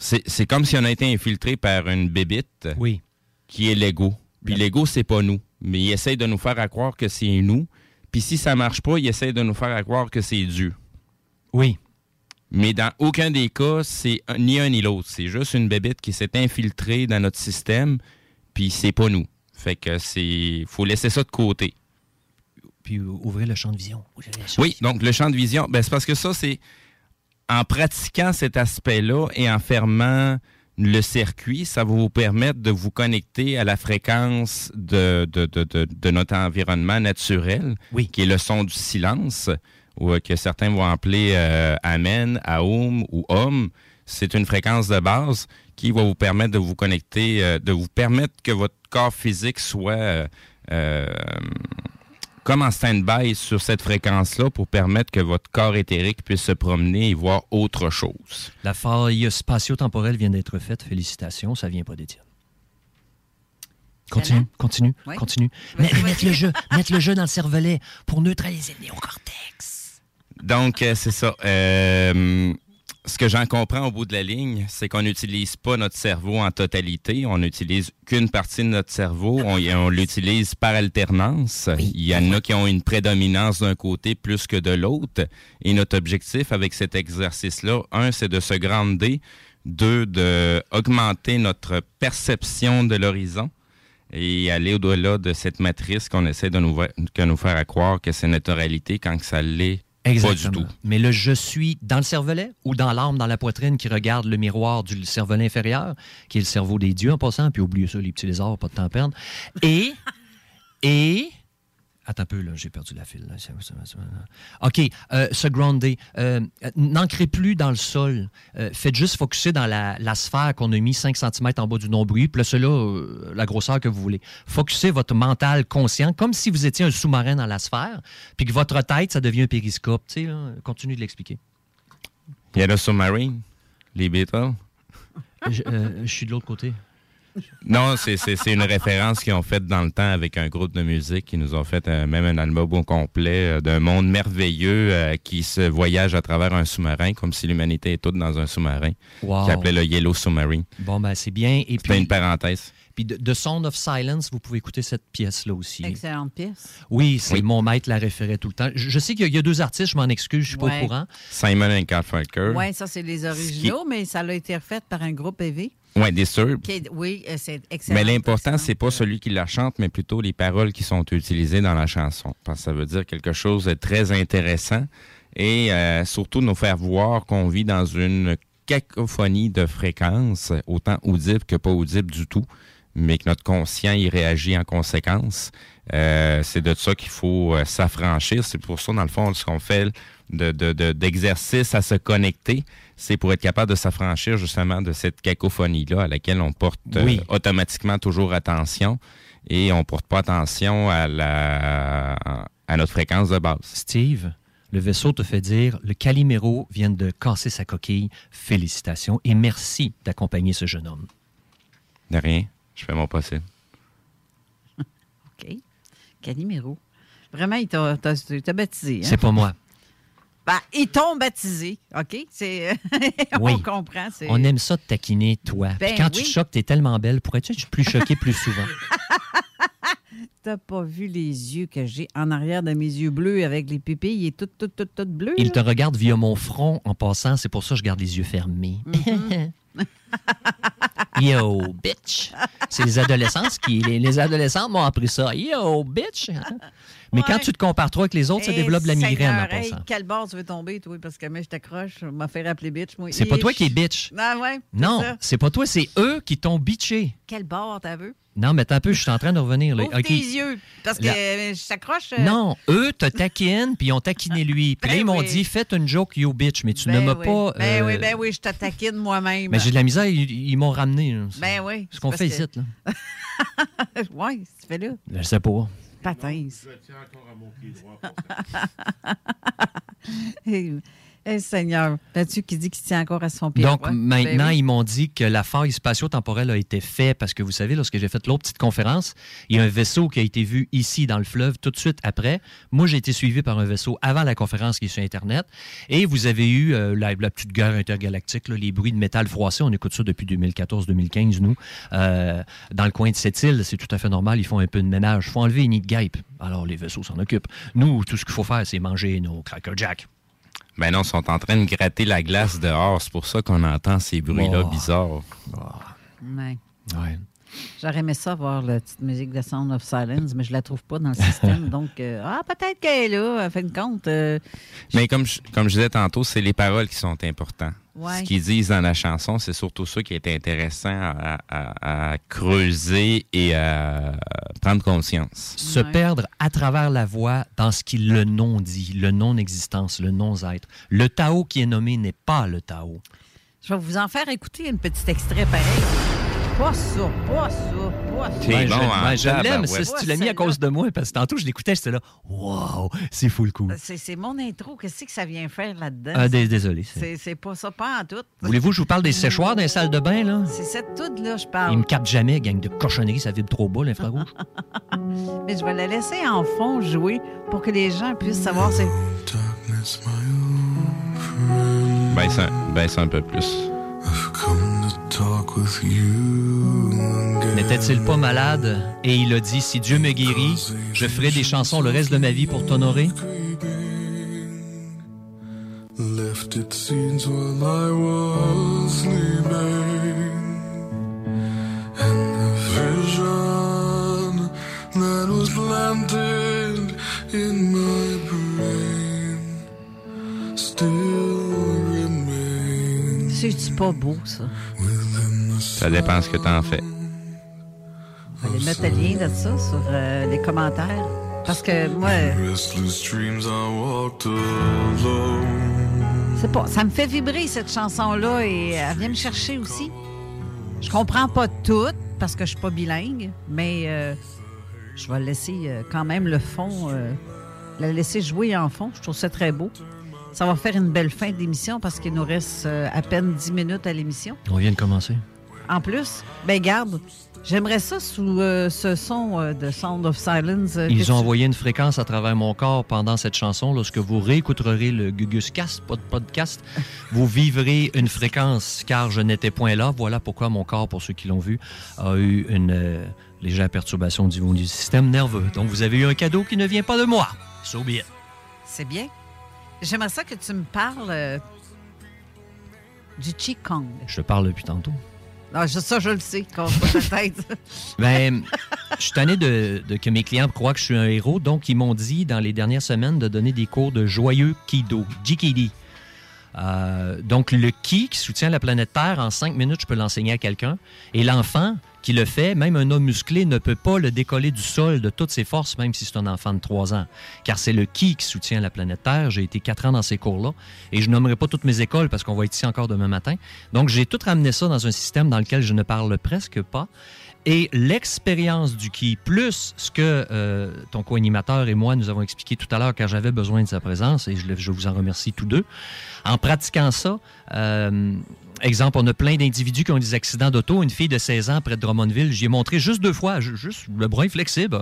C'est comme si on a été infiltré par une bébite, oui, qui est l'ego. Puis l'ego, c'est pas nous. Mais il essaie de nous faire à croire que c'est nous. Puis si ça marche pas, il essaie de nous faire à croire que c'est Dieu. Oui. Mais dans aucun des cas, c'est ni un ni l'autre. C'est juste une bébête qui s'est infiltrée dans notre système, puis c'est pas nous. Fait que c'est... faut laisser ça de côté. Puis ouvrir le champ de vision. Donc le champ de vision, ben, c'est parce que ça, c'est... En pratiquant cet aspect-là et en fermant le circuit, ça va vous permettre de vous connecter à la fréquence de notre environnement naturel, oui, qui est le son du silence, ou que certains vont appeler Amen, Aum ou Om. C'est une fréquence de base qui va vous permettre de vous connecter, de vous permettre que votre corps physique soit comme en stand-by sur cette fréquence-là pour permettre que votre corps éthérique puisse se promener et voir autre chose. La faille spatio-temporelle vient d'être faite. Félicitations, ça vient pas d'Étienne. Continue. Mettre le jeu dans le cervelet pour neutraliser le néocortex. Donc, c'est ça. Ce que j'en comprends au bout de la ligne, c'est qu'on n'utilise pas notre cerveau en totalité. On n'utilise qu'une partie de notre cerveau. On l'utilise par alternance. Oui. Il y en a qui ont une prédominance d'un côté plus que de l'autre. Et notre objectif avec cet exercice-là, un, c'est de se grandir. Deux, d'augmenter notre perception de l'horizon et aller au-delà de cette matrice qu'on essaie de nous faire à croire que c'est notre réalité quand que ça l'est. Exactement. Pas du tout. Mais le « je suis » dans le cervelet ou dans l'âme, dans la poitrine qui regarde le miroir du cervelet inférieur, qui est le cerveau des dieux en passant, puis oubliez ça, les petits lézards, pas de temps à perdre. Et... Attends un peu, là, j'ai perdu la file. Là. OK, se grounder. N'ancrez plus dans le sol. Faites juste focusser dans la sphère qu'on a mis 5 cm en bas du nombril, puis cela, la grosseur que vous voulez. Focussez votre mental conscient, comme si vous étiez un sous-marin dans la sphère, puis que votre tête, ça devient un périscope. Tu sais, là, continue de l'expliquer. Il y a le sous-marin, les Beatles. Je suis de l'autre côté. Non, c'est une référence qu'ils ont faite dans le temps avec un groupe de musique qui nous ont fait même un album au complet d'un monde merveilleux qui se voyage à travers un sous-marin, comme si l'humanité est toute dans un sous-marin. Wow. Qui appelait le Yellow Submarine. Bon, ben c'est bien. Et c'était puis, une parenthèse. Puis The Sound of Silence, vous pouvez écouter cette pièce-là aussi. Excellente pièce. Oui, mon maître la référait tout le temps. Je sais qu'il y a 2 artistes, je m'en excuse, je suis pas au courant. Simon and Garfunkel. Oui, ça c'est les originaux, mais ça a été refait par un groupe éveillé. Oui, des sûr. Oui, c'est excellent. Mais l'important, c'est pas celui qui la chante, mais plutôt les paroles qui sont utilisées dans la chanson. Parce que ça veut dire quelque chose de très intéressant et surtout nous faire voir qu'on vit dans une cacophonie de fréquences, autant audible que pas audible du tout, mais que notre conscient y réagit en conséquence. C'est de ça qu'il faut s'affranchir. C'est pour ça, dans le fond, ce qu'on fait... d'exercice à se connecter, c'est pour être capable de s'affranchir justement de cette cacophonie-là à laquelle on porte automatiquement toujours attention et on ne porte pas attention à notre fréquence de base. Steve, le vaisseau te fait dire « Le Calimero vient de casser sa coquille. Félicitations et merci d'accompagner ce jeune homme. » De rien, je fais mon possible. OK. Calimero. Vraiment, il t'a baptisé. Hein? C'est pas moi. Ben, ils t'ont baptisé, OK? C'est... on comprend. C'est... On aime ça de taquiner, toi. Ben, puis quand tu te choques, t'es tellement belle. Pourrais-tu être plus choquée plus souvent? T'as pas vu les yeux que j'ai en arrière de mes yeux bleus avec les pupilles? Il est tout bleu. Il te regarde via mon front en passant. C'est pour ça que je garde les yeux fermés. Mm-hmm. Yo, bitch! C'est les adolescentes m'ont appris ça. Yo, bitch! Mais quand tu te compares trop avec les autres, ça développe de la migraine en passant. Quelle barre tu veux tomber, toi? Parce que moi, je t'accroche, je m'en fais rappeler bitch. Moi. C'est pas toi qui es bitch. Ah, ouais, non, ça. C'est pas toi, c'est eux qui t'ont bitché. Quelle barre t'as vu? Non, mais attends un peu, je suis en train de revenir. Là. Ouvre tes yeux, parce que je t'accroche. Non, eux te taquinent, puis ils ont taquiné lui. Puis là, ils m'ont dit, faites une joke, you bitch, mais tu ne m'as pas... Ben oui, je te taquine moi-même. Mais j'ai de la misère, ils m'ont ramené. Là. Ben oui. Ce qu'on fait ici, là. Oui, tu fais là. Je sais pas. Patins. Je tiens encore à mon pied droit pour ça. Eh, Seigneur, là-dessus qui dit qu'il tient encore à son pied. Donc, maintenant, ils m'ont dit que la faille spatio-temporelle a été faite parce que, vous savez, lorsque j'ai fait l'autre petite conférence, il y a un vaisseau qui a été vu ici, dans le fleuve, tout de suite après. Moi, j'ai été suivi par un vaisseau avant la conférence qui est sur Internet. Et vous avez eu la petite guerre intergalactique, là, les bruits de métal froissé. On écoute ça depuis 2014-2015, nous. Dans le coin de cette île, c'est tout à fait normal. Ils font un peu de ménage. Il faut enlever les nids de guêpes. Alors, les vaisseaux s'en occupent. Nous, tout ce qu'il faut faire, c'est manger nos Cracker Jack. Ben non, ils sont en train de gratter la glace dehors. C'est pour ça qu'on entend ces bruits-là bizarres. Ouais. J'aurais aimé ça voir la petite musique de Sound of Silence, mais je la trouve pas dans le système. Donc, peut-être qu'elle est là, à fin de compte. Mais comme je disais tantôt, c'est les paroles qui sont importantes. Ouais. Ce qu'ils disent dans la chanson, c'est surtout ça qui est intéressant à creuser et à prendre conscience. Se perdre à travers la voix dans ce qui le non dit, le non-existence, le non-être. Le Tao qui est nommé n'est pas le Tao. Je vais vous en faire écouter un petit extrait pareil. Pas ça. Je l'aime, ça, si tu l'as mis à cause de moi, parce que tantôt, je l'écoutais, j'étais là, wow, c'est fou le coup. C'est mon intro, qu'est-ce que ça vient faire là-dedans? Ah, désolé. C'est pas ça, pas en tout. Voulez-vous que je vous parle des séchoirs dans les salles de bain, là? C'est cette toute-là, je parle. Ils me captent jamais, gang de cochonnerie, ça vibre trop bas, l'infrarouge. Mais je vais la laisser en fond jouer pour que les gens puissent savoir c'est... Baisse un peu plus. N'était-il pas malade? Et il a dit, si Dieu me guérit, je ferai des chansons le reste de ma vie pour t'honorer. C'est-tu pas beau, ça? Ça dépend ce que t'en fais. On va aller mettre le lien de ça sur les commentaires. Parce que moi... C'est pas... Ça me fait vibrer, cette chanson-là, et elle vient me chercher aussi. Je comprends pas tout, parce que je suis pas bilingue, mais je vais laisser quand même le fond... la laisser jouer en fond. Je trouve ça très beau. Ça va faire une belle fin d'émission parce qu'il nous reste à peine 10 minutes à l'émission. On vient de commencer. En plus, ben garde, j'aimerais ça sous ce son de Sound of Silence. Ils ont envoyé une fréquence à travers mon corps pendant cette chanson. Lorsque vous réécouterez le Guguscast, pas de podcast, vous vivrez une fréquence car je n'étais point là. Voilà pourquoi mon corps, pour ceux qui l'ont vu, a eu une légère perturbation du niveau du système nerveux. Donc vous avez eu un cadeau qui ne vient pas de moi. So be it. C'est bien. J'aimerais ça que tu me parles du Qigong. Je te parle depuis tantôt. Non, ça, je le sais, qu'on voit ta tête. Ben, je suis tanné de que mes clients croient que je suis un héros, donc ils m'ont dit dans les dernières semaines de donner des cours de joyeux Kido, Jikidi. Donc, le qui soutient la planète Terre, en 5 minutes, je peux l'enseigner à quelqu'un. Et l'enfant qui le fait, même un homme musclé, ne peut pas le décoller du sol de toutes ses forces, même si c'est un enfant de 3 ans. Car c'est le qui soutient la planète Terre. J'ai été 4 ans dans ces cours-là. Et je nommerai pas toutes mes écoles parce qu'on va être ici encore demain matin. Donc, j'ai tout ramené ça dans un système dans lequel je ne parle presque pas. Et l'expérience du qui, plus ce que ton co-animateur et moi nous avons expliqué tout à l'heure car j'avais besoin de sa présence, et je vous en remercie tous deux, en pratiquant ça, exemple, on a plein d'individus qui ont des accidents d'auto. Une fille de 16 ans près de Drummondville, j'y ai montré juste 2 fois, juste le bras est flexible,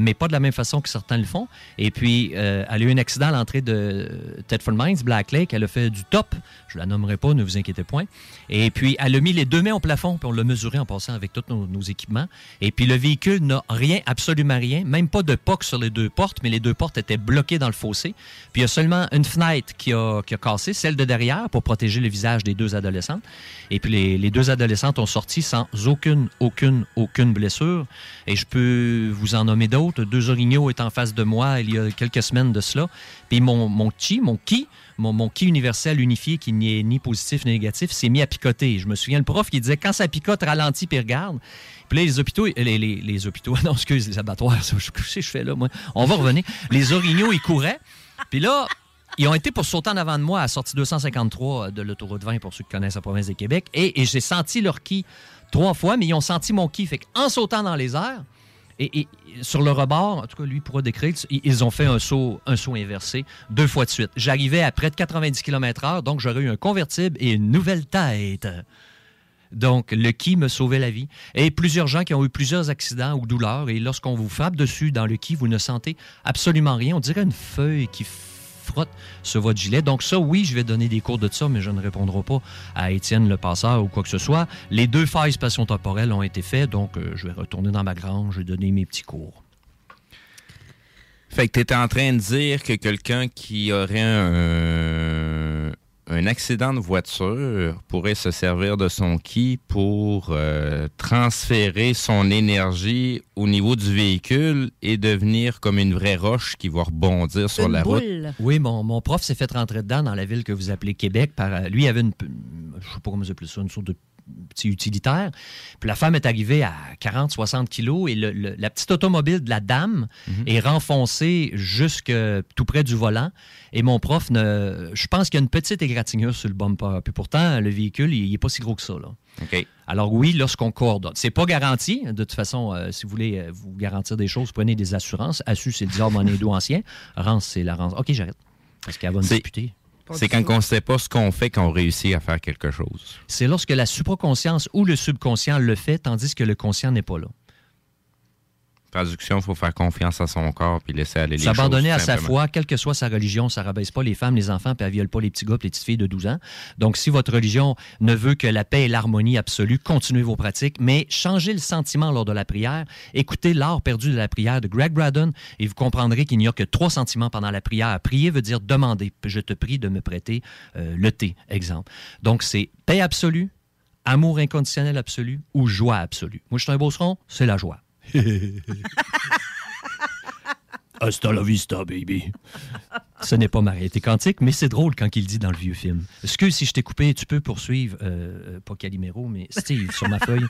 mais pas de la même façon que certains le font. Et puis, elle a eu un accident à l'entrée de Thetford Mines, Black Lake. Elle a fait du top. Je la nommerai pas, ne vous inquiétez point. Et puis, elle a mis les 2 mains au plafond, puis on l'a mesuré en passant avec tous nos équipements. Et puis, le véhicule n'a rien, absolument rien, même pas de POC sur les 2 portes, mais les 2 portes étaient bloquées dans le fossé. Puis, il y a seulement une fenêtre qui a cassé, celle de derrière, pour protéger le visage des 2 adolescentes. Et puis, les 2 adolescentes ont sorti sans aucune blessure. Et je peux vous en nommer d'autre. Deux orignaux est en face de moi il y a quelques semaines de cela. Puis mon ki universel unifié, qui n'est ni positif ni négatif, s'est mis à picoter. Je me souviens, le prof qui disait, quand ça picote, ralentis puis regarde. Puis là, les abattoirs, on va revenir. Les orignaux, ils couraient. Puis là, ils ont été pour sauter en avant de moi à la sortie 253 de l'autoroute 20, pour ceux qui connaissent la province du Québec. Et j'ai senti leur ki 3 fois, mais ils ont senti mon ki. Fait qu'en sautant dans les airs, et sur le rebord, en tout cas, lui pourra décrire, ils ont fait un saut inversé 2 fois de suite. J'arrivais à près de 90 km/h, donc j'aurais eu un convertible et une nouvelle tête. Donc, le ki me sauvait la vie. Et plusieurs gens qui ont eu plusieurs accidents ou douleurs, et lorsqu'on vous frappe dessus dans le ki, vous ne sentez absolument rien. On dirait une feuille qui frotte sur votre gilet. Donc ça, oui, je vais donner des cours de ça, mais je ne répondrai pas à Étienne le passeur ou quoi que ce soit. Les 2 failles spatio-temporelles ont été faites, donc je vais retourner dans ma grange et donner mes petits cours. Fait que tu étais en train de dire que quelqu'un qui aurait un accident de voiture pourrait se servir de son ki pour transférer son énergie au niveau du véhicule et devenir comme une vraie roche qui va rebondir sur la route. Oui, mon prof s'est fait rentrer dedans dans la ville que vous appelez Québec. Lui avait une sorte de petit utilitaire. Puis la femme est arrivée à 40-60 kilos et la petite automobile de la dame est renfoncée jusque tout près du volant. Et mon prof, je pense qu'il y a une petite égratignure sur le bumper. Puis pourtant, le véhicule, il n'est pas si gros que ça, là. Okay. Alors oui, lorsqu'on coordonne, c'est pas garanti. De toute façon, si vous voulez vous garantir des choses, prenez des assurances. Assu, c'est le diable en indo-ancien. Rance, c'est la rance. OK, j'arrête. Parce qu'elle va me disputer. C'est quand on ne sait pas ce qu'on fait qu'on réussit à faire quelque chose. C'est lorsque la supraconscience ou le subconscient le fait, tandis que le conscient n'est pas là. Traduction, il faut faire confiance à son corps puis laisser aller les choses. S'abandonner à sa foi, quelle que soit sa religion, ça ne rabaisse pas les femmes, les enfants, puis elle ne viole pas les petits gars et les petites filles de 12 ans. Donc, si votre religion ne veut que la paix et l'harmonie absolue, continuez vos pratiques, mais changez le sentiment lors de la prière. Écoutez L'art perdu de la prière de Greg Braden et vous comprendrez qu'il n'y a que 3 sentiments pendant la prière. Prier veut dire demander. Je te prie de me prêter le thé, exemple. Donc, c'est paix absolue, amour inconditionnel absolu ou joie absolue. Moi, je suis un beauceron, c'est la joie. Hasta la vista, baby. Ce n'est pas ma réalité quantique, mais c'est drôle quand il dit dans le vieux film. Excuse si je t'ai coupé, tu peux poursuivre, pas Calimero, mais Steve sur ma feuille.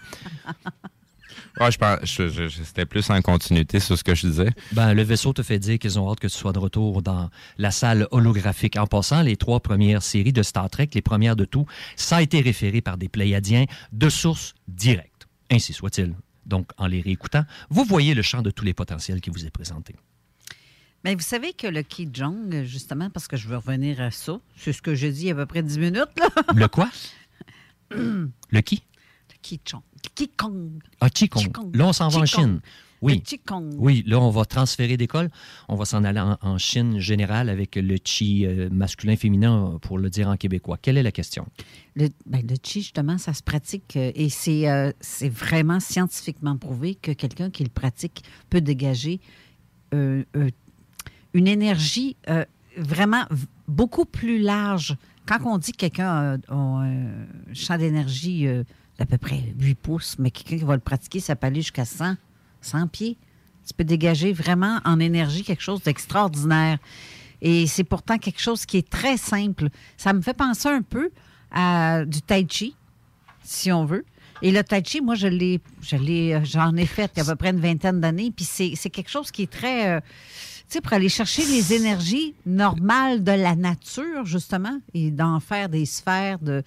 Ouais, c'était plus en continuité sur ce que je disais. Ben, le vaisseau te fait dire qu'ils ont hâte que tu sois de retour dans la salle holographique. En passant, les 3 premières séries de Star Trek, les premières de tout, ça a été référé par des Pléiadiens de sources directes. Ainsi soit-il. Donc, en les réécoutant, vous voyez le champ de tous les potentiels qui vous est présenté. Bien, vous savez que le ki Jong, justement, parce que je veux revenir à ça, c'est ce que j'ai dit il y a à peu près 10 minutes. Là. Le quoi? Le ki? Le ki Jong. Qigong. Ah, Qigong. Là, on s'en va en Chine. Oui. Oui, là, on va transférer d'école. On va s'en aller en Chine générale avec le chi masculin-féminin, pour le dire en québécois. Quelle est la question? Le chi, justement, ça se pratique et c'est vraiment scientifiquement prouvé que quelqu'un qui le pratique peut dégager une énergie vraiment beaucoup plus large. Quand on dit que quelqu'un a un champ d'énergie d'à peu près 8 pouces, mais quelqu'un qui va le pratiquer, ça peut aller jusqu'à 100. 100 pieds. Tu peux dégager vraiment en énergie quelque chose d'extraordinaire. Et c'est pourtant quelque chose qui est très simple. Ça me fait penser un peu à du tai chi, si on veut. Et le tai chi, moi, j'en ai fait il y a à peu près une 20aine d'années. Puis c'est quelque chose qui est très... tu sais, pour aller chercher les énergies normales de la nature, justement, et d'en faire des sphères de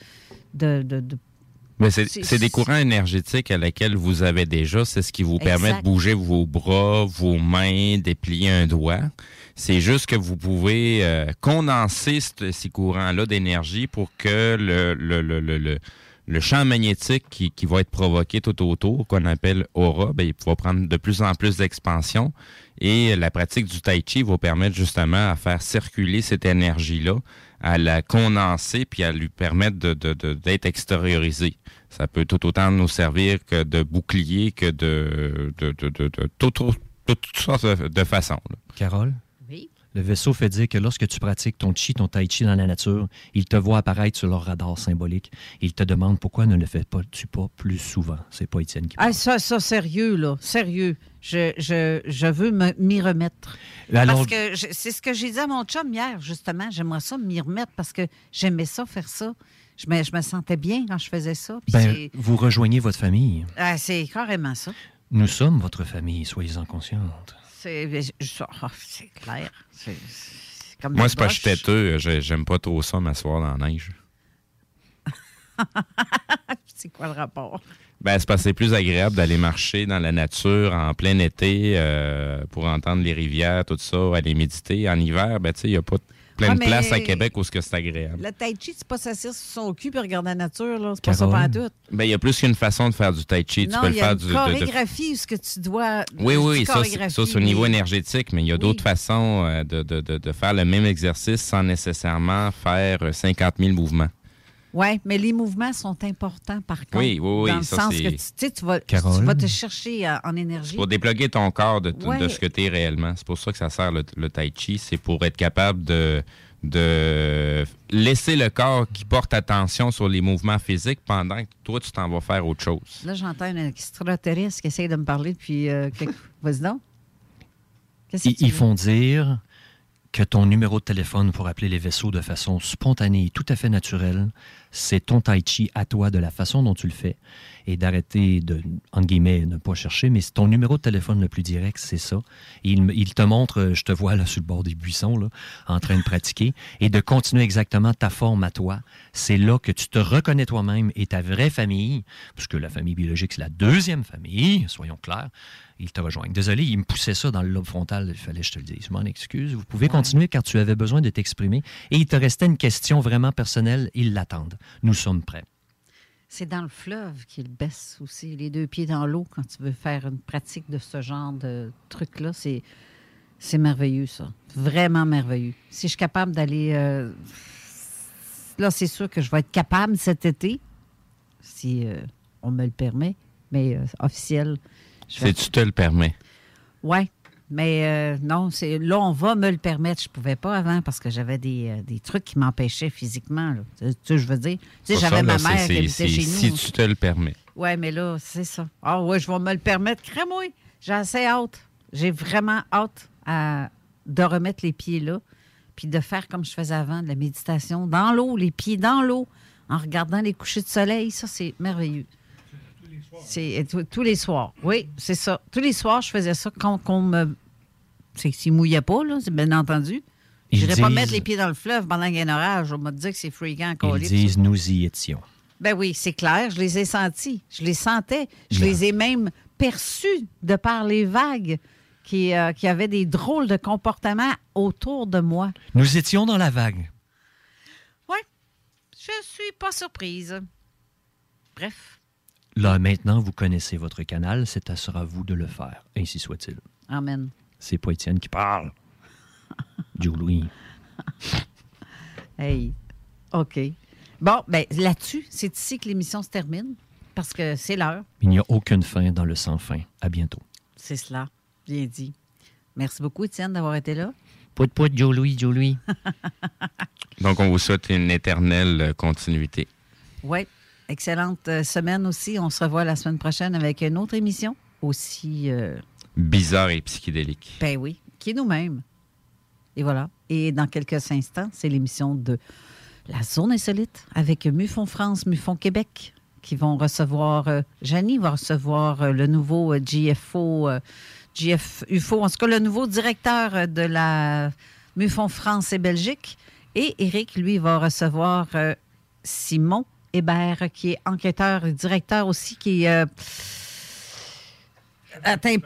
mais c'est des courants énergétiques à lesquels vous avez déjà. C'est ce qui vous permet de bouger vos bras, vos mains, déplier un doigt. C'est juste que vous pouvez condenser ces courants-là d'énergie pour que le champ magnétique qui va être provoqué tout autour, qu'on appelle aura, bien, il va prendre de plus en plus d'expansion. Et la pratique du tai chi va permettre justement à faire circuler cette énergie-là, à la condenser puis à lui permettre d'être extériorisée. Ça peut tout autant nous servir que de bouclier, que de toutes sortes de façons. Carole? Oui? Le vaisseau fait dire que lorsque tu pratiques ton chi, ton tai chi dans la nature, ils te voient apparaître sur leur radar symbolique. Ils te demandent pourquoi ne le fais-tu pas plus souvent. C'est pas Étienne qui parle. Ah, ça, sérieux, là. Sérieux. Je veux m'y remettre. Alors, parce que c'est ce que j'ai dit à mon chum hier, justement. J'aimerais ça m'y remettre parce que j'aimais ça, faire ça. Je me sentais bien quand je faisais ça. Ben, vous rejoignez votre famille. Ah, c'est carrément ça. Nous sommes votre famille, soyez-en consciente. C'est clair. C'est comme moi, c'est pas que je suis têteux. J'aime pas trop ça m'asseoir dans la neige. C'est quoi le rapport? Ben, c'est parce que c'est plus agréable d'aller marcher dans la nature en plein été pour entendre les rivières, tout ça, aller méditer. En hiver, ben, tu sais, il n'y a pas plein de place à Québec où c'est agréable. Le tai chi, c'est pas s'asseoir sur son cul et regarder la nature, là. C'est pas ça pantoute. Ben, il y a plus qu'une façon de faire du tai chi. Non, tu peux le faire du. Chorégraphie, ce que tu dois. Oui, ça, c'est au niveau énergétique, mais il y a d'autres façons de faire le même exercice sans nécessairement faire 50 000 mouvements. Oui, mais les mouvements sont importants, par contre. Oui, dans le ça, sens c'est... que tu vas te chercher en énergie. Pour déploguer ton corps de ce que tu es réellement. C'est pour ça que ça sert le tai chi. C'est pour être capable de laisser le corps qui porte attention sur les mouvements physiques pendant que toi, tu t'en vas faire autre chose. Là, j'entends un extraterrestre qui essaye de me parler depuis... Vas-y donc. Ils font dire... que ton numéro de téléphone pour appeler les vaisseaux de façon spontanée et tout à fait naturelle, c'est ton tai chi à toi de la façon dont tu le fais. Et d'arrêter de, entre guillemets, ne pas chercher, mais ton numéro de téléphone le plus direct, c'est ça. Il te montre, je te vois là sur le bord des buissons, là, en train de pratiquer, et de continuer exactement ta forme à toi. C'est là que tu te reconnais toi-même et ta vraie famille, puisque la famille biologique, c'est la deuxième famille, soyons clairs, ils te rejoignent. Désolé, il me poussait ça dans le lobe frontal, il fallait que je te le dise. Je m'en excuse. Vous pouvez continuer car tu avais besoin de t'exprimer et il te restait une question vraiment personnelle. Ils l'attendent. Nous sommes prêts. C'est dans le fleuve qu'ils baissent aussi, les deux pieds dans l'eau quand tu veux faire une pratique de ce genre de truc-là. C'est merveilleux, ça. Vraiment merveilleux. Si je suis capable d'aller... Là, c'est sûr que je vais être capable cet été, si on me le permet, mais officiel... Si tu te le permets. Oui, mais non, là, on va me le permettre. Je ne pouvais pas avant parce que j'avais des trucs qui m'empêchaient physiquement. Tu sais, je veux dire, j'avais ma mère qui habitait chez nous. Si tu te le permets. Oui, mais là, c'est ça. Ah oui, je vais me le permettre. Crée-moi, j'ai assez hâte. J'ai vraiment hâte de remettre les pieds là puis de faire comme je faisais avant, de la méditation dans l'eau, les pieds dans l'eau, en regardant les couchers de soleil. Ça, c'est merveilleux. C'est tous les soirs. Oui, c'est ça. Tous les soirs, je faisais ça qu'on me... C'est s'il ne mouillait pas, là, c'est bien entendu. Je n'irais pas mettre les pieds dans le fleuve pendant qu'il y a un orage. On m'a dit que c'est fréquent. Ils disent « nous y étions ». Ben oui, c'est clair. Je les ai sentis. Je les sentais. Je les ai même perçus de par les vagues qui avaient des drôles de comportements autour de moi. Nous étions dans la vague. Oui. Je ne suis pas surprise. Bref. Là, maintenant, vous connaissez votre canal, c'est à sera à vous de le faire. Ainsi soit-il. Amen. C'est pas Étienne qui parle. Dieu Louis. Hey, OK. Bon, bien, là-dessus, c'est ici que l'émission se termine, parce que c'est l'heure. Il n'y a aucune fin dans le sans fin. À bientôt. C'est cela. Bien dit. Merci beaucoup, Étienne, d'avoir été là. Pout-pout, Joe Louis. Donc, on vous souhaite une éternelle continuité. Oui. Excellente semaine aussi. On se revoit la semaine prochaine avec une autre émission aussi... bizarre et psychédélique. Ben oui, qui est nous-mêmes. Et voilà. Et dans quelques instants, c'est l'émission de La Zone Insolite avec MUFON France, MUFON Québec qui vont recevoir... Janie va recevoir le nouveau GFUFO, en tout cas le nouveau directeur de la MUFON France et Belgique. Et Éric, lui, va recevoir Simon Hébert, qui est enquêteur et directeur aussi, qui est... Attends un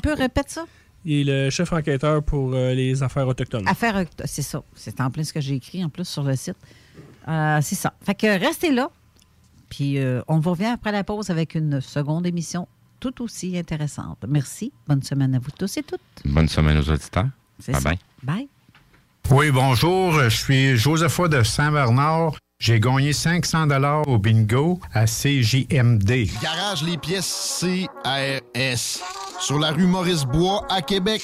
peu, répète ça. Il est le chef enquêteur pour les affaires autochtones. C'est ça. C'est en plein ce que j'ai écrit, en plus, sur le site. C'est ça. Fait que restez là, puis on vous revient après la pause avec une seconde émission tout aussi intéressante. Merci. Bonne semaine à vous tous et toutes. Bonne semaine aux auditeurs. Bye-bye. Bye. Oui, bonjour. Je suis Josepha de Saint-Bernard. J'ai gagné 500 $ au bingo à CJMD. Garage les pièces CRS. Sur la rue Maurice-Bois à Québec.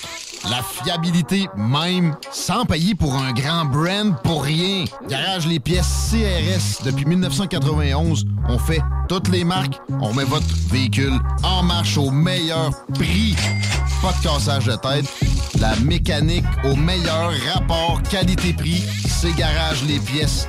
la fiabilité même, sans payer pour un grand brand pour rien. Garage les pièces CRS, depuis 1991, on fait toutes les marques, on met votre véhicule en marche au meilleur prix. Pas de cassage de tête, la mécanique au meilleur rapport qualité-prix, c'est Garage les pièces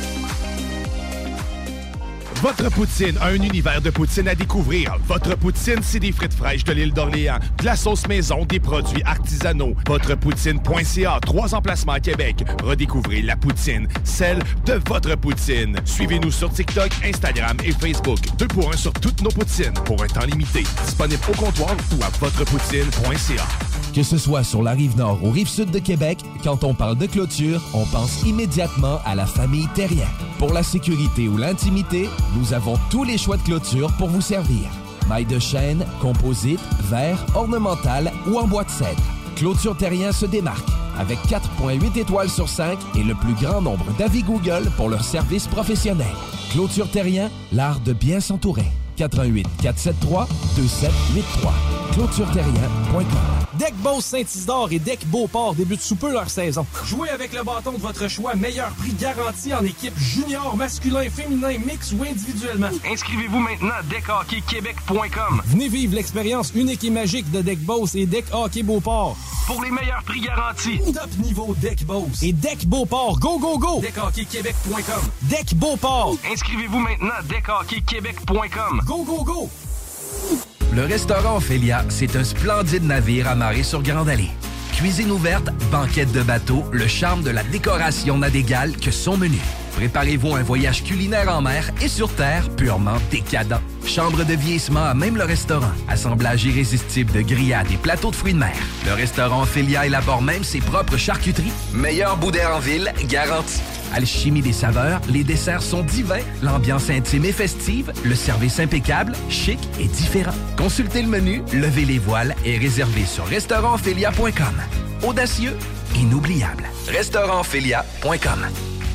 Votre Poutine, un univers de poutine à découvrir. Votre Poutine, c'est des frites fraîches de l'île d'Orléans, de la sauce maison, des produits artisanaux. VotrePoutine.ca, 3 emplacements à Québec. Redécouvrez la poutine, celle de Votre Poutine. Suivez-nous sur TikTok, Instagram et Facebook. 2 pour 1 sur toutes nos poutines, pour un temps limité. Disponible au comptoir ou à VotrePoutine.ca. Que ce soit sur la Rive-Nord ou Rive-Sud de Québec, quand on parle de clôture, on pense immédiatement à la famille Terrien. Pour la sécurité ou l'intimité, nous avons tous les choix de clôture pour vous servir. Mailles de chaîne, composite, verre, ornemental ou en bois de cèdre. Clôture Terrien se démarque avec 4,8 étoiles sur 5 et le plus grand nombre d'avis Google pour leur service professionnel. Clôture Terrien, l'art de bien s'entourer. 88 473 2783. ClôtureTerrien.com. Deck Beauce Saint-Isidore et Deck Beauport débutent sous peu leur saison. Jouez avec le bâton de votre choix. Meilleur prix garanti en équipe junior, masculin, féminin, mix ou individuellement. Inscrivez-vous maintenant à deckhockeyquebec.com. Venez vivre l'expérience unique et magique de Deck Beauce et Deck Hockey Beauport. Pour les meilleurs prix garantis. Top niveau Deck Beauce et Deck Beauport. Go, go, go! Deckhockeyquebec.com. Deck Beauport. Inscrivez-vous maintenant à deckhockeyquebec.com. Go, go, go! Le restaurant Ophélia, c'est un splendide navire amarré sur Grande Allée. Cuisine ouverte, banquette de bateau, le charme de la décoration n'a d'égal que son menu. Préparez-vous un voyage culinaire en mer et sur terre purement décadent. Chambre de vieillissement à même le restaurant. Assemblage irrésistible de grillades et plateaux de fruits de mer. Le restaurant Ophélia élabore même ses propres charcuteries. Meilleur boudin en ville, garanti. Alchimie des saveurs, les desserts sont divins, l'ambiance intime et festive, le service impeccable, chic et différent. Consultez le menu, levez les voiles et réservez sur restaurantophélia.com. Audacieux, inoubliable. restaurantophélia.com.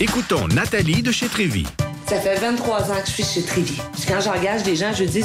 Écoutons Nathalie de chez Trévi. Ça fait 23 ans que je suis chez Trévi. Puis quand j'engage des gens, je dis...